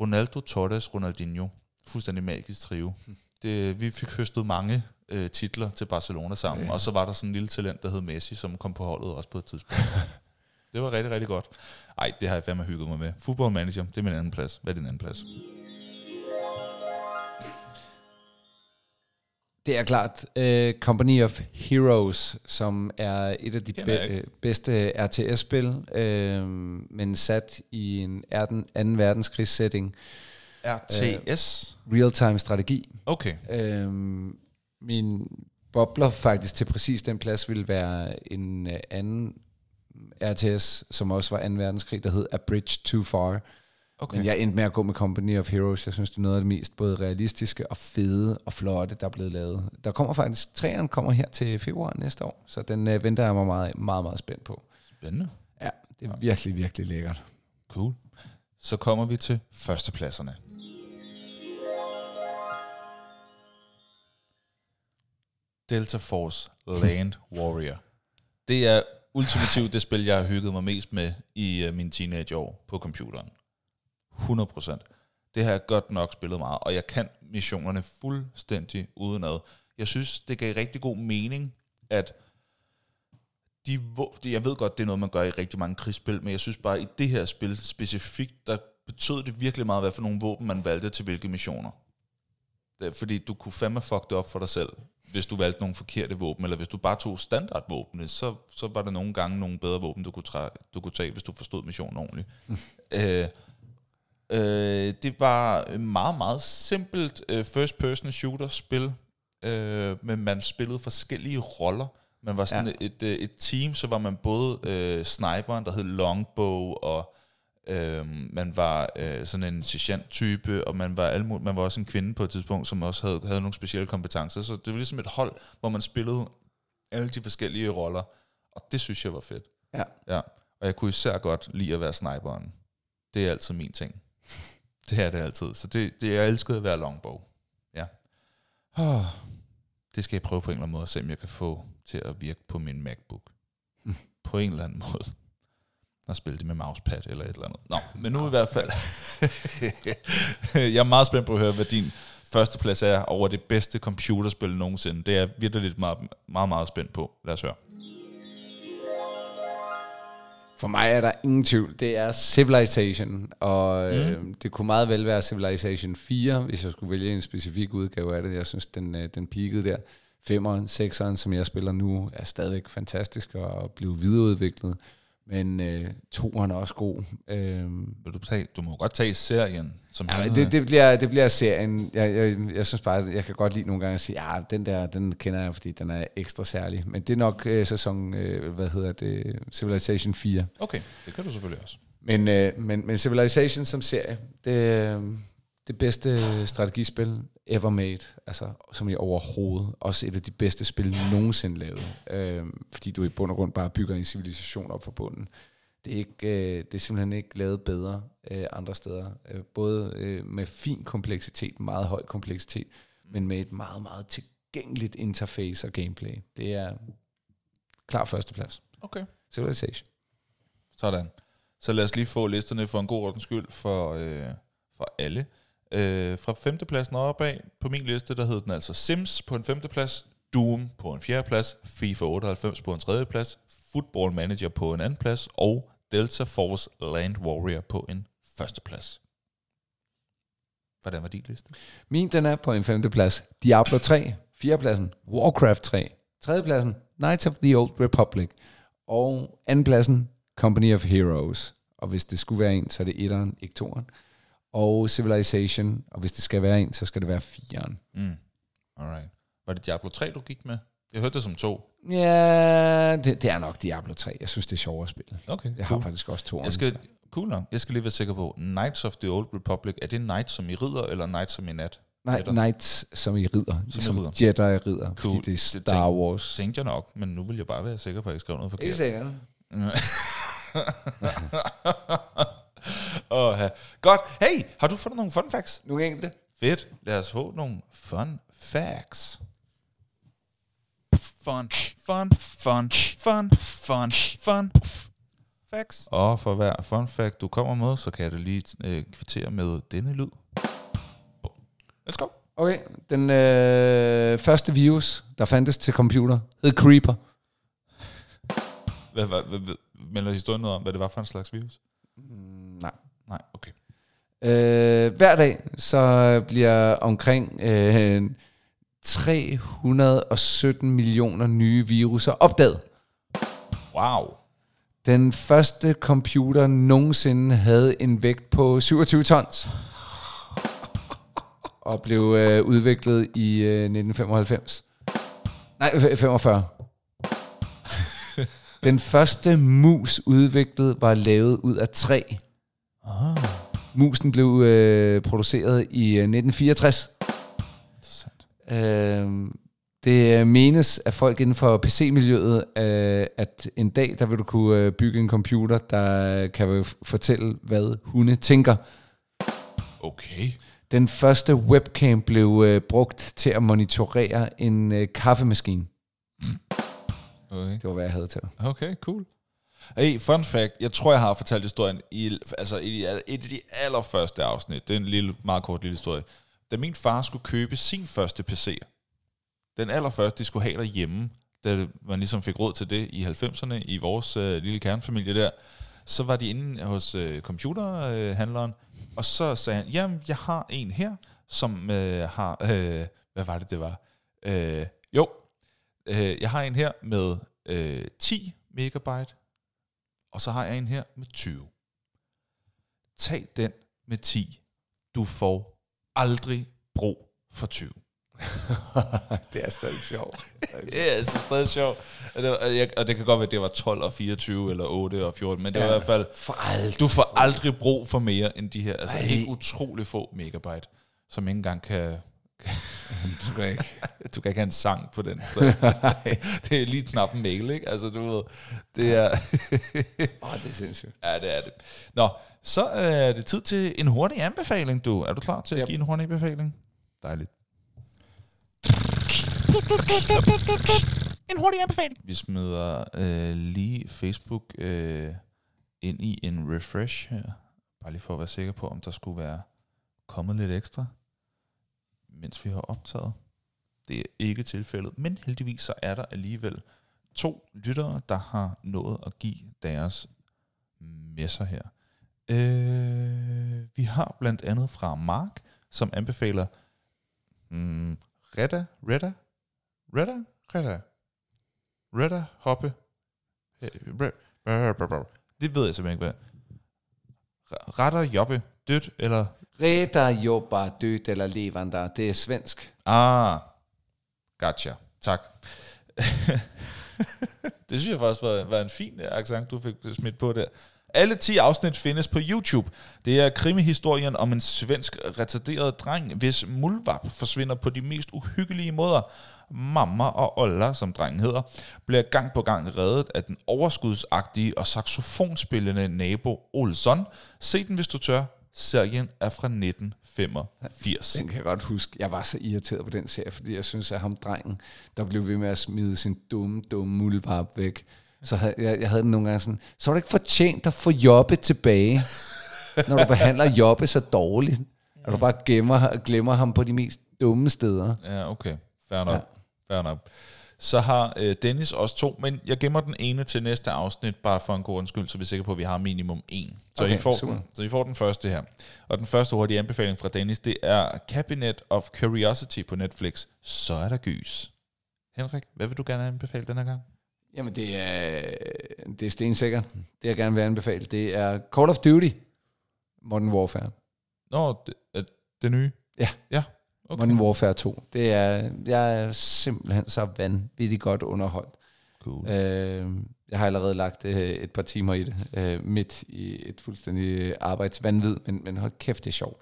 Ronaldo, Torres, Ronaldinho. Fuldstændig magisk trio. Det, vi fik høstet mange øh, titler til Barcelona sammen, ja. Og så var der sådan en lille talent, der hed Messi, som kom på holdet også på et tidspunkt. Det var rigtig, rigtig godt. Ej, det har jeg fandme hygget mig med. Football Manager, det er min anden plads. Hvad er din anden plads? Det er klart uh, Company of Heroes, som er et af de be- bedste R T S-spil, uh, men sat i en anden verdenskrigs-setting. R T S? Uh, real-time strategi. Okay. Uh, min bobler faktisk til præcis den plads ville være en uh, anden R T S, som også var anden verdenskrig, der hed A Bridge Too Far. Okay. Men jeg endte med at gå med Company of Heroes. Jeg synes, det er noget af det mest både realistiske og fede og flotte, der er blevet lavet. Der kommer faktisk, træerne kommer her til februar næste år, så den øh, venter jeg mig meget, meget, meget spændt på. Spændende. Ja, det er virkelig, virkelig lækkert. Cool. Så kommer vi til førstepladserne. Delta Force Land Warrior. Det er ultimativt det spil, jeg har hygget mig mest med i øh, mine teenageår på computeren. hundrede procent. Det har jeg godt nok spillet meget, og jeg kan missionerne fuldstændig udenad. Jeg synes, det gav rigtig god mening, at de, jeg ved godt, det er noget, man gør i rigtig mange krigsspil, men jeg synes bare, at i det her spil specifikt, der betød det virkelig meget, hvad for nogle våben man valgte til hvilke missioner. Fordi du kunne fandme fuck det op for dig selv, hvis du valgte nogle forkerte våben, eller hvis du bare tog standardvåbene, så, så var der nogle gange nogle bedre våben, du kunne, træ, du kunne tage, hvis du forstod missionen ordentligt. øh, Øh, det var meget, meget simpelt øh, first-person shooter-spil, øh, men man spillede forskellige roller. Man var sådan ja. et, et, et team, så var man både øh, sniperen, der hed Longbow, og øh, man var øh, sådan en sergeant-type, og man var, alle, man var også en kvinde på et tidspunkt, som også havde, havde nogle specielle kompetencer. Så det var ligesom et hold, hvor man spillede alle de forskellige roller, og det synes jeg var fedt. Ja. Ja. Og jeg kunne især godt lide at være sniperen. Det er altid min ting. Det er det altid. Så det, det jeg elskede at være Longbow. Ja. Oh, det skal jeg prøve på en eller anden måde, at se om jeg kan få til at virke på min MacBook. På en eller anden måde. Når jeg spiller det med mousepad eller et eller andet. Nå, men nu i hvert fald. Jeg er meget spændt på at høre, hvad din første plads er over det bedste computerspil nogensinde. Det er jeg virkelig meget, meget, meget spændt på. Lad os høre. For mig er der ingen tvivl. Det er Civilization, og mm. øh, det kunne meget vel være Civilization fire, hvis jeg skulle vælge en specifik udgave af det. Jeg synes, den, øh, den peakede der. Femmeren, sekseren, som jeg spiller nu, er stadigvæk fantastisk og blive videreudviklet. Men øh, toeren er også god. Øh, Vil du, tage, du må godt tage serien. Som ja, det, det, bliver, det bliver serien. Jeg, jeg, jeg synes bare, jeg kan godt lide nogle gange at sige, ja, den der, den kender jeg, fordi den er ekstra særlig. Men det er nok øh, sæson, øh, hvad hedder det, Civilization fire. Okay, det kan du selvfølgelig også. Men, øh, men, men Civilization som serie, det, det bedste strategispil ever made, altså som i overhovedet, også et af de bedste spil nogensinde lavet, øh, fordi du i bund og grund bare bygger en civilisation op fra bunden. Det er, ikke, øh, det er simpelthen ikke lavet bedre øh, andre steder, øh, både øh, med fin kompleksitet, meget høj kompleksitet, men med et meget, meget tilgængeligt interface og gameplay. Det er klar førsteplads. Okay. Civilization. Sådan. Så lad os lige få listerne for en god ordens skyld for, øh, for alle. Øh, fra femtepladsen op af på min liste, der hed den altså Sims på en femteplads, Doom på en fjerdeplads, FIFA otteoghalvfems på en tredjeplads, Football Manager på en andenplads og Delta Force Land Warrior på en førsteplads. Hvordan var din liste? Min, den er på en femteplads Diablo tre, fjerdepladsen Warcraft tre, tredjepladsen Knights of the Old Republic og andenpladsen Company of Heroes. Og hvis det skulle være en, så er det etteren, ikke toeren. Og Civilization, og hvis det skal være en, så skal det være fireren. Mm. Alright. Var det Diablo tre, du gik med? Jeg hørte det som to. Ja, det, det er nok Diablo tre. Jeg synes, det er sjovere at spille. Okay, jeg har cool. faktisk også to. Jeg skal, cool nok. Jeg skal lige være sikker på, Knights of the Old Republic, er det Knights som i ridder, eller Knights som i nat? Nej, Knights som i ridder. Som, som ridder. Jedi ridder, cool. Fordi det er Star det tænkte, Wars. Det tænkte jeg nok, men nu vil jeg bare være sikker på, at jeg skrev noget forkert. Ikke sikkert. Åh, oh, godt. Hey, har du fundet nogle fun facts? Nogle enkelte. Fedt. Lad os få nogle fun facts. Fun, fun, fun, fun, fun, fun facts. Og for hver fun fact, du kommer med, så kan jeg det lige øh, kvittere med denne lyd. Let's go. Okay, den øh, første virus, der fandtes til computer, hed Creeper. Hvad, hvad, hvad, hvad, melder historien noget om, hvad det var for en slags virus? Nej, nej, okay. Øh, hver dag så bliver omkring øh, tre hundrede og sytten millioner nye viruser opdaget. Wow. Den første computer nogensinde havde en vægt på syvogtyve tons og blev øh, udviklet i øh, nitten femoghalvfems. Nej, femogfyrre. Den første mus udviklet var lavet ud af træ. Ah. Musen blev øh, produceret i nitten fireogtres. Det, øh, det menes af folk inden for P C-miljøet, øh, at en dag der vil du kunne øh, bygge en computer, der kan fortælle, hvad hunde tænker. Okay. Den første webcam blev øh, brugt til at monitorere en øh, kaffemaskine. Okay. Det var, hvad jeg havde til. Okay, cool. Hey, fun fact. Jeg tror, jeg har fortalt historien i, altså i et af de allerførste afsnit. Det er en lille, meget kort lille historie. Da min far skulle købe sin første P C, den allerførste, de skulle have derhjemme, da man ligesom fik råd til det i halvfemserne, i vores øh, lille kernfamilie der, så var de inde hos øh, computerhandleren, og så sagde han, jamen, jeg har en her, som øh, har, øh, hvad var det, det var? Øh, jo, jeg har en her med øh, ti megabyte, og så har jeg en her med tyve. Tag den, med ti. Du får aldrig brug for tyve. Det er stadig sjovt. Ja, det er stadig sjovt. Og det kan godt være, at det var tolv og fireogtyve, eller otte og fjorten, men det er ja, i hvert fald, for du får aldrig brug for mere end de her. Altså helt utrolig få megabyte, som ikke engang kan... Du kan ikke, du kan ikke have en sang på den sted. Det er lige knap en mail, ikke? Altså du ved, det er åh, oh, det er sindssygt. Ja, det er det. Nå, så er det tid til en hurtig anbefaling, du. Er du klar til at yep. give en hurtig anbefaling? Dejligt. En hurtig anbefaling. Vi smider øh, lige Facebook øh, ind i en refresh her. Bare lige for at være sikker på, om der skulle være kommet lidt ekstra, mens vi har optaget. Det er ikke tilfældet, men heldigvis så er der alligevel to lyttere, der har nået at give deres messer her. Øh, vi har blandt andet fra Mark, som anbefaler mm, Retta, Retta, Retta, Retta, Retta, hoppe. Det ved jeg simpelthen ikke, hvad. Retta, jobbe, dødt, eller... Reda jobber død eller levende. Det er svensk. Ah, gotcha. Tak. Det synes jeg faktisk var, var en fin accent, du fik smidt på der. Alle ti afsnit findes på YouTube. Det er krimihistorien om en svensk retarderet dreng, hvis mulvap forsvinder på de mest uhyggelige måder. Mamma og Olla, som drengen hedder, bliver gang på gang reddet af den overskudsagtige og saxofonspillende nabo Olsson. Se den, hvis du tør. Serien er fra nitten femogfirs. Den kan jeg godt huske. Jeg var så irriteret på den serie, fordi jeg synes, at ham drengen, der blev ved med at smide sin dumme, dumme muldvarp væk. Så havde, jeg, jeg havde den nogle gange sådan, så er det ikke fortjent at få jobbe tilbage, når du behandler jobbe så dårligt, og du bare gemmer, glemmer ham på de mest dumme steder. Ja, okay. Fair nok. Ja. Fair nok. Så har øh, Dennis også to, men jeg gemmer den ene til næste afsnit, bare for en god undskyld, så vi er sikre på, at vi har minimum en. Så, okay, I får den, så I får den første her. Og den første hurtige anbefaling fra Dennis, det er Cabinet of Curiosity på Netflix. Så er der gys. Henrik, hvad vil du gerne anbefale den her gang? Jamen, det er, det er stensikkert. Det jeg gerne vil anbefale, det er Call of Duty, Modern Warfare. Nå, det, det nye? Ja, ja. Okay. Modern Warfare to. Det er, jeg er simpelthen så vanvittigt godt underholdt. Cool. Øh, jeg har allerede lagt øh, et par timer i det, øh, midt i et fuldstændig arbejdsvanvid, men, men hold kæft, det er sjovt.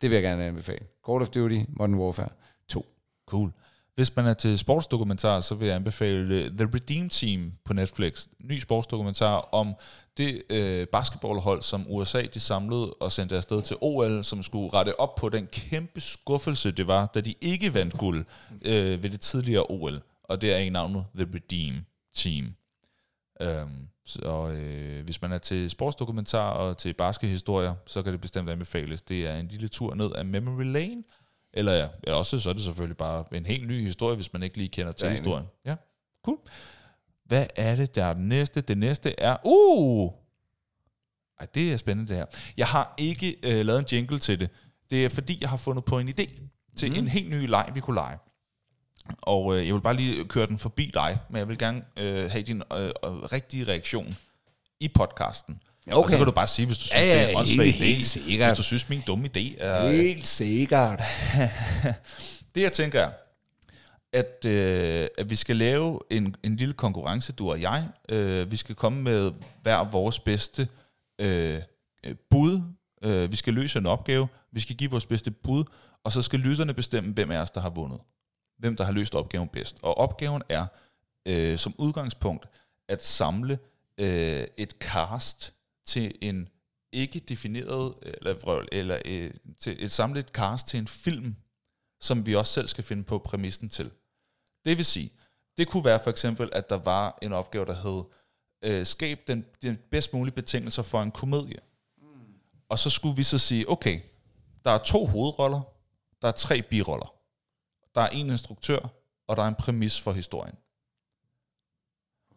Det vil jeg gerne anbefale. Call of Duty, Modern Warfare to. Cool. Hvis man er til sportsdokumentarer, så vil jeg anbefale The Redeem Team på Netflix. Ny sportsdokumentar om det øh, basketballhold, som U S A de samlede og sendte afsted til O L, som skulle rette op på den kæmpe skuffelse, det var, da de ikke vandt guld øh, ved det tidligere O L. Og det er i navnet The Redeem Team. Øhm, så øh, hvis man er til sportsdokumentarer og til baskethistorier, så kan det bestemt anbefales. Det er en lille tur ned ad Memory Lane. Eller ja, ja, også så er det selvfølgelig bare en helt ny historie, hvis man ikke lige kender til historien. Ja, cool. Hvad er det, der er det næste? Det næste er... Uh! Ej, det er spændende det her. Jeg har ikke øh, lavet en jingle til det. Det er fordi, jeg har fundet på en idé til mm. en helt ny leg, vi kunne lege. Og øh, jeg vil bare lige køre den forbi dig, men jeg vil gerne øh, have din øh, rigtige reaktion i podcasten. Okay. Og så kan du bare sige, hvis du synes, ja, ja, det er en åndssvag idé. Hvis du synes, min dumme idé er... Helt sikkert. Det, jeg tænker, er, at, øh, at vi skal lave en, en lille konkurrence, du og jeg. Øh, vi skal komme med hver vores bedste øh, bud. Øh, vi skal løse en opgave. Vi skal give vores bedste bud. Og så skal lytterne bestemme, hvem af os, der har vundet. Hvem, der har løst opgaven bedst. Og opgaven er, øh, som udgangspunkt, at samle øh, et cast... til en ikke defineret eller vrøvl, eller øh, til et samlet cast til en film, som vi også selv skal finde på præmissen til. Det vil sige, det kunne være for eksempel, at der var en opgave, der hed øh, skab den, den bedst mulige betingelser for en komedie. Mm. Og så skulle vi så sige, okay, der er to hovedroller, der er tre biroller, der er en instruktør, og der er en præmis for historien.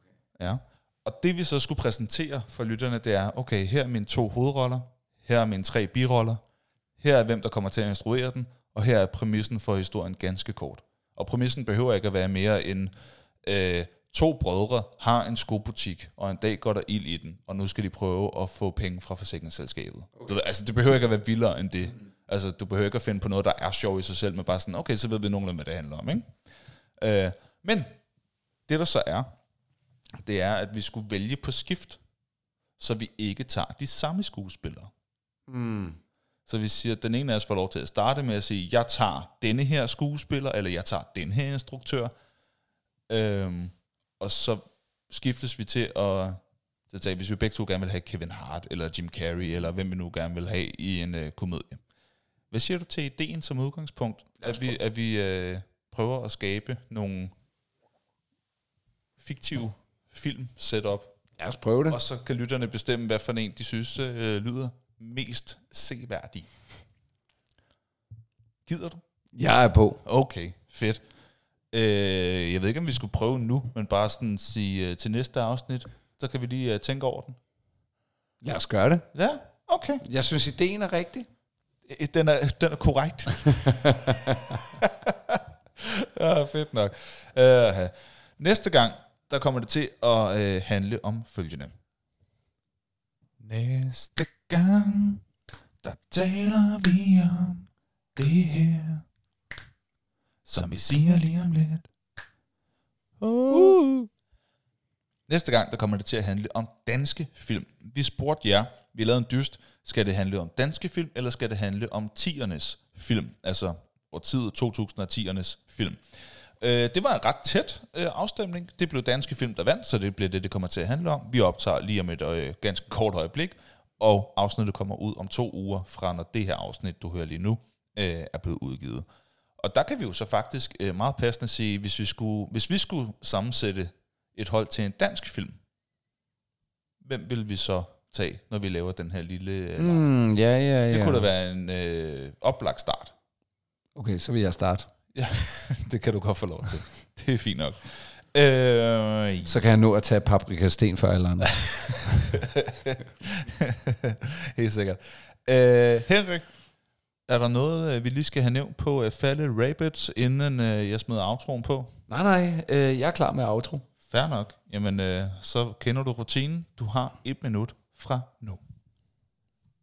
Okay. Ja. Og det vi så skulle præsentere for lytterne, det er, okay, her er mine to hovedroller, her er mine tre biroller, her er hvem, der kommer til at instruere den, og her er præmissen for historien ganske kort. Og præmissen behøver ikke at være mere end øh, To brødre har en skobutik, og en dag går der ild i den, og nu skal de prøve at få penge fra forsikringsselskabet. Okay. Du ved, altså, det behøver ikke at være vildere end det. Mm. Altså, du behøver ikke at finde på noget, der er sjov i sig selv, men bare sådan, okay, så ved vi nogenlunde, hvad det handler om, ikke? Øh, men det, der så er, det er, at vi skulle vælge på skift, så vi ikke tager de samme skuespillere. Mm. Så vi siger, at den ene af os får lov til at starte med at sige, jeg tager denne her skuespiller, eller jeg tager den her instruktør, øhm, og så skiftes vi til at, så tager, hvis vi begge to gerne vil have Kevin Hart, eller Jim Carrey, eller hvem vi nu gerne vil have i en øh, komedie. Hvad siger du til ideen som udgangspunkt, at vi, at vi øh, prøver at skabe nogle fiktive film-setup? Lad os prøve det. Og så kan lytterne bestemme, hvad for en de synes øh, lyder mest seværdig. Gider du? Jeg er på. Okay, fedt. Øh, jeg ved ikke, om vi skulle prøve nu, men bare sådan sige øh, til næste afsnit, så kan vi lige øh, tænke over den. Lad os gøre det. Ja, okay. Jeg synes, ideen er rigtig. Den er, den er korrekt. Ja, fedt nok. Uh, næste gang, der kommer det til at øh, handle om følgende. Næste gang, der taler vi om det her, som vi siger lige om lidt. Uh. Næste gang, der kommer det til at handle om danske film. Vi spurgte jer, vi lavede en dyst, skal det handle om danske film, eller skal det handle om tiernes film? Altså årtiet to tusind og tiernes film. Det var en ret tæt afstemning. Det blev danske film, der vandt, så det bliver det, det kommer til at handle om. Vi optager lige om et ganske kort øjeblik, og afsnittet kommer ud om to uger fra, når det her afsnit, du hører lige nu, er blevet udgivet. Og der kan vi jo så faktisk meget passende sige, hvis vi skulle, hvis vi skulle sammensætte et hold til en dansk film, hvem vil vi så tage, når vi laver den her lille... Mm, ja, ja, ja. Det kunne da være en øh, oplagt start. Okay, så vil jeg starte. Ja, det kan du godt få lov til. Det er fint nok. Øh, ja. Så kan jeg nå at tage paprikasten for alle andre. Helt sikkert. Øh, Henrik, er der noget, vi lige skal have nævnt på uh, Falde Rabbits, inden uh, jeg smider outroen på? Nej, nej. Øh, jeg er klar med outro. Fair nok. Jamen, øh, så kender du rutinen. Du har et minut fra nu.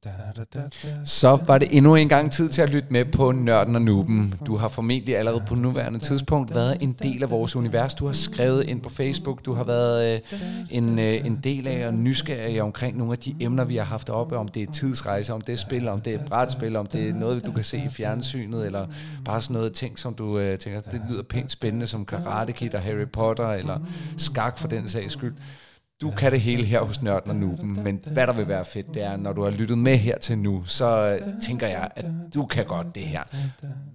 Da, da, da, da. Så var det endnu en gang tid til at lytte med på Nørden og Nuben. Du har formentlig allerede på nuværende tidspunkt været en del af vores univers. Du har skrevet ind på Facebook. Du har været øh, en, øh, en del af og nysgerrig omkring nogle af de emner, vi har haft oppe. Om det er tidsrejse, om det er spil, om det er brætspil, om det er noget, du kan se i fjernsynet, eller bare sådan noget ting, som du øh, tænker, det lyder pænt spændende, som Karate Kid og Harry Potter, eller skak for den sags skyld. Du kan det hele her hos Nørden og Nuben, men hvad der vil være fedt, det er, når du har lyttet med her til nu, så tænker jeg, at du kan godt det her.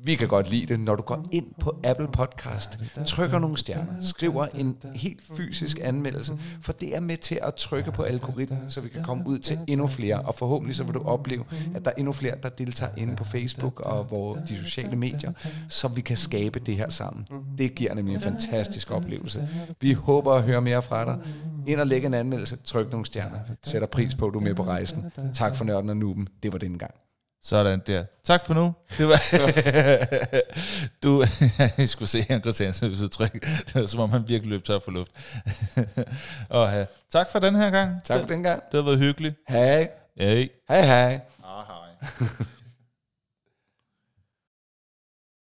Vi kan godt lide det, når du går ind på Apple Podcast, trykker nogle stjerner, skriver en helt fysisk anmeldelse, for det er med til at trykke på algoritmen, så vi kan komme ud til endnu flere, og forhåbentlig så vil du opleve, at der er endnu flere, der deltager inde på Facebook og vores, de sociale medier, så vi kan skabe det her sammen. Det giver nemlig en fantastisk oplevelse. Vi håber at høre mere fra dig. Ind og læg en anmeldelse, tryk nogle stjerner, sætter pris på, at du er med på rejsen. Tak for Nørden og Nuben, det var denne gang. Sådan der. Tak for nu. Det var du skulle se en Christian tryk. Det var som om han virkelig løb tør for luft. Og ja. Tak for den her gang. Tak for den gang. Det har været hyggeligt. Hej. Hej. Hej hej. Ah, hej.